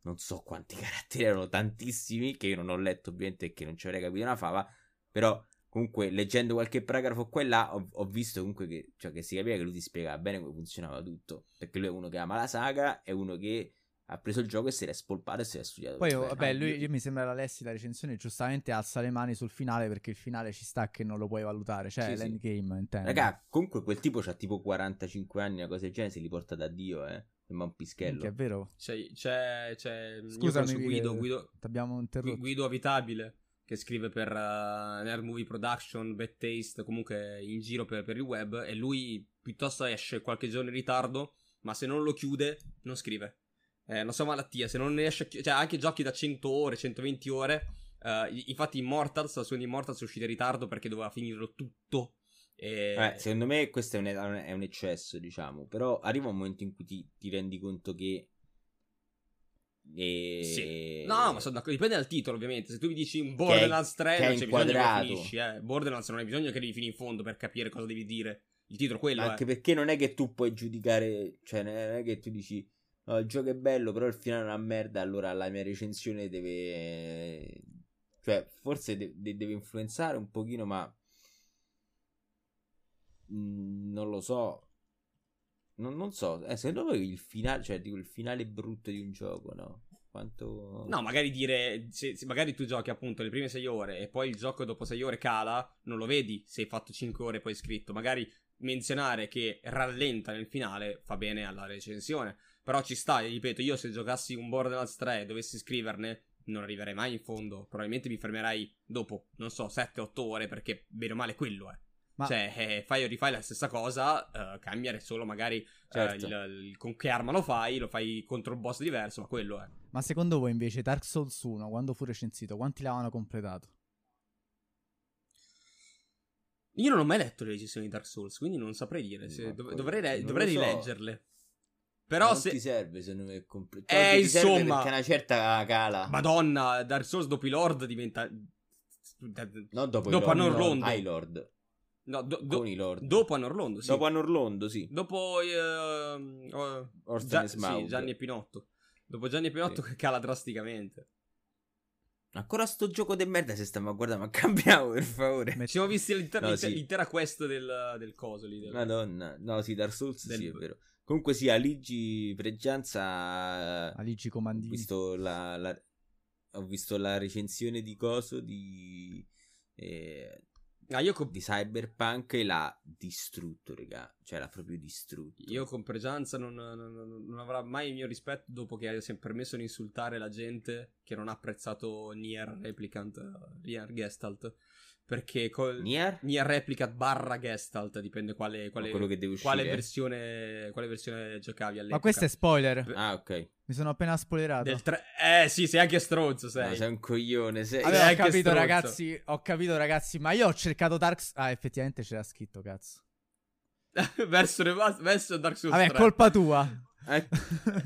non so quanti caratteri, erano tantissimi che io non ho letto ovviamente e che non ci avrei capito una fava, però comunque leggendo qualche paragrafo qua e là ho, ho visto comunque che, cioè, che si capiva che lui ti spiegava bene come funzionava tutto, perché lui è uno che ama la saga, è uno che ha preso il gioco e se l'è spolpato e se l'è studiato. Poi oh, vabbè lui, io mi sembra l'Alessi la recensione giustamente alza le mani sul finale, perché il finale ci sta che non lo puoi valutare, cioè sì, l'endgame sì. intendo. Raga, comunque quel tipo c'ha tipo quarantacinque anni, una cosa del genere, se li porta da Dio eh ma un pischello. Che è vero. C'è, c'è, c'è... Scusami Guido, Guido t'abbiamo interrotto. Guido Abitabile, che scrive per uh, Nerd Movie Production, Bad Taste, comunque in giro per, per il web, e lui piuttosto esce qualche giorno in ritardo, ma se non lo chiude non scrive. Eh, la sua malattia, se non riesce a chi- cioè anche giochi da cento ore, centoventi ore, uh, infatti Immortals, la sua Immortals è uscita in ritardo perché doveva finirlo tutto. E... Vabbè, secondo me questo è un, è un eccesso, diciamo, però arriva un momento in cui ti, ti rendi conto che E... Sì. No, ma sono d'accordo. Dipende dal titolo, ovviamente. Se tu mi dici in Borderlands tre non c'è bisogno che finisci, eh. Borderlands non hai bisogno che devi finire in fondo per capire cosa devi dire. Il titolo è quello. Anche eh. perché non è che tu puoi giudicare, cioè non è che tu dici no, il gioco è bello, però il finale è una merda, allora la mia recensione deve, cioè forse de- de- deve influenzare un pochino, ma mm, non lo so. Non, non so, eh, secondo voi il finale, cioè dico il finale brutto di un gioco, no? Quanto... No, magari dire, se, se magari tu giochi appunto le prime sei ore e poi il gioco dopo sei ore cala, non lo vedi se hai fatto cinque ore e poi è scritto. Magari menzionare che rallenta nel finale fa bene alla recensione, però ci sta, ripeto, io se giocassi un Borderlands tre e dovessi scriverne, non arriverei mai in fondo, probabilmente mi fermerei dopo, non so, sette otto ore, perché bene o male quello è. Ma... Cioè, eh, fai o rifai la stessa cosa, uh, cambiare solo magari certo. eh, il, il, con che arma lo fai, lo fai contro un boss diverso, ma quello è. Ma secondo voi invece Dark Souls uno, quando fu recensito, quanti l'avevano completato? Io non ho mai letto le recensioni di Dark Souls, quindi non saprei dire, se, no, dov- dovrei, re- dovrei rileggerle. Però se... ti serve se non è completo. Eh, insomma, perché una certa cala. Madonna, Dark Souls dopo i Lord diventa... No, dopo, dopo Anor Londo. Ai Lord. No, do, do, con i Lord. Dopo Anor Londo, sì. Dopo Anor Londo, sì. Dopo uh, uh, Orson Gia- sì, Gianni e Pinotto. Dopo Gianni e Pinotto sì. Che cala drasticamente. Ancora sto gioco de merda se stiamo a guardare, ma cambiamo per favore. Ma ci siamo visti l'intera, no, sì. l'intera quest del, del coso lì del... Madonna, no sì, Dark Souls del... sì è vero. Comunque sì, Aligi Freggianza Aligi Comandini ho visto la, la, ho visto la recensione di coso di eh, ah, io comp- di Cyberpunk e l'ha distrutto, regà. Cioè l'ha proprio distrutto. Io con Pregianza non, non, non avrà mai il mio rispetto dopo che si è permesso di insultare la gente che non ha apprezzato Nier Replicant, Nier Gestalt. Perché col Nier, Nier Replicant barra Gestalt, dipende quale, quale, quello che deve uscire. Quale versione, quale versione giocavi all'epoca. Ma questo è spoiler. Ah, ok. Mi sono appena spoilerato del tre... Eh sì, sei anche stronzo, sei. No, sei un coglione, sei. Vabbè, sei ho capito stronzo. ragazzi, ho capito ragazzi, ma io ho cercato Dark Souls. Ah, effettivamente c'era scritto, cazzo. verso, le... verso Dark Souls Vabbè, tre. Colpa tua. Eh,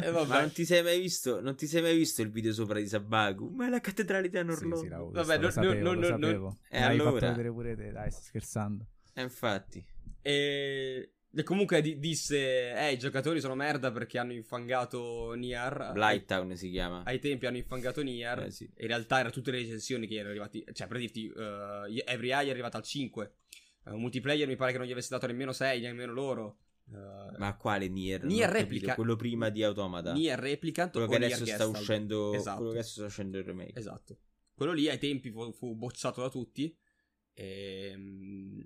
eh, vabbè. Ma non ti sei mai visto, non ti sei mai visto il video sopra di Sabaku? Ma è la cattedrale di Anor Londo. Sì, sì, vabbè, lo, lo sapevo, non lo non, sapevo. Non... Eh, allora... fatto vedere pure te, dai, sto scherzando. Eh, infatti. E... E comunque d- disse eh i giocatori sono merda perché hanno infangato Nier. Blighttown si chiama. Ai tempi hanno infangato Nier. Eh, sì. In realtà era tutte le recensioni che erano arrivati, cioè per dirti uh, Every Eye è arrivata al cinque. Uh, multiplayer mi pare che non gli avesse dato nemmeno sei, nemmeno loro. Uh, Ma quale Nier? Nier Replicant, quello prima di Automata. Nier Replicant, quello che adesso Nier sta Gestalt. uscendo, esatto. Quello che adesso sta uscendo il remake. Esatto. Quello lì ai tempi fu, fu bocciato da tutti. Ehm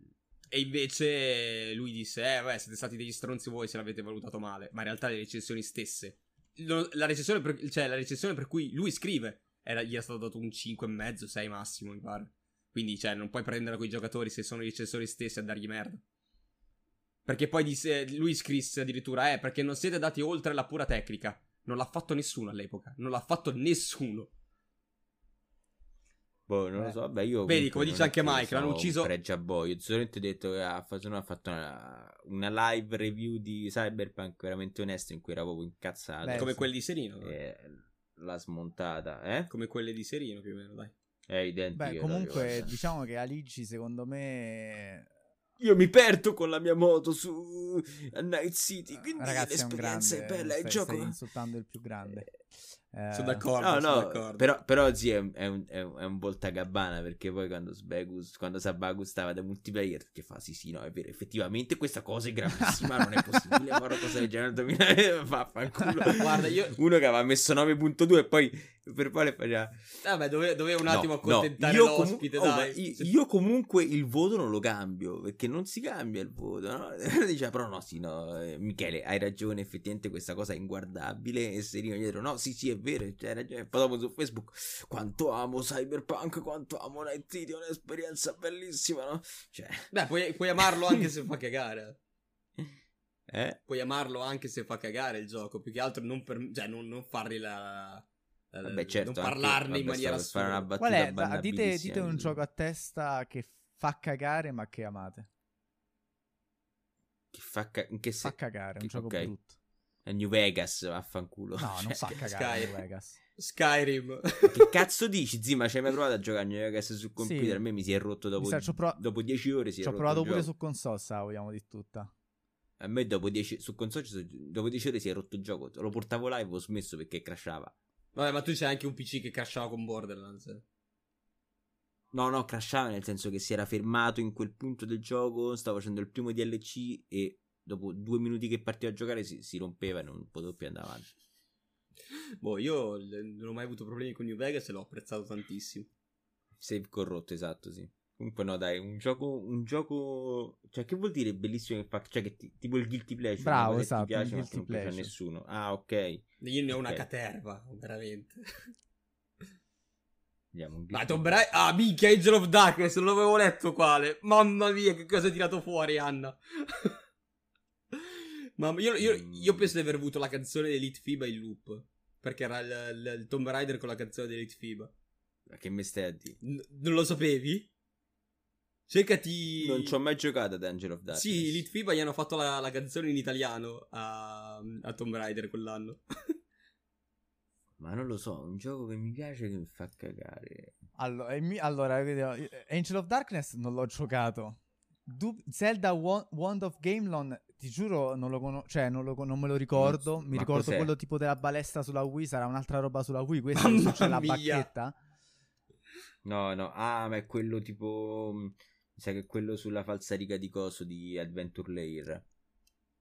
E invece lui disse: Eh, beh, siete stati degli stronzi voi se l'avete valutato male. Ma in realtà le recensioni stesse, la recensione per, cioè la recensione per cui lui scrive, era, gli è stato dato un cinque e mezzo, sei massimo, mi pare. Quindi, cioè, non puoi prendere con i giocatori se sono i recensori stessi a dargli merda. Perché poi disse, lui scrisse addirittura: Eh, perché non siete andati oltre la pura tecnica. Non l'ha fatto nessuno all'epoca. Non l'ha fatto nessuno. Boh, non beh. lo so, beh io... Vedi, come dice anche Mike, l'hanno ucciso... Freggia boy, io solamente ho detto che ha fatto, ha fatto una, una live review di Cyberpunk veramente onesto in cui era proprio incazzato. Beh, come sì. quelle di Serino. Eh, l'ha smontata, eh? Come quelle di Serino, più o meno, dai. È identico. Beh, comunque, diciamo che Aligi, secondo me... Io mi perdo con la mia moto su Night City, quindi ragazzi, l'esperienza è, grande, è bella, stai, il gioco... Stai insultando il più grande. Eh, sono d'accordo, no, sono no, d'accordo. Però, però sì, è un, è, un, è un voltagabbana. Perché poi quando Sbegus, quando Sabaku stava da multiplayer, che fa sì, sì, no, è vero, effettivamente questa cosa è gravissima. Non è possibile, ma una cosa del genere duemila vaffanculo. Guarda, io... uno che aveva messo nove punto due e poi per poi le faceva. Vabbè, dove, dovevo un attimo no, accontentare no. l'ospite. Comu- oh, dai. Io, io comunque il voto non lo cambio perché non si cambia il voto. No? Diceva, però, no, sì, no, eh, Michele, hai ragione. Effettivamente questa cosa è inguardabile. E Serino dietro, no, sì, sì, è vero, c'è ragione. Poi dopo su Facebook quanto amo Cyberpunk, quanto amo Night City, è un'esperienza bellissima, no? Cioè, beh, puoi, puoi amarlo anche se fa cagare. Eh? Puoi amarlo anche se fa cagare il gioco, più che altro non per, cioè non, non farli la, la vabbè, certo, non parlarne anche, in maniera assurda. Qual è? Da, dite, dite un gioco a testa che fa cagare ma che amate. Che fa ca- in che se- fa cagare, che, un gioco okay. brutto. New Vegas, vaffanculo. No, cioè, non fa cagare Sky... New Vegas. Skyrim. Che cazzo dici, Zima? Ci hai mai provato a giocare a New Vegas sul computer? Sì. A me mi si è rotto dopo, sa, prov- dopo dieci ore. Ci ho provato pure su console, sa, vogliamo di tutta. A me dopo dieci su console dopo dieci ore si è rotto il gioco. Lo portavo live, ho smesso perché crashava. Vabbè, ma tu c'hai anche un P C che crashava con Borderlands. No, no, crashava nel senso che si era fermato in quel punto del gioco. Stavo facendo il primo D L C e... dopo due minuti che partiva a giocare si, si rompeva e non potevo più andare avanti. Boh, io non ho mai avuto problemi con New Vegas e l'ho apprezzato tantissimo. Save corrotto, esatto, sì. Comunque no, dai, un gioco... un gioco... cioè, che vuol dire bellissimo che fa... cioè, che ti... tipo il guilty pleasure. Bravo, esatto, ti piace ma che non piace a nessuno. Ah, ok. Io ne ho okay. una caterva, veramente. Andiamo, un ma Tom Bra- Ah, minchia, Angel of Darkness, non l'avevo letto quale. Mamma mia, che cosa hai tirato fuori, Anna. Ma io, io, io penso di aver avuto la canzone di Elite FIBA in loop. Perché era il, il, il Tomb Raider con la canzone di Elite FIBA. Ma che me stai a dire? N- non lo sapevi? Cercati. Non ci ho mai giocato ad Angel of Darkness. Sì, Elite FIBA gli hanno fatto la, la canzone in italiano a, a Tomb Raider quell'anno. Ma non lo so, un gioco che mi piace che mi fa cagare. Allora, mi, allora, Angel of Darkness non l'ho giocato. Du- Zelda Wo- Wand of Gamelon, ti giuro, non lo conosco, cioè non, lo con- non me lo ricordo. Mi Ma ricordo cos'è? Quello tipo della balestra sulla Wii, sarà un'altra roba sulla Wii. Questa c'è cioè la bacchetta. No, no, ah, ma è quello tipo. Mi sa che è quello sulla falsariga di coso di Adventure Lair.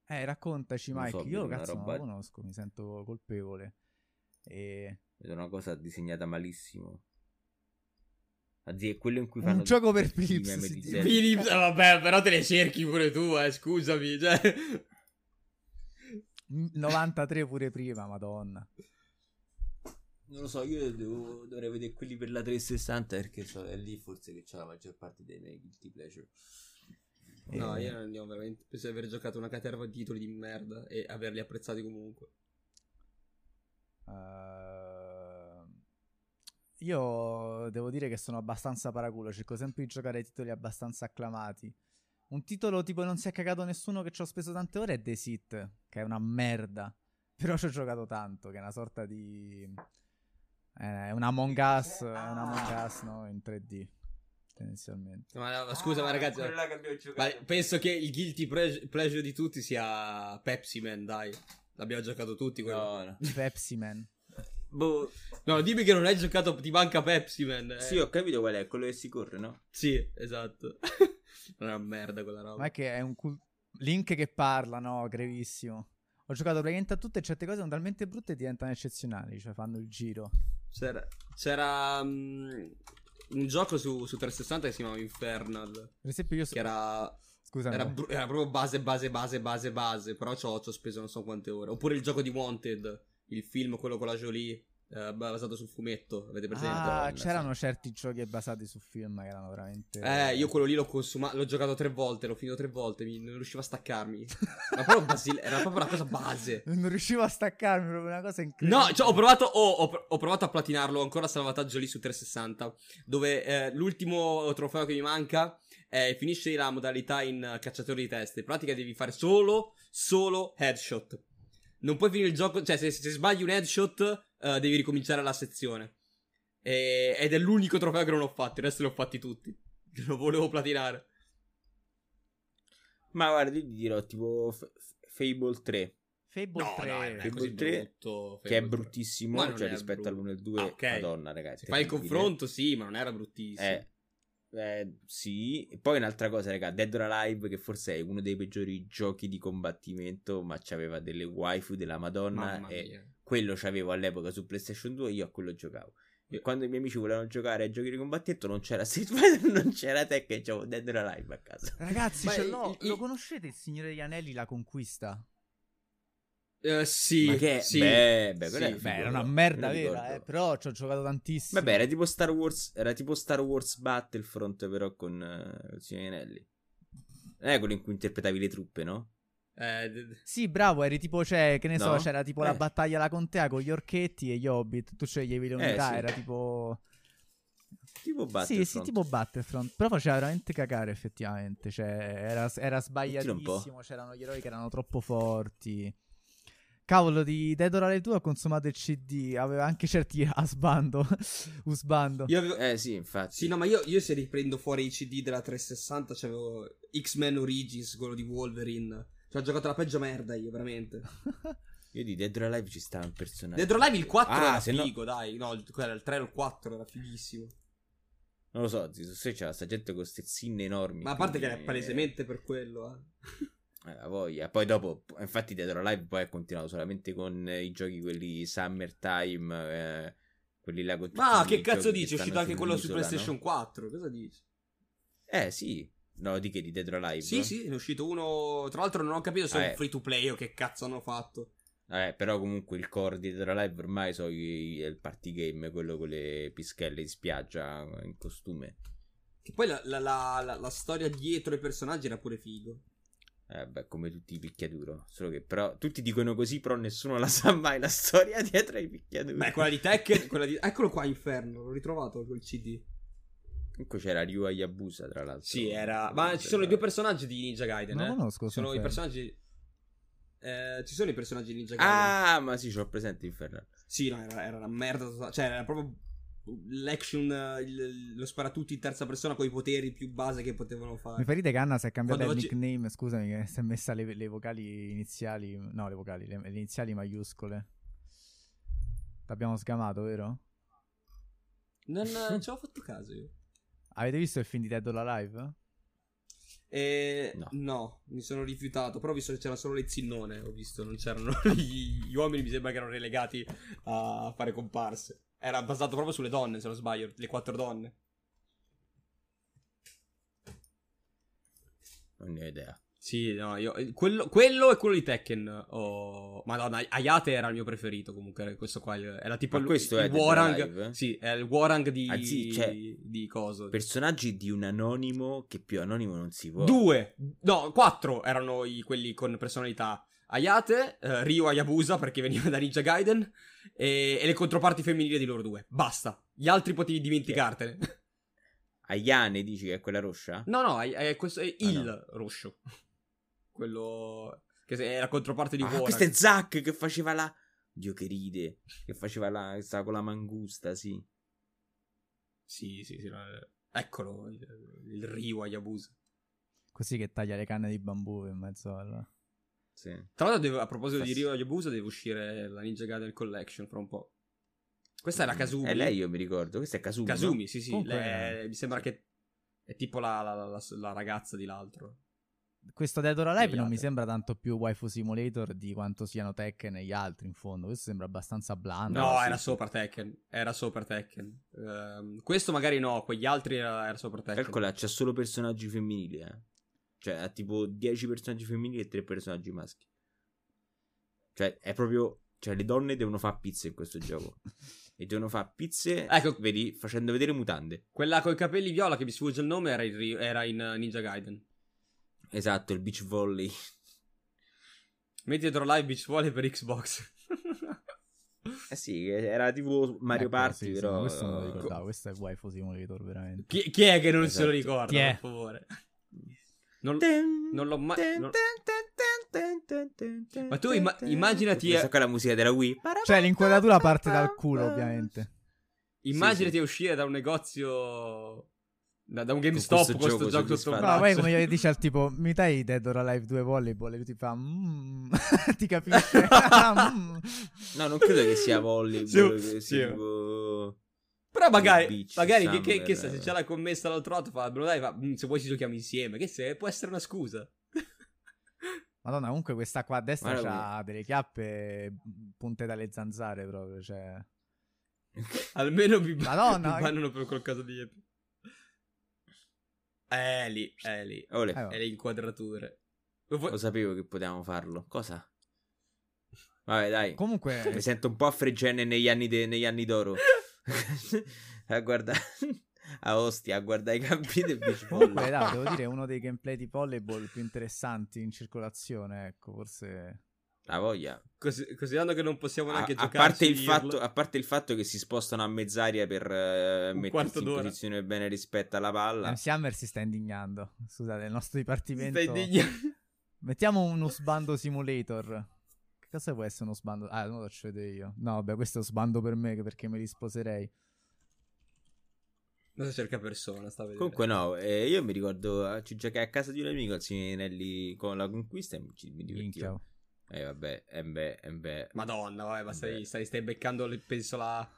Eh, raccontaci, non Mike. So, io, cazzo, roba... non lo conosco, mi sento colpevole. E... vedo una cosa disegnata malissimo. Anzi, è quello in cui fanno un gioco per Philips. Sì, Philips, vabbè, però te le cerchi pure tu, eh, scusami. Cioè. novantatré pure prima, madonna. Non lo so, io devo, dovrei vedere quelli per la trecentosessanta perché so, è lì forse che c'è la maggior parte dei miei guilty pleasure. E... no, io non ne ho veramente... penso di aver giocato una caterva di titoli di merda e averli apprezzati comunque. Uh... Io devo dire che sono abbastanza paraculo, cerco sempre di giocare ai titoli abbastanza acclamati. Un titolo tipo non si è cagato nessuno che ci ho speso tante ore è The Sit, che è una merda. Però ci ho giocato tanto, che è una sorta di... è eh, un Among Us, ah. un Among Us no, in tre D tendenzialmente. Ma no, scusa, ah, ma ragazzi, che ma penso che il guilty pre- pleasure di tutti sia Pepsi Man, dai. L'abbiamo giocato tutti quello. No, Pepsi Man. Boh. No, dimmi che non hai giocato, ti manca Pepsi Man. Eh. Sì, ho capito qual è, quello che si corre, no? Sì, esatto. Una merda quella roba. Ma è che è un cul- Link che parla, no, grevissimo. Ho giocato praticamente a tutte e certe cose sono talmente brutte e diventano eccezionali, cioè fanno il giro. C'era, c'era um, un gioco su, su trecentosessanta che si chiamava Infernal. Per esempio io so... che era, era, br- era proprio base, base, base, base, base. Però ci ho speso non so quante ore. Oppure il gioco di Wanted, il film, quello con la Jolie, eh, basato sul fumetto. Avete presente? Ah, c'erano sì. certi giochi basati su film che erano veramente... Eh, io quello lì l'ho consumato, l'ho giocato tre volte, l'ho finito tre volte, mi, non riuscivo a staccarmi. Era proprio, basil- era proprio una cosa base. Non riuscivo a staccarmi, proprio una cosa incredibile. No, cioè, ho provato oh, ho, pr- ho provato a platinarlo, ancora salvataggio lì su trecentosessanta, dove eh, l'ultimo trofeo che mi manca è finisce la modalità in cacciatore di teste. In pratica devi fare solo, solo headshot. Non puoi finire il gioco, cioè se, se sbagli un headshot... Uh, devi ricominciare la sezione e, ed è l'unico trofeo che non ho fatto. Il resto li ho fatti tutti. Lo volevo platinare. Ma guarda, io ti dirò tipo f- Fable tre. Fable no, tre, no, è Fable così tre brutto, Fable che è bruttissimo. Cioè, cioè rispetto brutto. all'uno e al due, ah, okay. Madonna, ragazzi. Fai il confronto, sì, ma non era bruttissimo. Eh, eh, sì. E poi un'altra cosa, raga, Dead or Alive, che forse è uno dei peggiori giochi di combattimento, ma c'aveva delle waifu della Madonna. Mamma mia. E... quello c'avevo all'epoca su PlayStation due, io a quello giocavo. E quando i miei amici volevano giocare ai giochi di combattimento non c'era Street Fighter, non c'era Tekken, e c'avevo Dead or Alive a casa. Ragazzi, ce l'ho. Lo conoscete il Signore degli Anelli, La Conquista? Uh, sì, che, sì. Beh, beh, sì. È beh, era una merda vera, eh, però ci ho giocato tantissimo. Vabbè, era tipo Star Wars, era tipo Star Wars Battlefront, però con uh, il Signore degli Anelli. Eh, quello in cui interpretavi le truppe, no? Eh, d- sì, bravo, eri tipo, cioè, che ne no? so, c'era tipo eh. la battaglia alla contea con gli orchetti e gli hobbit, tu sceglievi le unità, eh, sì. era tipo... tipo Battlefront. Sì, sì, tipo Battlefront, però faceva veramente cagare effettivamente, cioè, era, era sbagliatissimo, c'erano gli eroi che erano troppo forti. Cavolo, di Dead or Alive due ho consumato il C D, aveva anche certi asbando, usbando. Io avevo... Eh sì, infatti. Sì, no, ma io, io se riprendo fuori i C D della trecentosessanta c'avevo X-Men Origins, quello di Wolverine... Cioè ho giocato la peggio merda io, veramente. Io di Dead or Alive ci sta un personaggio. Dead or Alive il quattro ah, era figo, no... dai. No, il, il tre o il quattro era fighissimo. Non lo so, se c'era sta gente con ste zinne enormi. Ma a parte che è palesemente per quello, eh. eh. La voglia. Poi dopo, infatti Dead or Alive poi è continuato solamente con i giochi quelli Summertime, eh, quelli là con... Ma che cazzo dici? È uscito anche quello su PlayStation no? quattro, cosa dici? Eh, sì. No, di che? Di Dead or Alive? Sì, eh? sì, ne è uscito uno... Tra l'altro non ho capito se ah, è un free to play o che cazzo hanno fatto. Eh, però comunque il core di Dead or Alive ormai so i, il party game, quello con le pischelle in spiaggia, in costume. Che poi la, la, la, la, la storia dietro i personaggi era pure figo. Eh beh, come tutti i picchiaduro. Solo che però tutti dicono così, però nessuno la sa mai la storia dietro ai picchiaduro. Beh, quella di Tekken, quella di... Eccolo qua, Inferno, l'ho ritrovato col C D. Comunque c'era Ryu Hayabusa, tra l'altro. Sì, era... Ma ci sono i due personaggi di Ninja Gaiden, eh? Non conosco. Sono i personaggi... Eh, ci sono i personaggi di Ninja Gaiden. Ah, ma sì, ce l'ho presente, Inferno. Sì, no, era, era una merda totale. Cioè, era proprio l'action, il, lo sparatutto in terza persona con i poteri più base che potevano fare. Mi fa ridere che Anna si è cambiata il oggi... nickname, scusami, che si è messa le, le vocali iniziali, no le vocali, le, le iniziali maiuscole. L'abbiamo sgamato, vero? Non, non ci avevo fatto caso io. Avete visto il film di Dead or Alive? Eh, no. no, mi sono rifiutato. Però ho visto che c'era solo le zinnone. Ho visto, non c'erano gli, gli uomini. Mi sembra che erano relegati a fare comparse. Era basato proprio sulle donne, se non sbaglio, le quattro donne. Non ne ho idea. Sì, no, io quello, quello e quello di Tekken. Oh, Madonna, Hayate era il mio preferito. Comunque, questo qua era tipo il, questo il, è il Warang. Sì, è il Warang di, ah, sì, cioè, di, di coso. Personaggi di un anonimo che più anonimo non si può. Due, no, quattro erano i, quelli con personalità. Hayate, eh, Ryo Hayabusa perché veniva da Ninja Gaiden e, e le controparti femminili di loro due. Basta, gli altri potevi dimenticartene. Ayane dici che è quella rossa? No, no, è, è, questo è il ah, no. rosso. Quello che è la controparte di Warren. Ah, questo è Zack che faceva la... Dio che ride. Che faceva la... Che stava con la mangusta, sì. Sì, sì, sì. No, eccolo, il, il Ryu Hayabusa. Così che taglia le canne di bambù in mezzo alla... Sì. Tra l'altro, devo, a proposito Fassi... di Ryu Hayabusa, deve uscire la Ninja Gaiden Collection fra un po'. Questa è la Kasumi. È lei, io mi ricordo. Questa è Kasumi, Kasumi, no? sì, sì. Lei è... Mi sembra che è tipo la, la, la, la ragazza di l'altro. Questo Dead or Alive non mi sembra tanto più Waifu Simulator di quanto siano Tekken e gli altri in fondo. Questo sembra abbastanza blando. No, era sopra Tekken. Era sopra Tekken. Uh, questo magari no, quegli altri era, era sopra Tekken. Calcola, c'è solo personaggi femminili, eh. Cioè, ha tipo dieci personaggi femminili e tre personaggi maschi. Cioè, è proprio... Cioè, le donne devono fare pizze in questo gioco. E devono fare pizze, ecco, vedi, facendo vedere mutande. Quella coi capelli viola che mi sfugge il nome era in, era in Ninja Gaiden. Esatto, il beach volley. Metti dietro live beach volley per Xbox. Eh sì, era tipo Mario, ecco, Party, sì, però... Sì, questo non lo ricordavo, questo è Waifu Simulator, veramente. Chi, chi è che non esatto. se lo ricorda, chi è? Per favore? Non, non l'ho mai... Non... Ma tu imma- immaginati... Questa qua è la musica della Wii. Cioè, l'inquadratura parte dal culo, ovviamente. Immaginati sì, sì. uscire da un negozio... Da, da un GameStop questo, questo gioco sotto il braccio. No, poi come dice al tipo, mi dai Dead or Alive due Volleyball? E lui ti fa, mm. ti capisce? No, non credo che sia Volleyball. Sì, che sia sì. tipo... Però magari, beach, magari che, che, che sa, se c'è la commessa l'altro lato, fa, dai, fa, se vuoi ci giochiamo insieme. Che se può essere una scusa. Madonna, comunque questa qua a destra c'ha delle chiappe punte dalle zanzare proprio, cioè... Almeno mi bannano per qualcosa di epico. Eh lì, eh lì, Olè. Eh, le inquadrature. Lo sapevo che potevamo farlo. Cosa? Vabbè dai. Comunque mi sento un po' a Fregene negli anni, de... negli anni d'oro. A guardare a Ostia, a guardare i campi del beach volley. Dai, devo dire, è uno dei gameplay di volleyball più interessanti in circolazione, ecco, forse. La voglia. Così, considerando che non possiamo neanche giocare. A parte il fatto, a parte il fatto che si spostano a mezz'aria per uh, mettersi in posizione bene rispetto alla palla. M C Hammer si sta indignando. Scusate, il nostro dipartimento. Si sta indignando. Mettiamo uno sbando simulator. Che cosa può essere uno sbando? Ah, non lo faccio vedere io. No, vabbè, questo è uno sbando per me perché mi risposerei. Non si cerca persona, sta vedendo. Comunque no, eh, io mi ricordo ci giocai a casa di un amico al Ciminelli con la Conquista e mi, mi divertivo. Minchia. Eh vabbè, embe, embe. Madonna, vabbè, ma stai, stai, stai beccando, penso, la,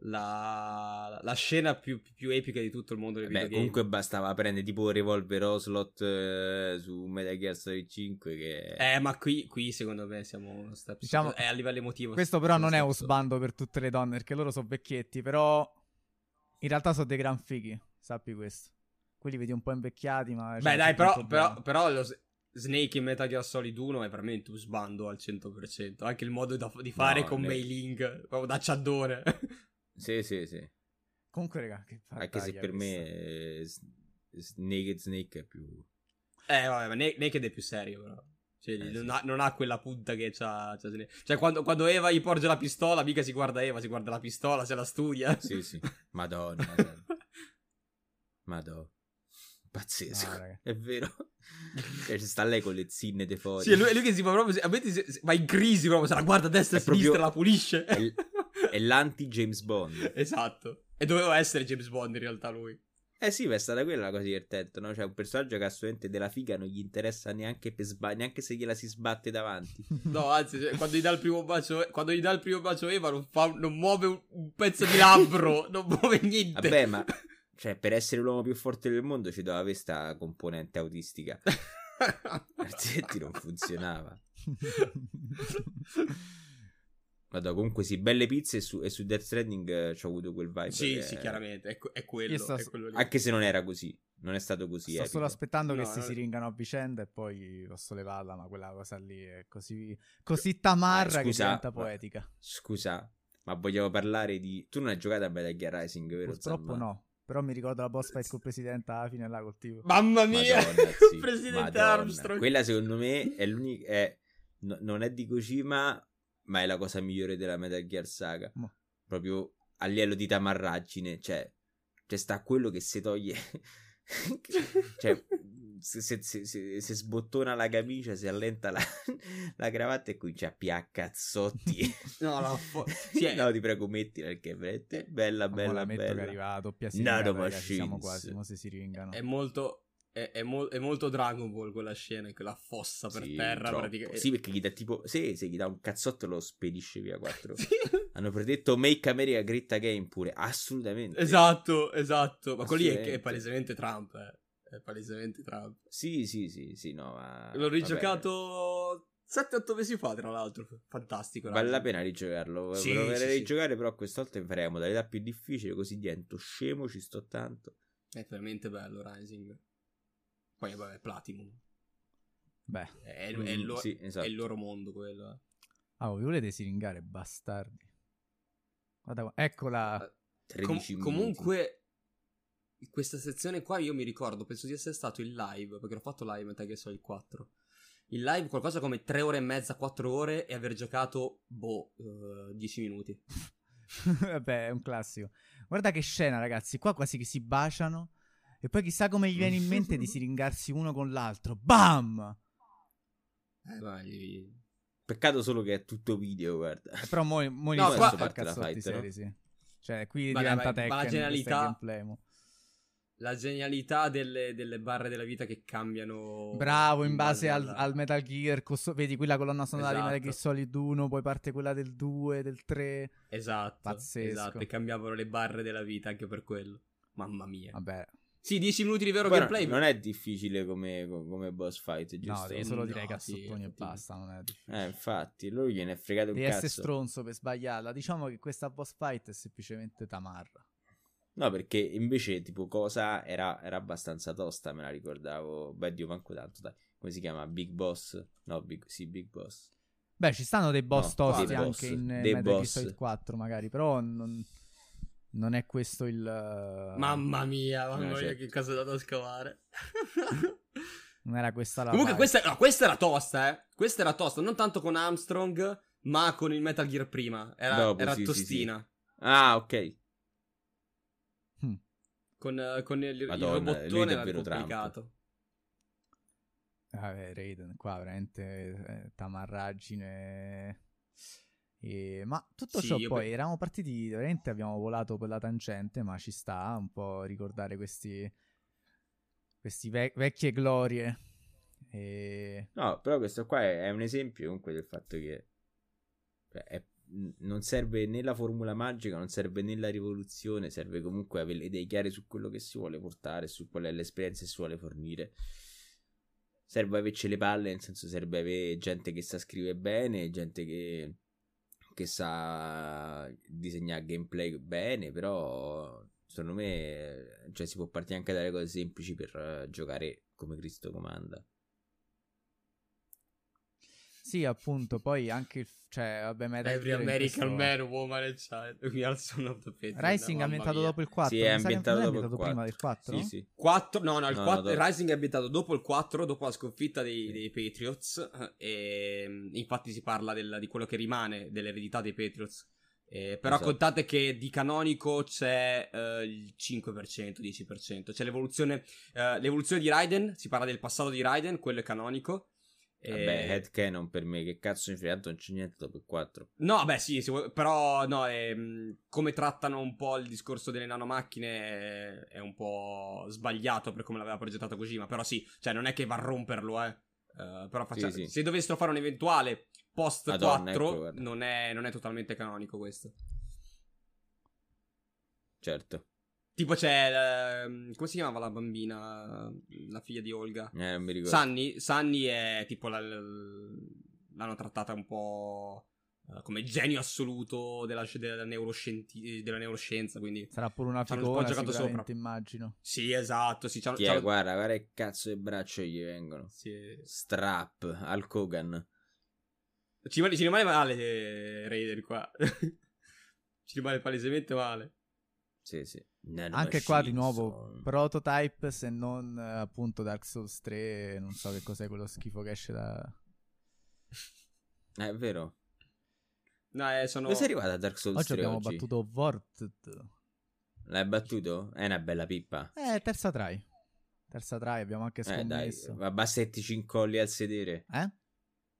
la, la scena più, più epica di tutto il mondo del videogame. Comunque bastava prendere tipo Revolver Ocelot eh, su Metal Gear Solid cinque che... Eh, ma qui, qui secondo me siamo uno step... Diciamo, eh, a livello emotivo. Questo però non è uno sbando per tutte le donne, perché loro sono vecchietti, però in realtà sono dei gran fighi, sappi questo. Quelli vedi un po' invecchiati, ma... Beh dai, però, però, però lo... Snake in Metal Gear Solid uno è veramente un sbando al cento per cento. Anche il modo da, di fare no, con ne... Meiling, proprio da ciaddone. Sì, sì, sì. Comunque, raga, che anche se per questa. me eh, Naked Snake è più... Eh, vabbè, ma Naked è più serio, però. Cioè, eh, non, sì. ha, non ha quella punta che c'ha... c'ha Snake. Cioè, quando, quando Eva gli porge la pistola, mica si guarda Eva, si guarda la pistola, se la studia. Sì, sì. Madonna. Madonna. Madonna. Pazzesco, no, è vero. Cioè, sta lei con le zinne de fuori. Sì, è lui, è lui che si fa proprio. A me si, si, va in crisi proprio. Se la guarda a destra e a sinistra, proprio, la pulisce. È, è l'anti James Bond. Esatto. E doveva essere James Bond in realtà lui. Eh sì, è stata quella la cosa divertente, no? Cioè un personaggio che assolutamente della figa non gli interessa neanche, per sba- neanche se gliela si sbatte davanti. No, anzi, cioè, quando gli dà il primo bacio, quando gli dà il primo bacio Eva non, fa, non muove un, un pezzo di labbro, non muove niente. Vabbè, ma cioè per essere l'uomo più forte del mondo ci doveva avere questa componente autistica. Arzetti non funzionava. Vado, comunque sì, belle pizze, e su, e su Death Stranding eh, ci ho avuto quel vibe. Sì, che... sì, chiaramente, è, è, quello, sta... è quello. Anche se non era così, non è stato così. Sto epico. Solo aspettando no, che no, si no. siringano a vicenda e poi posso levarla, ma quella cosa lì è così, così tamarra eh, scusa, che diventa poetica. Ma, scusa, ma vogliamo parlare di... Tu non hai giocato a Metal Gear Rising, vero? Purtroppo Zamma? No. Però mi ricordo la boss fight col presidente alla fine là col tipo. Mamma mia! Madonna, sì. Presidente Madonna. Armstrong. Quella secondo me è l'unica... È... No, non è di Kojima... ma è la cosa migliore della Metal Gear Saga, ma... proprio a livello di tamarraggine, cioè, cioè sta quello che se toglie, cioè se, se, se, se sbottona la camicia, si allenta la, la cravatta e qui c'è P H cazzotti. No, no, fo- sì, no, ti prego mettila perché è veramente bella, bella, bella. Che arriva la doppia siringata, ragazzi, siamo quasi, mo se si ringano. È molto... È, è, mo- è molto Dragon Ball quella scena, quella fossa per sì, terra praticamente. Sì, perché gli dà tipo se, se gli dà un cazzotto lo spedisce via quattro. Sì. Hanno predetto Make America Great Again pure, assolutamente. Esatto, esatto. Ma quelli è, è palesemente Trump, eh. È palesemente Trump. Sì, sì, sì, sì, no, ma... L'ho rigiocato sette otto mesi fa, tra l'altro. Fantastico. Vale la pena rigiocarlo. Sì, proverei sì, a rigiocare, sì. Però quest'altro farei la modalità più difficile, così divento scemo, ci sto tanto. È veramente bello Rising. Poi vabbè, Platinum. Beh, è, è, è, lo, sì, esatto. È il loro mondo quello. Eh. Ah, vi volete siringare, bastardi? Guarda, eccola. Com- comunque, in questa sezione qua io mi ricordo, penso di essere stato in live, perché l'ho fatto live, te che so, il quattro. In live qualcosa come tre ore e mezza, quattro ore e aver giocato, boh, uh, dieci minuti. Vabbè, è un classico. Guarda che scena, ragazzi, qua quasi che si baciano. E poi chissà come gli viene in mente di siringarsi uno con l'altro. Bam! Eh, vai. Peccato solo che è tutto video, guarda. Eh, però mo, mo no, qua... parte la fight, serie, no? Sì. Cioè, qui ma diventa Tekken. Ma la genialità... La genialità delle, delle barre della vita che cambiano... Bravo, in, in base, base al, alla... al Metal Gear. Costo... Vedi, qui la colonna sonora esatto. Di Metal Gear Solid uno, poi parte quella del due, del tre. Esatto. Pazzesco. Esatto, e cambiavano le barre della vita anche per quello. Mamma mia. Vabbè. Sì, dieci minuti di vero gameplay. Non è difficile come, come boss fight, giusto? No, devi solo dire no, cazzottoni sì, e basta, non è difficile. Eh, infatti, lui gliene è fregato un cazzo. Devi essere stronzo per sbagliarla. Diciamo che questa boss fight è semplicemente tamarra. No, perché invece, tipo, cosa era, era abbastanza tosta, me la ricordavo. Beh, Dio, manco tanto, dai. Come si chiama? Big Boss? No, Big, sì, Big Boss. Beh, ci stanno dei boss no, tosti anche boss. In eh, Metal Gear Solid quattro, magari, però non... Non è questo il... Uh... Mamma mia, mamma no, mia, certo. Che cosa è da scavare. Non era questa la... Comunque questa, no, questa era tosta, eh. Questa era tosta, non tanto con Armstrong, ma con il Metal Gear prima. Era, dopo, era sì, tostina. Sì, sì. Ah, ok. Hm. Con, uh, con il, Madonna, il robottone era complicato. Vabbè, Raiden qua veramente eh, tamarraggine... E, ma tutto sì, ciò poi pe- eravamo partiti veramente, abbiamo volato per la tangente, ma ci sta un po' ricordare questi questi ve- vecchie glorie e... No, però questo qua è, è un esempio comunque del fatto che cioè, è, non serve né la formula magica, non serve né la rivoluzione, serve comunque avere idee chiare su quello che si vuole portare, su qual è l'esperienza che si vuole fornire. Serve averci le palle, nel senso serve avere gente che sa scrivere bene, gente che che sa disegnare gameplay bene, però secondo me cioè, si può partire anche dalle cose semplici per uh, giocare come Cristo comanda. Sì, appunto, poi anche il, cioè, vabbè, Metal Every Gear American questo... Man, Woman and Child, We Are Son of the Patriot. Rising è ambientato mia. Dopo il quattro. Sì, è ambientato, dopo, è ambientato il prima del quattro. Sì, sì. quattro no, no, il no, quattro, no, Rising è ambientato dopo il quattro, dopo la sconfitta dei, sì. dei Patriots. E infatti si parla del, di quello che rimane dell'eredità dei Patriots. Eh, però esatto. Contate che di canonico c'è eh, il cinque per cento, dieci per cento. C'è l'evoluzione, eh, l'evoluzione di Raiden, si parla del passato di Raiden, quello è canonico. Vabbè, headcanon per me, che cazzo mi frega, tanto non c'è niente dopo il quattro. No, beh, sì, vuole, però no, ehm, come trattano un po' il discorso delle nanomacchine è un po' sbagliato per come l'aveva progettato Kojima, però sì, cioè non è che va a romperlo, eh. Uh, però faccia, sì, sì. Se dovessero fare un eventuale post Madonna, quattro, ecco, non, è, non è totalmente canonico questo. Certo. Tipo c'è, uh, come si chiamava la bambina, la figlia di Olga? Eh, non mi ricordo. Sunny, Sunny è tipo, la, l'hanno trattata un po' come genio assoluto della, della, neuroscienti- della neuroscienza, quindi... Sarà pure una figura sicuramente, sopra, immagino. Sì, esatto, sì. C'hanno, c'hanno... Guarda, guarda che cazzo di braccio gli vengono. Sì. Strap, Hulk Hogan. Ci rimane male, Raider, qua. Ci rimane palesemente male. Sì, sì. Nano anche qua di nuovo prototype, se non appunto Dark Souls tre, non so che cos'è quello schifo che esce da... È vero. No, eh, sono... Dove sei arrivato a Dark Souls oggi tre abbiamo oggi? Battuto Vorted. L'hai battuto? È una bella pippa. Eh, terza try. Terza try, abbiamo anche scommesso. Eh, dai, basta che ti ci incolli al sedere. Eh?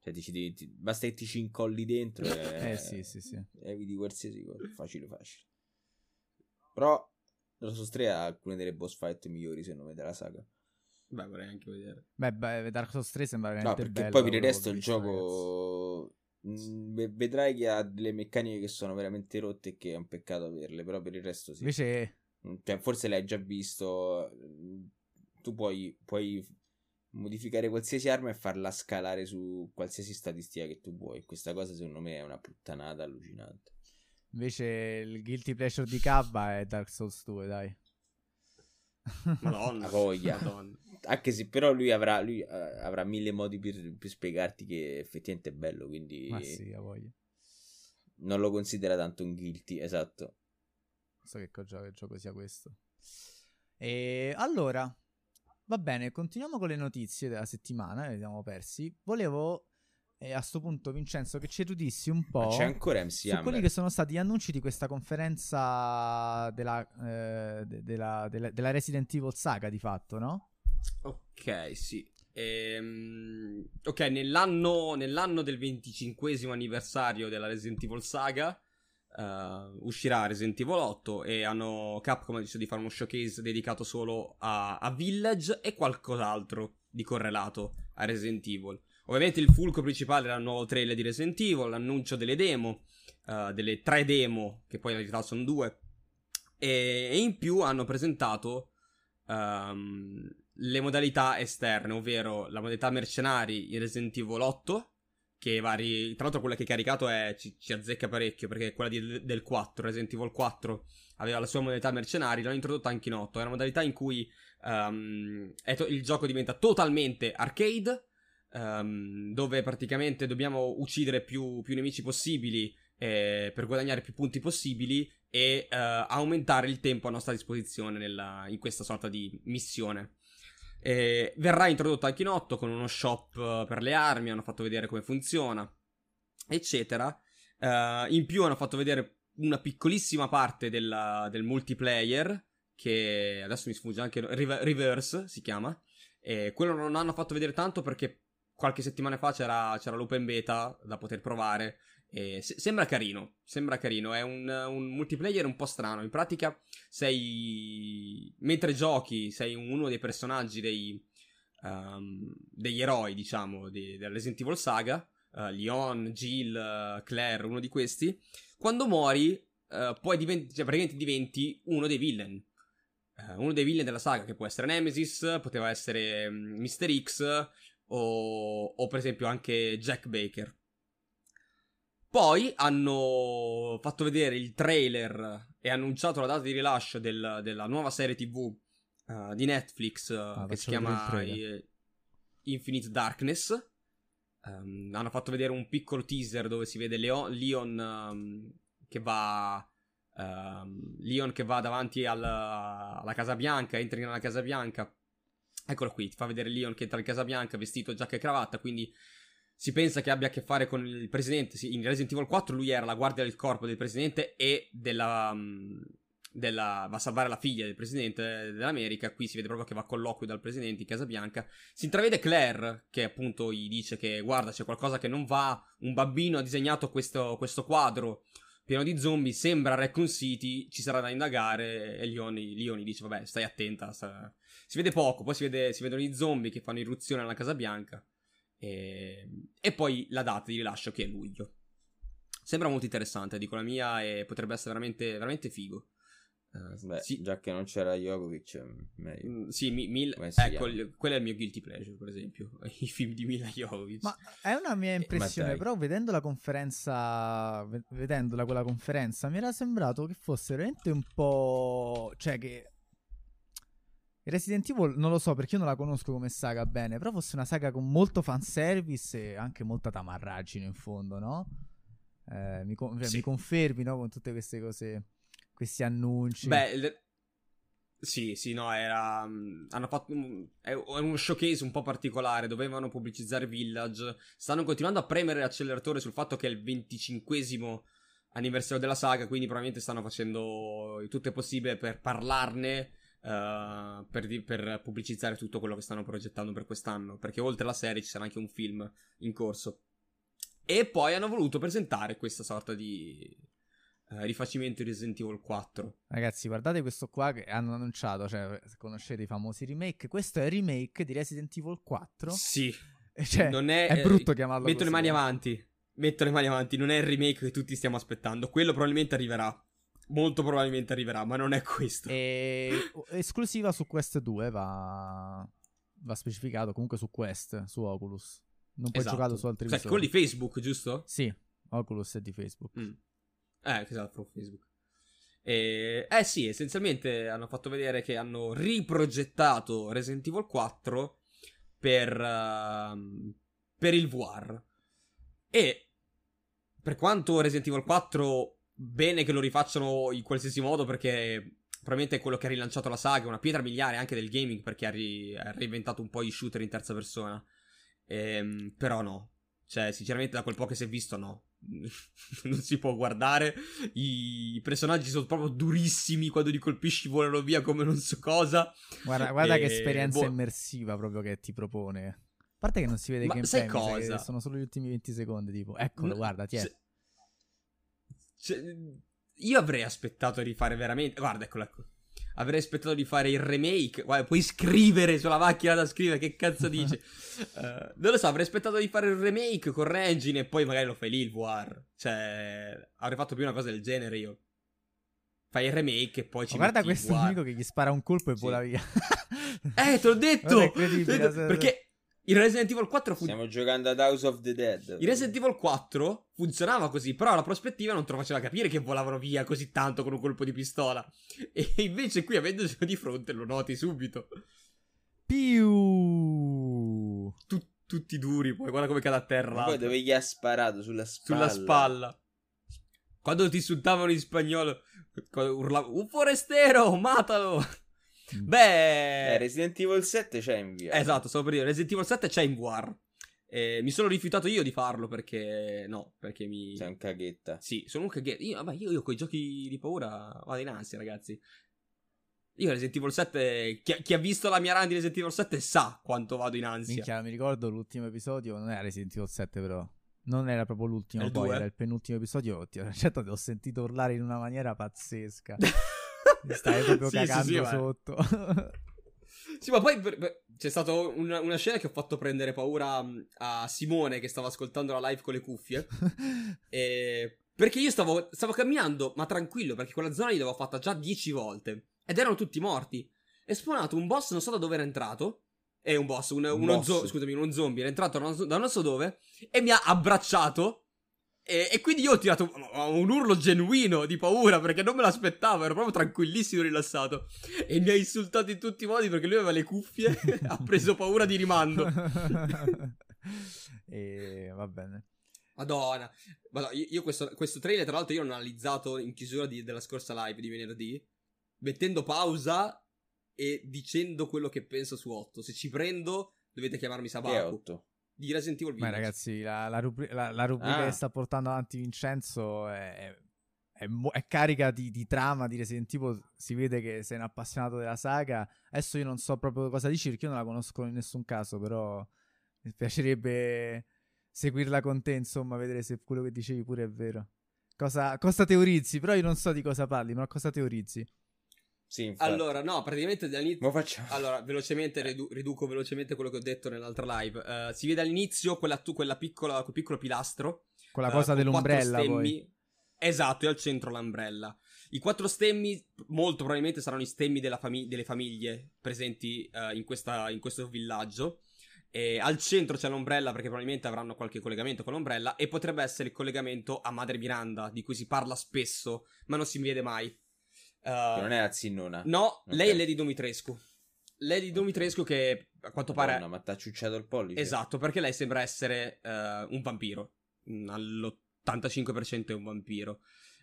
Cioè, ti, ti, ti, basta che ti ci incolli dentro. E, eh, sì, sì, sì. Eviti qualsiasi cosa. Facile, facile. Però... Dark Souls tre ha alcune delle boss fight migliori secondo me della saga. Beh, vorrei anche vedere. Beh, beh, Dark Souls tre sembra veramente bello. No, perché bello, poi per il resto il gioco mh, vedrai che ha delle meccaniche che sono veramente rotte e che è un peccato averle, però per il resto sì. Invece cioè, forse l'hai già visto, tu puoi, puoi modificare qualsiasi arma e farla scalare su qualsiasi statistica che tu vuoi. Questa cosa secondo me è una puttanata allucinante. Invece il guilty pleasure di Cabba è Dark Souls due, dai. Madonna, voglia. Madonna. Anche se però lui avrà, lui avrà mille modi per, per spiegarti che effettivamente è bello, quindi... Ma sì, a voglia. Non lo considera tanto un guilty, esatto. Non so che il gioco sia questo. E allora, va bene, continuiamo con le notizie della settimana, le abbiamo persi. Volevo... E a sto punto, Vincenzo, che ci erudissi un po' c'è ancora M C su Hammer, quelli che sono stati gli annunci di questa conferenza della, eh, della, della, della Resident Evil saga, di fatto, no? Ok, sì. Ehm, ok, nell'anno, nell'anno del venticinquesimo anniversario della Resident Evil saga uh, uscirà Resident Evil otto e hanno Capcom ha deciso di fare uno showcase dedicato solo a, a Village e qualcos'altro di correlato a Resident Evil. Ovviamente il fulcro principale era il nuovo trailer di Resident Evil, l'annuncio delle demo, uh, delle tre demo, che poi in realtà sono due, e, e in più hanno presentato um, le modalità esterne, ovvero la modalità mercenari in Resident Evil otto, che vari... tra l'altro quella che hai caricato è, ci, ci azzecca parecchio, perché quella di, del quattro, Resident Evil quattro, aveva la sua modalità mercenari, l'hanno introdotta anche in otto, è una modalità in cui um, è to- il gioco diventa totalmente arcade, Um, dove praticamente dobbiamo uccidere più, più nemici possibili eh, per guadagnare più punti possibili e uh, aumentare il tempo a nostra disposizione nella, in questa sorta di missione. Eh, verrà introdotta anche in otto con uno shop per le armi, hanno fatto vedere come funziona, eccetera. Uh, in più hanno fatto vedere una piccolissima parte della, del multiplayer, che adesso mi sfugge anche, Reverse si chiama. Eh, quello non hanno fatto vedere tanto perché qualche settimana fa c'era, c'era l'open beta da poter provare. E se- sembra carino, sembra carino. È un, un multiplayer un po' strano. In pratica sei... Mentre giochi sei uno dei personaggi dei, um, degli eroi, diciamo, di, della Resident Evil saga. Uh, Leon, Jill, uh, Claire, uno di questi. Quando muori, uh, poi diventi, cioè praticamente diventi uno dei villain. Uh, uno dei villain della saga, che può essere Nemesis, poteva essere um, mister X... O, o per esempio anche Jack Baker. Poi hanno fatto vedere il trailer e annunciato la data di rilascio del, della nuova serie tv uh, di Netflix uh, ah, che si chiama uh, Infinite Darkness. um, Hanno fatto vedere un piccolo teaser dove si vede Leon, Leon um, che va um, Leon che va davanti al, alla Casa Bianca. Entra nella Casa Bianca, eccolo qui, ti fa vedere Leon che entra in Casa Bianca vestito giacca e cravatta, quindi si pensa che abbia a che fare con il presidente. In Resident Evil quattro lui era la guardia del corpo del presidente e della, della, va a salvare la figlia del presidente dell'America. Qui si vede proprio che va a colloquio dal presidente in Casa Bianca. Si intravede Claire che appunto gli dice che guarda, c'è qualcosa che non va, un bambino ha disegnato questo, questo quadro pieno di zombie, sembra Raccoon City, ci sarà da indagare. E Leoni, Leoni dice vabbè, stai attenta, sta... si vede poco, poi si, vede, si vedono i zombie che fanno irruzione alla Casa Bianca e... e poi la data di rilascio che è luglio. Sembra molto interessante, dico la mia, e potrebbe essere veramente, veramente figo. Uh, Beh, sì. Già che non c'era Jovovich, meglio. Mm, sì, mi, Mil- ecco, il, quello è il mio guilty pleasure, per esempio, i film di Mila Jovovich. Ma è una mia impressione, eh, però vedendo la conferenza, vedendola quella conferenza, mi era sembrato che fosse veramente un po'... cioè che... Resident Evil, non lo so, perché io non la conosco come saga bene, però fosse una saga con molto fanservice e anche molta tamarragine in fondo, no? Eh, mi, con- sì. mi confermi, no, con tutte queste cose... questi annunci. Beh, le... sì, sì, no, era... hanno fatto... è uno showcase un po' particolare, dovevano pubblicizzare Village, stanno continuando a premere l'acceleratore sul fatto che è il venticinquesimo anniversario della saga, quindi probabilmente stanno facendo tutto il possibile per parlarne, uh, per, di... per pubblicizzare tutto quello che stanno progettando per quest'anno, perché oltre alla serie ci sarà anche un film in corso. E poi hanno voluto presentare questa sorta di... Uh, rifacimento di Resident Evil quattro. Ragazzi, guardate questo qua che hanno annunciato, cioè conoscete i famosi remake, questo è il remake di Resident Evil quattro. Sì. Cioè, non è, è brutto chiamarlo metto così. Metto le mani avanti. Metto le mani avanti, non è il remake che tutti stiamo aspettando, quello probabilmente arriverà. Molto probabilmente arriverà, ma non è questo. E... esclusiva su Quest due, va va specificato, comunque su Quest, su Oculus. Non puoi esatto. giocarlo su altri visori. Cioè, quello di Facebook, giusto? Sì, Oculus è di Facebook. Mm. Eh, esatto, Facebook. E, eh sì, essenzialmente hanno fatto vedere che hanno riprogettato Resident Evil quattro per, uh, per il V R. E per quanto Resident Evil quattro, bene che lo rifacciano in qualsiasi modo, perché probabilmente è quello che ha rilanciato la saga, una pietra miliare anche del gaming, perché ha, ri- ha reinventato un po' i shooter in terza persona. E, però no. Cioè, sinceramente da quel po' che si è visto, no. Non si può guardare. I personaggi sono proprio durissimi, quando li colpisci volano via come non so cosa. Guarda, guarda e... che esperienza boh. immersiva proprio che ti propone. A parte che non si vede, ma che cosa? Sono solo gli ultimi venti secondi, tipo, eccolo, no, guarda, ti è. Se... cioè, io avrei aspettato di fare veramente, guarda, eccolo, ecco. Avrei aspettato di fare il remake. Guarda, puoi scrivere sulla macchina da scrivere, che cazzo dice? uh, non lo so, avrei aspettato di fare il remake con Regine e poi magari lo fai lì il V R. Cioè, avrei fatto più una cosa del genere io. Fai il remake e poi ci oh, metti guarda questo V R. Amico che gli spara un colpo e sì. vola via. Eh, te l'ho detto! Perché... il Resident Evil quattro fun- stiamo giocando ad House of the Dead. Il Resident Evil quattro funzionava così, però la prospettiva non te lo faceva capire che volavano via così tanto con un colpo di pistola. E invece qui, avendocelo di fronte, lo noti subito. Piu! Tu- tutti duri, poi guarda come cade a terra. Ma poi dove gli ha sparato? Sulla spalla. Sulla spalla. Quando ti insultavano in spagnolo, urlavano, un forestero, matalo! Beh, eh, Resident Evil sette c'è in V R. Esatto, stavo per dire, Resident Evil sette c'è in V R. Eh, mi sono rifiutato io di farlo perché no, perché mi... sei un caghetta. Sì, sono un caghetta. Io, vabbè, io, io con i giochi di paura vado in ansia, ragazzi. Io Resident Evil sette, chi, chi ha visto la mia run di Resident Evil sette sa quanto vado in ansia. Minchia, mi ricordo l'ultimo episodio, non era Resident Evil sette però. Non era proprio l'ultimo, il poi due. Era il penultimo episodio. Ti ho, certo, ti ho sentito urlare in una maniera pazzesca. Stai proprio sì, cagando sì, sì, sotto. Ma... sì, ma poi per, per, c'è stata una, una scena che ho fatto prendere paura a Simone, che stava ascoltando la live con le cuffie. e, perché io stavo, stavo camminando, ma tranquillo, perché quella zona lì l'avevo fatta già dieci volte. Ed erano tutti morti. È spawnato un boss, non so da dove era entrato. È un boss, un, un uno boss. Zo- scusami, uno zombie. Era entrato da non so dove e mi ha abbracciato. E, e quindi io ho tirato un, un urlo genuino di paura, perché non me l'aspettavo, ero proprio tranquillissimo, rilassato. E mi ha insultato in tutti i modi, perché lui aveva le cuffie, ha preso paura di rimando. E va bene. Madonna. Madonna io, io questo, questo trailer, tra l'altro, io l'ho analizzato in chiusura di, della scorsa live di venerdì, mettendo pausa e dicendo quello che penso su otto. Se ci prendo, dovete chiamarmi Sabaku. Di Resident Evil Village. Ma ragazzi, la, la, rubri- la, la rubrica ah. che sta portando avanti Vincenzo è, è, mo- è carica di, di trama, di Resident Evil, si vede che sei un appassionato della saga. Adesso io non so proprio cosa dici, perché io non la conosco in nessun caso, però mi piacerebbe seguirla con te, insomma, vedere se quello che dicevi pure è vero. Cosa, cosa teorizzi? Però io non so di cosa parli, ma cosa teorizzi? Sì, allora, no, praticamente dall'inizio... Allora, velocemente, ridu- riduco velocemente quello che ho detto nell'altra live. Uh, si vede all'inizio quella, tu, quella piccola, quel piccolo pilastro. Quella cosa uh, dell'ombrella, poi. Esatto, è al centro l'ombrella. I quattro stemmi, molto probabilmente, saranno i stemmi della fami- delle famiglie presenti uh, in, questa, in questo villaggio. E al centro c'è l'ombrella, perché probabilmente avranno qualche collegamento con l'ombrella. E potrebbe essere il collegamento a Madre Miranda, di cui si parla spesso, ma non si vede mai. Uh, non è Azinnona. No, okay. Lei è Lady Dumitrescu. Lady Dumitrescu che a quanto Madonna, pare... ma t'ha ciucciato il pollice. Esatto, perché lei sembra essere uh, un vampiro. All'ottantacinque per cento è un vampiro.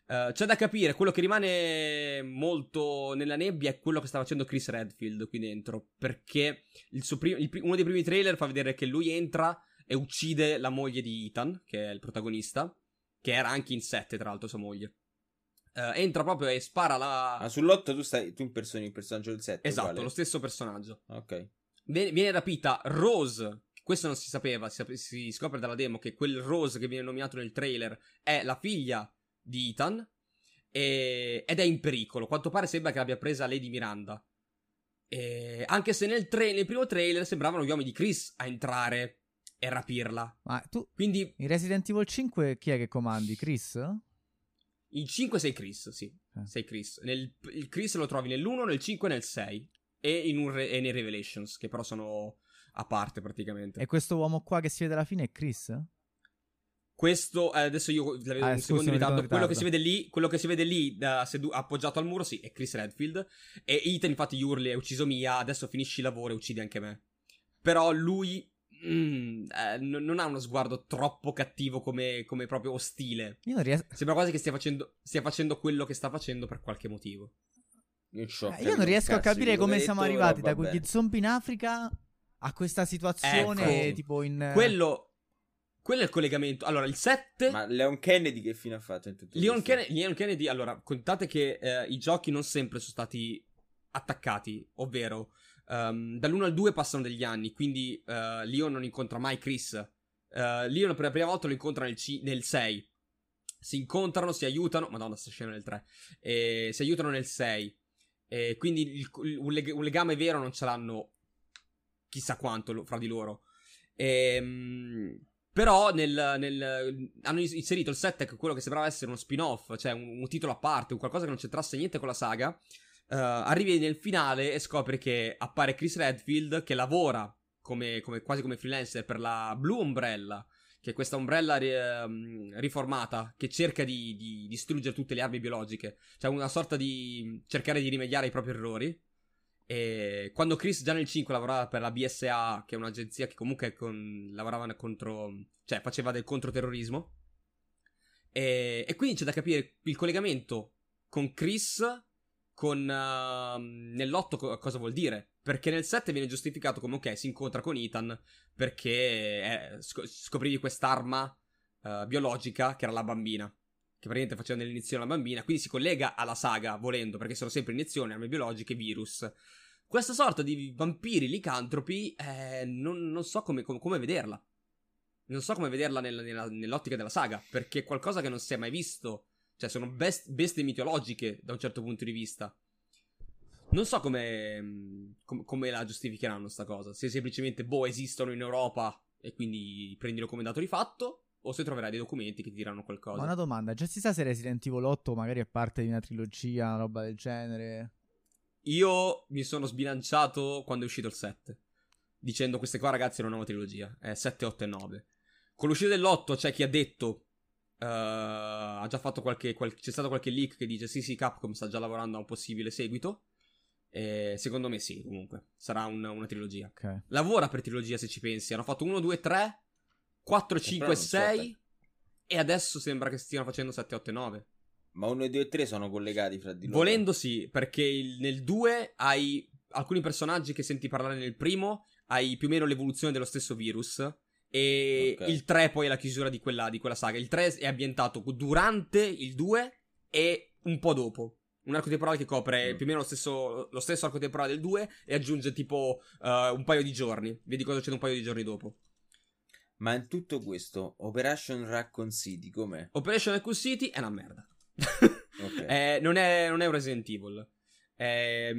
Uh, c'è da capire, quello che rimane molto nella nebbia è quello che sta facendo Chris Redfield qui dentro. Perché il suo prim- il pr- uno dei primi trailer fa vedere che lui entra e uccide la moglie di Ethan, che è il protagonista, che era anche in sette, tra l'altro, sua moglie. Uh, entra proprio e spara la... Ah, sull'otto tu stai tu impersoni il personaggio del sette. Esatto, uguale. Lo stesso personaggio. Ok. Viene, viene rapita Rose, questo non si sapeva, si, si scopre dalla demo che quel Rose che viene nominato nel trailer è la figlia di Ethan e, ed è in pericolo. Quanto pare sembra che l'abbia presa Lady Miranda. E, anche se nel, tra- nel primo trailer sembravano gli uomini di Chris a entrare e rapirla. Ma tu, quindi in Resident Evil cinque chi è che comandi? Chris? In cinque sei Chris, sì, eh. sei Chris. Nel, il Chris lo trovi nell'uno, nel cinque e nel sei. E, in un re, e nei Revelations, che però sono a parte praticamente. E questo uomo qua che si vede alla fine è Chris? Questo, eh, adesso io la vedo ah, un scusa, secondo in ritardo. ritardo. Quello che si vede lì, quello che si vede lì da, sedu- appoggiato al muro, sì, è Chris Redfield. E Ethan infatti gli urli, hai ucciso Mia, adesso finisci il lavoro e uccidi anche me. Però lui... Mm, eh, n- non ha uno sguardo troppo cattivo come, come proprio ostile. Io non ries- Sembra quasi che stia facendo, stia facendo quello che sta facendo per qualche motivo. Io, eh, io non riesco a capire come detto, siamo arrivati da quegli zombie in Africa a questa situazione, ecco, tipo in... Quello... Quello è il collegamento. Allora, il sette... Ma Leon Kennedy che fine ha fatto in tutto Leon, Ken- Leon Kennedy... Allora, contate che eh, i giochi non sempre sono stati attaccati, ovvero... Um, dall'uno al due passano degli anni, quindi uh, Leon non incontra mai Chris. uh, Leon per la prima volta lo incontra nel, C- nel sei. Si incontrano, si aiutano. Madonna, sta scena nel tre. E si aiutano nel sei. E quindi il, il, un, leg- un legame vero non ce l'hanno chissà quanto lo- fra di loro. E, um, però nel, nel, hanno inserito il sette, che è quello che sembrava essere uno spin-off, cioè un, un titolo a parte, un qualcosa che non c'entrasse niente con la saga. Uh, arrivi nel finale e scopri che appare Chris Redfield che lavora come, come, quasi come freelancer per la Blue Umbrella, che è questa ombrella ri, riformata che cerca di, di distruggere tutte le armi biologiche, cioè una sorta di cercare di rimediare ai propri errori. E quando Chris già nel cinque lavorava per la B S A, che è un'agenzia che comunque con, lavorava contro, cioè faceva del controterrorismo, e, e quindi c'è da capire il collegamento con Chris con uh, nell'otto co- cosa vuol dire, perché nel sette viene giustificato come ok, si incontra con Ethan perché eh, sc- scoprivi quest'arma uh, biologica che era la bambina, che praticamente faceva nell'iniezione la bambina, quindi si collega alla saga volendo, perché sono sempre iniezioni, armi biologiche, virus, questa sorta di vampiri licantropi. eh, non, non so come, com- come vederla non so come vederla nella, nella, nell'ottica della saga, perché è qualcosa che non si è mai visto. Cioè, sono best, bestie mitologiche da un certo punto di vista. Non so come, com, come la giustificheranno sta cosa. Se semplicemente, boh, esistono in Europa e quindi prendilo come dato di fatto, o se troverai dei documenti che ti diranno qualcosa. Ma una domanda, già si sa se Resident Evil otto magari è parte di una trilogia, una roba del genere? Io mi sono sbilanciato quando è uscito il sette, dicendo queste qua ragazzi è una nuova trilogia, è sette, otto e nove. Con l'uscita dell'otto c'è chi ha detto... Uh, ha già fatto qualche, qualche c'è stato qualche leak che dice sì sì Capcom sta già lavorando a un possibile seguito, e secondo me sì, comunque sarà un, una trilogia, okay. Lavora per trilogia, se ci pensi hanno fatto uno, due, tre, quattro, cinque, sei so e adesso sembra che stiano facendo sette, otto e nove, ma uno, due e tre sono collegati fra di loro volendo, sì, perché il, nel due hai alcuni personaggi che senti parlare nel primo, hai più o meno l'evoluzione dello stesso virus. E okay. Il tre poi è la chiusura di quella, di quella saga. Il tre è ambientato durante il due e un po' dopo. Un arco temporale che copre mm. più o meno lo stesso, lo stesso arco temporale del due e aggiunge tipo uh, un paio di giorni. Vedi cosa c'è un paio di giorni dopo. Ma in tutto questo, Operation Raccoon City com'è? Operation Raccoon City è una merda. Okay. eh, non, è, non è un Resident Evil. È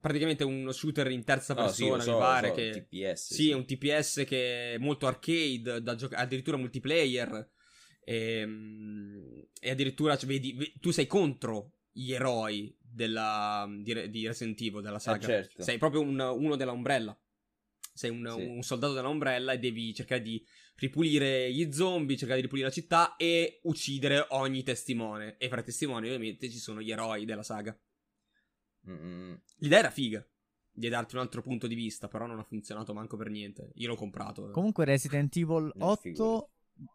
praticamente uno shooter in terza persona, no, sì, so, mi pare so, che... T P S, sì, sì, è un T P S che è molto arcade, da gioca- addirittura multiplayer. E, e addirittura cioè, vedi, vedi, tu sei contro gli eroi della, di, di Resident Evil, della saga. Eh, certo. Sei proprio un, uno della Umbrella. Sei un, sì. un soldato della Umbrella e devi cercare di ripulire gli zombie, cercare di ripulire la città e uccidere ogni testimone. E fra i testimoni ovviamente ci sono gli eroi della saga. Mm. L'idea era figa, di darti un altro punto di vista, però non ha funzionato manco per niente. Io l'ho comprato. Comunque Resident Evil otto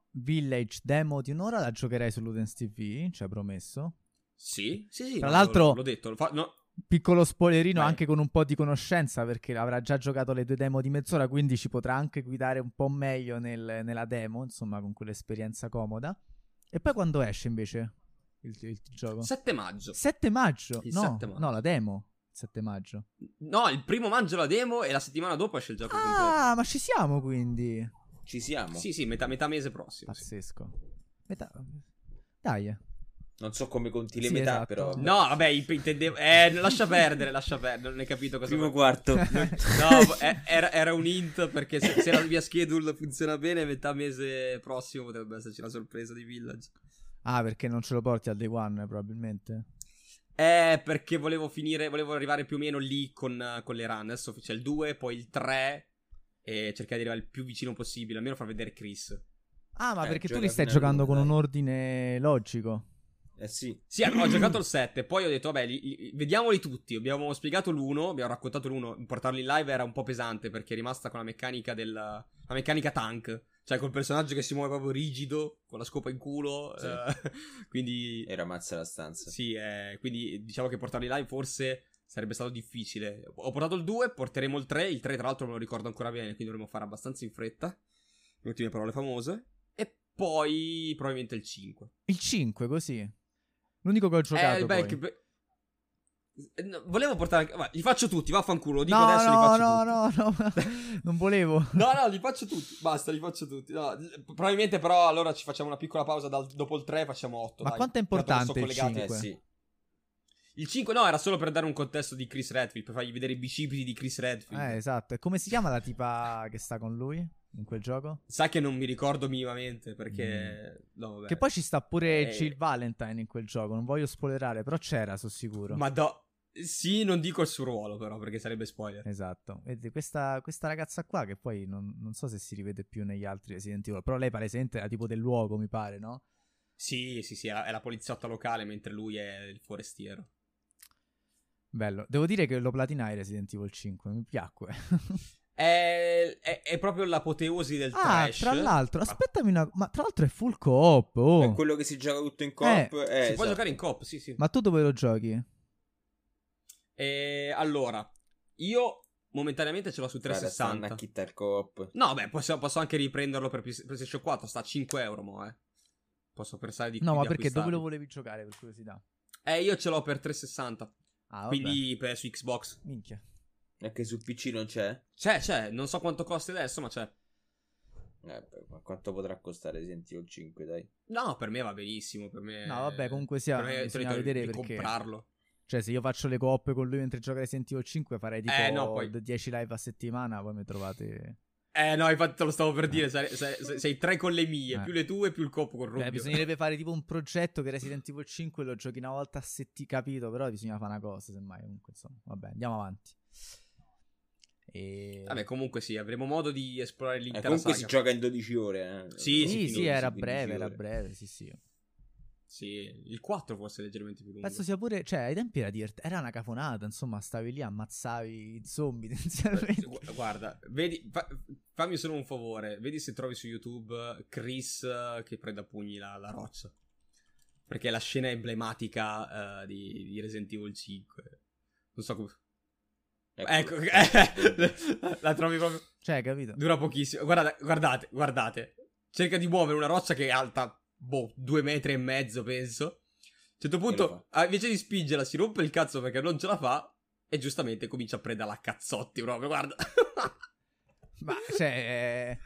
Village demo di un'ora la giocherei su Ludens T V, ci ha promesso. Sì, sì, sì. Tra l'altro, l'ho detto, lo fa... no. piccolo spoilerino Vai. anche con un po' di conoscenza, perché avrà già giocato le due demo di mezz'ora, quindi ci potrà anche guidare un po' meglio nel, nella demo, insomma, con quell'esperienza comoda. E poi quando esce invece il, il, il gioco? sette maggio sette maggio Il no, sette maggio. No, la demo. sette maggio No, il primo maggio la demo e la settimana dopo esce il gioco ah, completo. Ah, ma ci siamo quindi. Ci siamo? Sì, sì, metà, metà mese prossimo. Pazzesco. Sì. Metà... Dai. Non so come conti le sì, metà, esatto. però. No, vabbè, intendevo. Eh, lascia perdere, lascia perdere. Non hai capito cosa. Primo quarto. No, era, era un hint perché se, se la mia schedule funziona bene, metà mese prossimo potrebbe esserci la sorpresa di Village. Ah, perché non ce lo porti al day one, probabilmente? Eh, perché volevo finire, volevo arrivare più o meno lì con, con le run. Adesso c'è il due, poi il tre, e cercare di arrivare il più vicino possibile. Almeno far vedere Chris. Ah, ma eh, perché tu li stai giocando luna, con dai. un ordine logico? Eh sì. Sì, ho giocato il sette, poi ho detto vabbè, li, li, vediamoli tutti. Abbiamo spiegato l'uno, abbiamo raccontato l'uno. Portarlo in live era un po' pesante perché è rimasta con la meccanica del la meccanica tank, cioè col personaggio che si muove proprio rigido, con la scopa in culo, sì. eh, quindi e ramazza la stanza. Sì, eh, quindi diciamo che portarlo in live forse sarebbe stato difficile. Ho portato il due, porteremo il tre, il tre tra l'altro me lo ricordo ancora bene, quindi dovremmo fare abbastanza in fretta. Le ultime parole famose e poi probabilmente il cinque. Il cinque così. L'unico che ho giocato eh, beh, poi. Che... No, volevo portare... Va, li faccio tutti, vaffanculo. Lo dico no, adesso, no, li faccio no, tutti. No, no, no, non volevo. No, no, li faccio tutti. Basta, li faccio tutti. No, probabilmente però allora ci facciamo una piccola pausa dal, dopo il tre, facciamo otto. Ma dai, quanto è importante il cinque? Eh, sì. Il cinque no, era solo per dare un contesto di Chris Redfield, per fargli vedere i bicipiti di Chris Redfield. Eh, esatto. E come si chiama la tipa che sta con lui? In quel gioco? Sai che non mi ricordo minimamente perché... Mm. No, vabbè. Che poi ci sta pure e... Jill Valentine in quel gioco, non voglio spoilerare, però c'era, sono sicuro. Ma do... Sì, non dico il suo ruolo però, perché sarebbe spoiler. Esatto. Vedi, questa, questa ragazza qua, che poi non, non so se si rivede più negli altri Resident Evil, però lei palesemente era tipo del luogo, mi pare, no? Sì, sì, sì, è la, è la poliziotta locale, mentre lui è il forestiero. Bello. Devo dire che lo platinai Resident Evil cinque, mi piacque. È, è, è proprio l'apoteosi del ah, trash. Ah, tra l'altro, aspettami una... Ma tra l'altro è full co-op, oh. È quello che si gioca tutto in co-op. Eh, eh, si esatto. può giocare in co-op, sì, sì. Ma tu dove lo giochi? Eh, allora, io momentaneamente ce l'ho su trecentosessanta. Guarda, sta una co-op. No, beh, posso, posso anche riprenderlo per PlayStation quattro, sta a cinque euro, mo, eh. Posso pensare di... No, ma perché acquistarlo. Dove lo volevi giocare, per curiosità? Eh, io ce l'ho per trecentosessanta. Ah, quindi per, su Xbox. Minchia. Anche su P C non c'è? C'è, c'è, non so quanto costi adesso, ma c'è. Eh, beh, ma quanto potrà costare Resident Evil cinque, dai? No, per me va benissimo, per me... No, vabbè, comunque sia, per me bisogna vedere perché... comprarlo. Cioè, se io faccio le coop con lui mentre gioca Resident Evil cinque, farei tipo eh, no, poi... dieci live a settimana, poi mi trovate... Eh, no, infatti te lo stavo per dire, sei, sei, sei tre con le mie, eh. più le tue, più il coop con Rubio. Beh, bisognerebbe fare tipo un progetto che Resident Evil cinque lo giochi una volta a settimana, capito? Però bisogna fare una cosa, semmai, comunque, insomma, vabbè, andiamo avanti. E... Vabbè, comunque sì, avremo modo di esplorare l'intera eh, comunque saga. Comunque si gioca in dodici ore. Eh. Sì, sì, sì, sì, era breve, ore. Era breve, sì, sì. Sì, il quattro può essere leggermente più lungo. Penso sia pure, cioè, ai tempi era, divert- era una cafonata, insomma, stavi lì, ammazzavi i zombie, tendenzialmente. Guarda, vedi, fa- fammi solo un favore, vedi se trovi su YouTube Chris che prende a pugni la, la roccia. Perché la scena è emblematica uh, di, di Resident Evil cinque. Non so come... Ecco, ecco. La trovi proprio. Cioè, capito? Dura pochissimo. Guardate, guardate, guardate. Cerca di muovere una roccia che è alta, boh, due metri e mezzo, penso. A un certo punto, invece di spingerla, si rompe il cazzo perché non ce la fa. E giustamente comincia a prendere la cazzotti proprio, guarda. Ma cioè...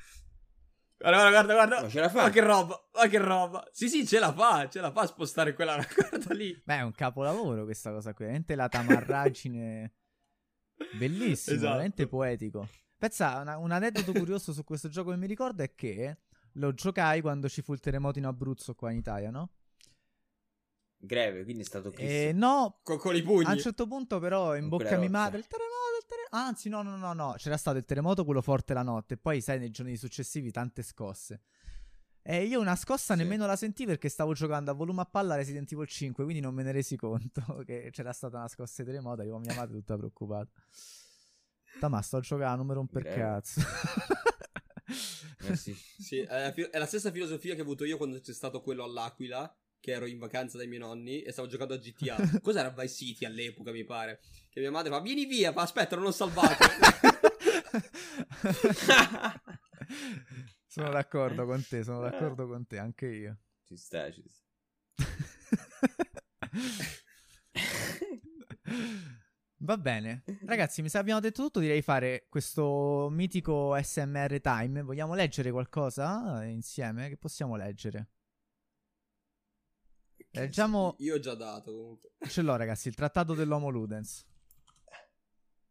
Guarda, guarda, guarda, ma ce la fa. Ma che roba, ma che roba. Sì, sì, ce la fa, ce la fa a spostare quella guarda lì. Beh, è un capolavoro questa cosa qui, veramente la tamarragine. Bellissimo, esatto. Veramente poetico. Pensa, una, un aneddoto curioso su questo gioco che mi ricordo è che lo giocai quando ci fu il terremoto in Abruzzo qua in Italia, no? Greve, quindi è stato eh, no, con, con i pugni. A un certo punto però in bocca mi male il terremoto, il terremoto. Anzi, no, no, no, no, c'era stato il terremoto, quello forte la notte. E poi, sai, nei giorni successivi tante scosse. E io una scossa sì. nemmeno la sentii perché stavo giocando a volume a palla Resident Evil cinque, quindi non me ne resi conto che c'era stata una scossa di terremoto. Io, mia madre tutta preoccupata. Ma sto giocando, non mi romper cazzo. Eh sì. Sì, è, la, è la stessa filosofia che ho avuto io quando c'è stato quello all'Aquila, che ero in vacanza dai miei nonni e stavo giocando a G T A. Cos'era Vice City all'epoca, mi pare. Che mia madre fa, vieni via, fa, aspetta, non l'ho salvato. Sono d'accordo con te, sono d'accordo con te, anche io. Ci sta, ci sta. Va bene. Ragazzi, mi sa abbiamo detto tutto, direi fare questo mitico S M R time. Vogliamo leggere qualcosa insieme? Che possiamo leggere? Leggiamo... Io ho già dato comunque. Ce l'ho, ragazzi, il trattato dell'Homo Ludens.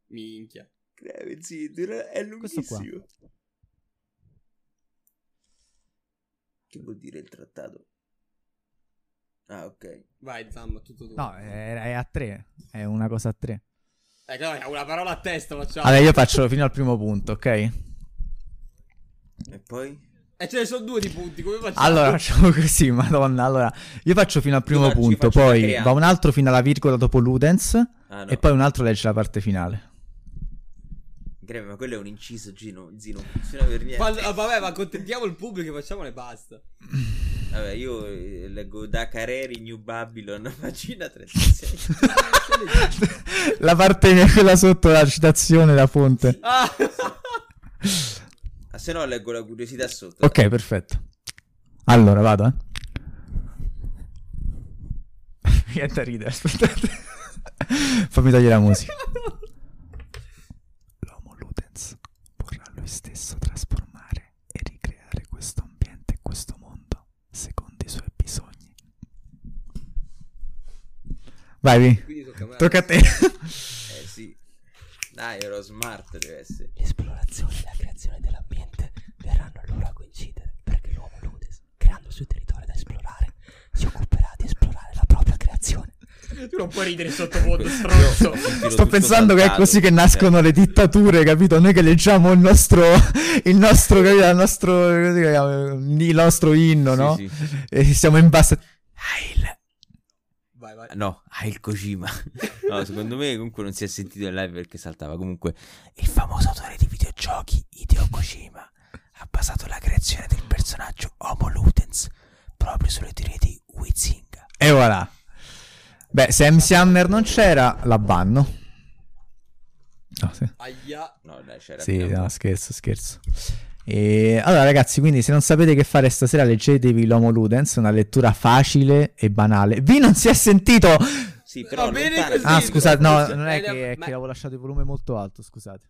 Minchia. È lunghissimo. Che vuol dire il trattato? Ah, ok. Vai, Zamma, tutto tu. No, è a tre. È una cosa a tre. Ecco, eh, una parola a testa facciamo. Allora, io faccio fino al primo punto, ok? E poi... E ce ne sono due di punti, come facciamo? Allora facciamo così, madonna. Allora, io faccio fino al primo no, punto, poi va un altro fino alla virgola dopo Ludens, ah, no. e poi un altro legge la parte finale. Greve, ma quello è un inciso, Gino, Zino, non funziona per niente. Ma, vabbè, ma contentiamo il pubblico e facciamone basta. Vabbè, io leggo da Careri, New Babylon, pagina trentasei. La parte quella sotto, la citazione, la fonte. Ah, sì. Ah, se no leggo la curiosità sotto. Ok, dai. Perfetto. Allora, vado, eh. Mi è da ridere, aspettate. Fammi togliere la musica. L'Homo Ludens vorrà lui stesso trasformare e ricreare questo ambiente e questo mondo secondo i suoi bisogni. Vai, vi. Tocca a te. Eh sì. Dai, ero smart, deve essere. L'esplorazione e la creazione dell'ambiente verranno allora a coincidere, perché l'uomo Ludens, creando il suo territorio da esplorare, si occuperà di esplorare la propria creazione. Tu non puoi ridere sottofondo, stronzo. Sto pensando che è così che nascono le dittature, capito? Noi che leggiamo il nostro, il nostro, il nostro, il nostro inno, no? Sì, sì. E siamo in basso. Hail. Vai, vai. No, ah, il Kojima. No, secondo me comunque non si è sentito in live perché saltava. Comunque, il famoso autore di videogiochi Hideo Kojima ha basato la creazione del personaggio Homo Ludens proprio sulle teorie di Huizinga. E voilà. Beh, se M C Hammer non c'era, la banno. No, sì. Aia. No, dai, c'era. Sì, no, scherzo, scherzo. E allora ragazzi, quindi se non sapete che fare stasera leggetevi l'Homo Ludens, una lettura facile e banale. Vi non si è sentito? Sì, però bene. Ah, scusate, no, non è che, è ma... che avevo lasciato il volume molto alto, scusate.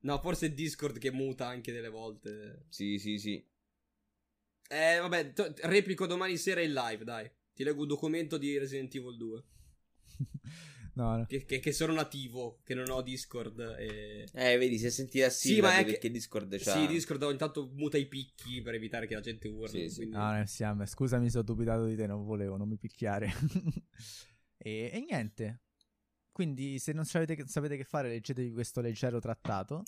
No, forse è Discord che muta anche delle volte. Sì, sì, sì. Eh, vabbè, to- replico domani sera in live, dai. Ti leggo un documento di Resident Evil due. No, no. Che, che, che sono nativo, che non ho Discord e... Eh vedi, si è sentita sì, ma è perché che... Discord c'ha... Sì, Discord ogni tanto muta i picchi per evitare che la gente urli, sì, sì. Quindi... No, no, siamo... Scusa, mi sono dubitato di te, non volevo, non mi picchiare. e, e niente. Quindi se non sapete, sapete che fare, leggetevi questo leggero trattato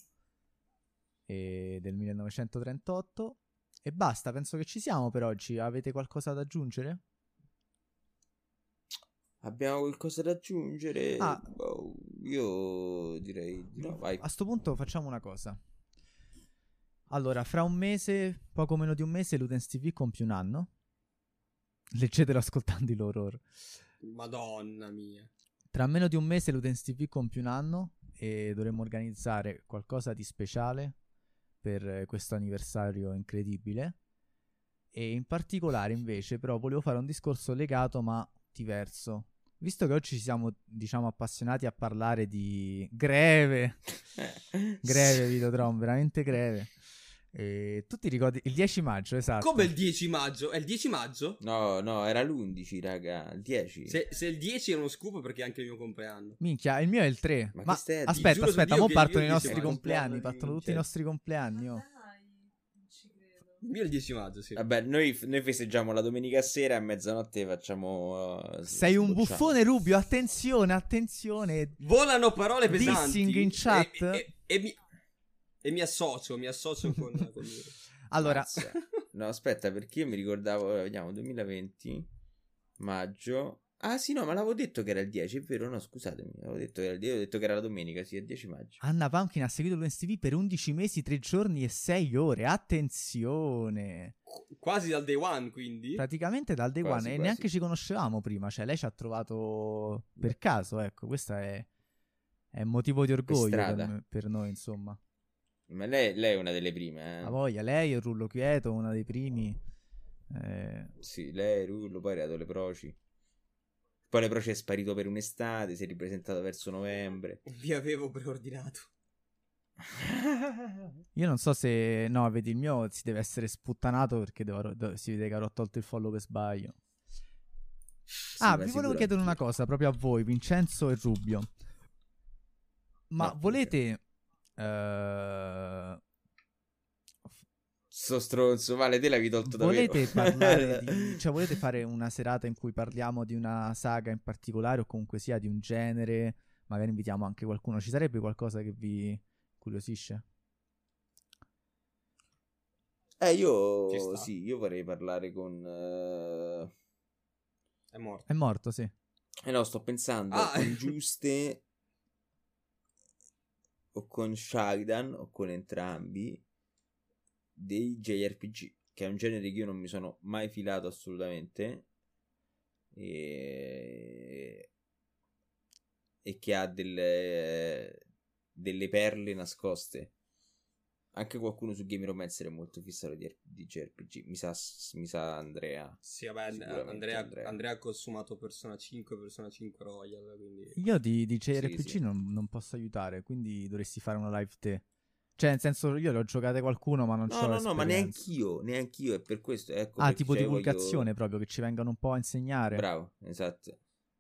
e... del millenovecentotrentotto. E basta, penso che ci siamo per oggi. Avete qualcosa da aggiungere? Abbiamo qualcosa da aggiungere? Ah, oh, io direi di no, vai. A sto punto facciamo una cosa. Allora, fra un mese, poco meno di un mese, Ludens T V compie un anno. Leggetelo ascoltando i loro. Madonna mia. Tra meno di un mese Ludens T V compie un anno e dovremmo organizzare qualcosa di speciale per questo anniversario incredibile. E in particolare invece però volevo fare un discorso legato ma diverso. Visto che oggi ci siamo, diciamo, appassionati a parlare di greve, greve Videodrome, veramente greve. E tu ti ricordi il dieci maggio, esatto? Come il dieci maggio? È il dieci maggio? No, no, era l'undici, raga, il dieci. Se, se il dieci era uno scoop, perché è anche il mio compleanno. Minchia, il mio è il tre. Ma, Ma aspetta, aspetta, aspetta, mo partono i nostri compleanni, partono tutti i nostri compleanni, oh. Io il dieci maggio, sì. Vabbè, noi, noi festeggiamo la domenica sera, a mezzanotte facciamo... Uh, Sei un bocciamo. Buffone, Rubio, attenzione, attenzione. Volano parole pesanti. Dissing in chat. E, e, e, e, mi, e mi associo, mi associo con... con allora... No, aspetta, perché io mi ricordavo, vediamo, duemilaventi, maggio... Ah sì, no, ma l'avevo detto che era il dieci, è vero, no, scusatemi, avevo detto che era il dieci, ho detto che era la domenica, sì, è il dieci maggio. Anna Pumpkin ha seguito Ludens T V per undici mesi, tre giorni e sei ore, attenzione! Qu- quasi dal day one, quindi? Praticamente dal day quasi, one, quasi. E neanche ci conoscevamo prima, cioè lei ci ha trovato per caso, ecco, questo è, è motivo di orgoglio per, per noi, insomma. Ma lei, lei è una delle prime, eh? La voglia, lei è il Rullo Quieto, una dei primi. Eh... Sì, lei, Rullo, poi era Le Proci. Poi Le Proci è sparito per un'estate, si è ripresentato verso novembre. Vi avevo preordinato. Io non so se... No, vedi, il mio si deve essere sputtanato perché devo... si vede che avrò tolto il follow per sbaglio. Sì, ah, vi volevo chiedere una cosa proprio a voi, Vincenzo e Rubio. Ma no, volete... Okay. Uh... Sto stronzo, vale, te l'avevi tolto da me. Volete parlare di... Cioè, volete fare una serata in cui parliamo di una saga in particolare o comunque sia di un genere? Magari invitiamo anche qualcuno. Ci sarebbe qualcosa che vi curiosisce? Eh, io... Sì, io vorrei parlare con... Uh... È morto. È morto, sì. Eh no, sto pensando ah. con Giuste o con Shaidan o con entrambi dei J R P G, che è un genere che io non mi sono mai filato assolutamente e, e che ha delle delle perle nascoste. Anche qualcuno su Game Romancer è molto fissato di, di J R P G, mi sa, mi sa Andrea. Sì, vabbè, Andrea, Andrea. Andrea ha consumato Persona cinque, Persona cinque Royal, quindi... Io di, di J R P G sì, sì. Non, non posso aiutare, quindi dovresti fare una live te. Cioè, nel senso, io le ho giocate qualcuno, ma non no, c'ho no, l'esperienza. No, no, ma neanch'io, neanch'io, è per questo. Ecco, ah, tipo divulgazione voglio... proprio, che ci vengano un po' a insegnare. Bravo, esatto.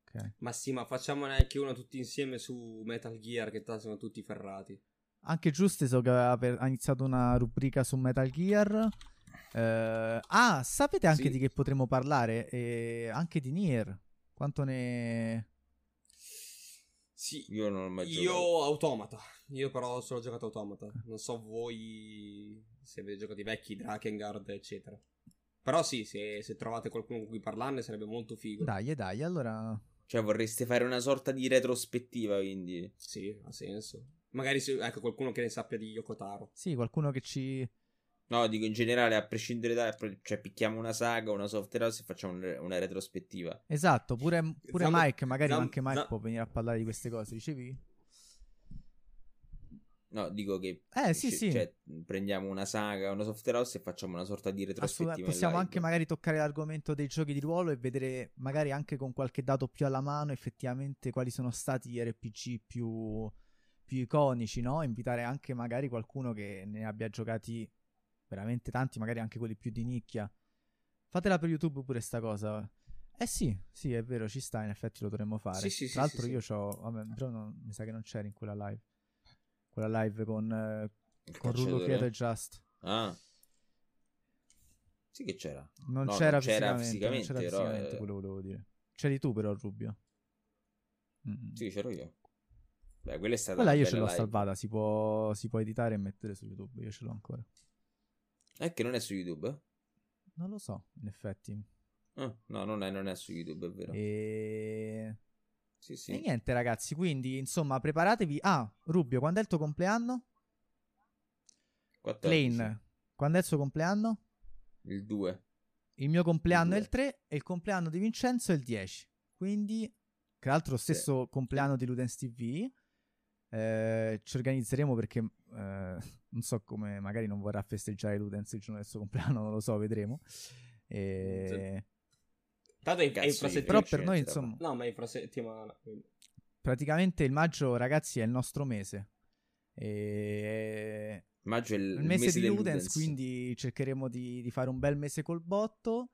Okay. Ma sì, ma facciamone anche uno tutti insieme su Metal Gear, che tanto sono tutti ferrati. Anche Giuste so che ha iniziato una rubrica su Metal Gear. Eh, ah, sapete anche sì. di che potremmo parlare? Eh, anche di Nier. Quanto ne... Sì, io non ho mai giocato. Io Automata. Io però solo ho giocato Automata. Non so voi se avete giocato i vecchi Drakengard, eccetera. Però sì, se, se trovate qualcuno con cui parlarne sarebbe molto figo. Dai, dai, allora... Cioè vorreste fare una sorta di retrospettiva, quindi... Sì, ha senso. Magari se, ecco, qualcuno che ne sappia di Yoko Taro. Sì, qualcuno che ci... No, dico in generale, a prescindere da... Cioè, picchiamo una saga, una software house e facciamo una retrospettiva. Esatto, pure, pure Zamb- Mike, magari Zamb- anche Mike Zamb- può venire a parlare di queste cose, dicevi? No, dico che... Eh, sì, c- sì. Cioè, prendiamo una saga, una software house e facciamo una sorta di retrospettiva. Assolut- possiamo anche magari toccare l'argomento dei giochi di ruolo e vedere, magari anche con qualche dato più alla mano, effettivamente quali sono stati gli R P G più, più iconici, no? Invitare anche magari qualcuno che ne abbia giocati... veramente tanti, magari anche quelli più di nicchia. Fatela per YouTube pure sta cosa. Eh sì, sì, è vero, ci sta, in effetti lo dovremmo fare. Sì, sì, Tra sì, l'altro sì, io sì. c'ho, vabbè, però non, mi sa che non c'era in quella live. Quella live con eh, con Rullo Chiedo e Just. Ah. Sì che c'era. Non, no, c'era, non c'era fisicamente, fisicamente, non c'era però, fisicamente, quello volevo dire. C'eri tu però, Rubio. Mm. Sì, c'ero io. Beh, quella è stata Quella io ce l'ho live. salvata, si può si può editare e mettere su YouTube, io ce l'ho ancora. È che non è su YouTube? Eh? Non lo so, in effetti. Ah, no, non è, non è su YouTube, è vero. E... Sì, sì. E niente, ragazzi, quindi, insomma, preparatevi. Ah, Rubio, quando è il tuo compleanno? quattordici. Lane, quando è il suo compleanno? Il due. Il mio compleanno il è il tre e il compleanno di Vincenzo è il dieci. Quindi, tra l'altro, stesso sì. compleanno di Ludens T V. Eh, ci organizzeremo perché eh, non so come, magari non vorrà festeggiare Ludens il giorno del suo compleanno, non lo so, vedremo. E... Tanto è, è infra settimana. Però per noi, insomma, no, ma è infra settimana. Praticamente il maggio, ragazzi, è il nostro mese. E... maggio è il, il mese, mese di Ludens, quindi cercheremo di, di fare un bel mese col botto.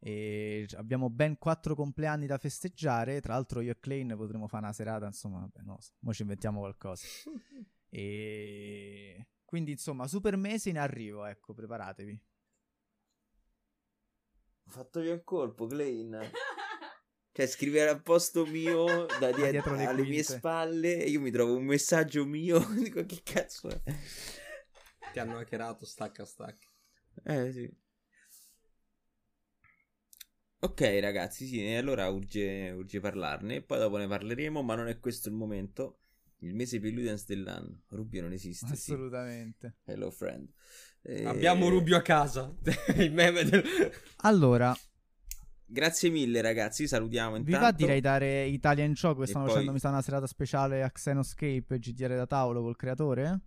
E abbiamo ben quattro compleanni da festeggiare. Tra l'altro io e Klein potremo fare una serata, insomma, vabbè, no, mo ci inventiamo qualcosa. E quindi, insomma, super mese in arrivo, ecco, preparatevi. Ho fatto io il colpo, Klein. Cioè, scrivere al posto mio da dietro, dietro alle quinte. Mie spalle, e io mi trovo un messaggio mio. Dico, che cazzo è? Ti hanno hackerato, stacca stacca. Eh sì. Ok ragazzi, sì, allora urge, urge parlarne, poi dopo ne parleremo, ma non è questo il momento. Il mese più Ludens dell'anno. Rubio non esiste. Assolutamente. Sì. Hello friend. E... abbiamo Rubio a casa. Il meme del... Allora, grazie mille ragazzi, salutiamo intanto. Vi va, direi, dare Italia in gioco, che stanno poi... facendo, mi sta una serata speciale a Xenoscape, G T R da tavolo col creatore?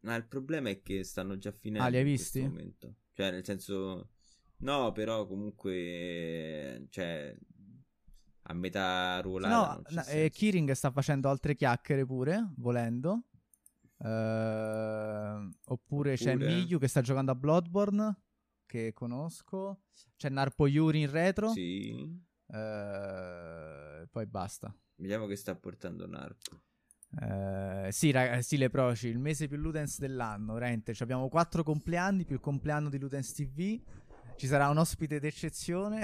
No, il problema è che stanno già finendo. Ah, li hai visti? In questo momento. Cioè, nel senso... no, però comunque, cioè, a metà ruolare. No, no, eh, Kiring sta facendo altre chiacchiere pure, volendo. Uh, oppure, oppure c'è Miyu che sta giocando a Bloodborne, che conosco. C'è Narpo Yuri in retro. Sì. Uh, poi basta. Vediamo che sta portando Narpo. Uh, sì, ragazzi, sì, le proci. Il mese più Ludens dell'anno, veramente. Cioè, abbiamo quattro compleanni, più il compleanno di Ludens T V. Ci sarà un ospite d'eccezione.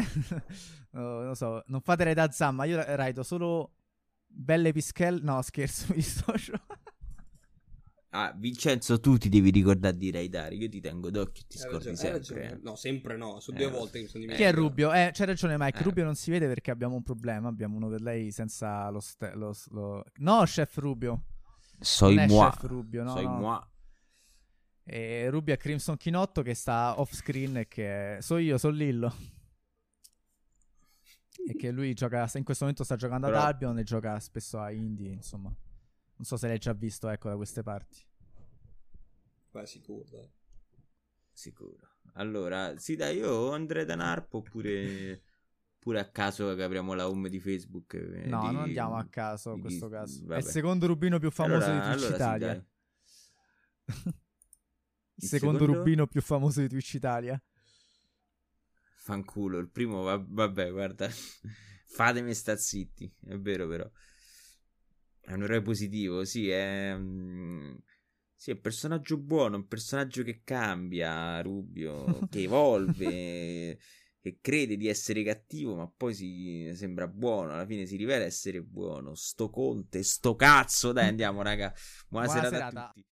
No, non so, non fate Raid a Zamma. Io raido solo belle pischelle. No, scherzo, mi dissocio. Ah, Vincenzo, tu ti devi ricordare di raidare. Io ti tengo d'occhio e ti eh, scordi ragione, sempre. Eh. No, sempre no. Su eh, due volte mi sono dimenticato. Chi è Rubio? Eh, c'è ragione Mike. Eh. Rubio non si vede perché abbiamo un problema. Abbiamo uno per lei senza lo... Ste- lo, lo... No, Chef Rubio. Soy moi. Chef Rubio, no, Soy no. moi. E Ruby a Crimson Chinotto che sta off screen e che è... so io, sono Lillo. E che lui gioca, in questo momento sta giocando però... ad Albion e gioca spesso a Indie, insomma. Non so se l'hai già visto, ecco, da queste parti. Beh, sicuro. Sicuro. Allora, sì dai, io andrei da Narpo oppure... pure a caso che apriamo la home di Facebook. Eh, no, di... non andiamo a caso in di... questo caso. Vabbè. È il secondo rubino più famoso allora, di Twitch allora, Italia. Sì, il secondo, secondo rubino più famoso di Twitch Italia. Fanculo, il primo va- vabbè, guarda. Fatemi sta zitti, è vero però. È un eroe positivo, sì, è um, sì, è un personaggio buono, un personaggio che cambia, Rubio, che evolve, che crede di essere cattivo, ma poi si sembra buono, alla fine si rivela essere buono. Sto Conte, sto cazzo, dai, andiamo raga. Buona, Buona serata, serata a tutti.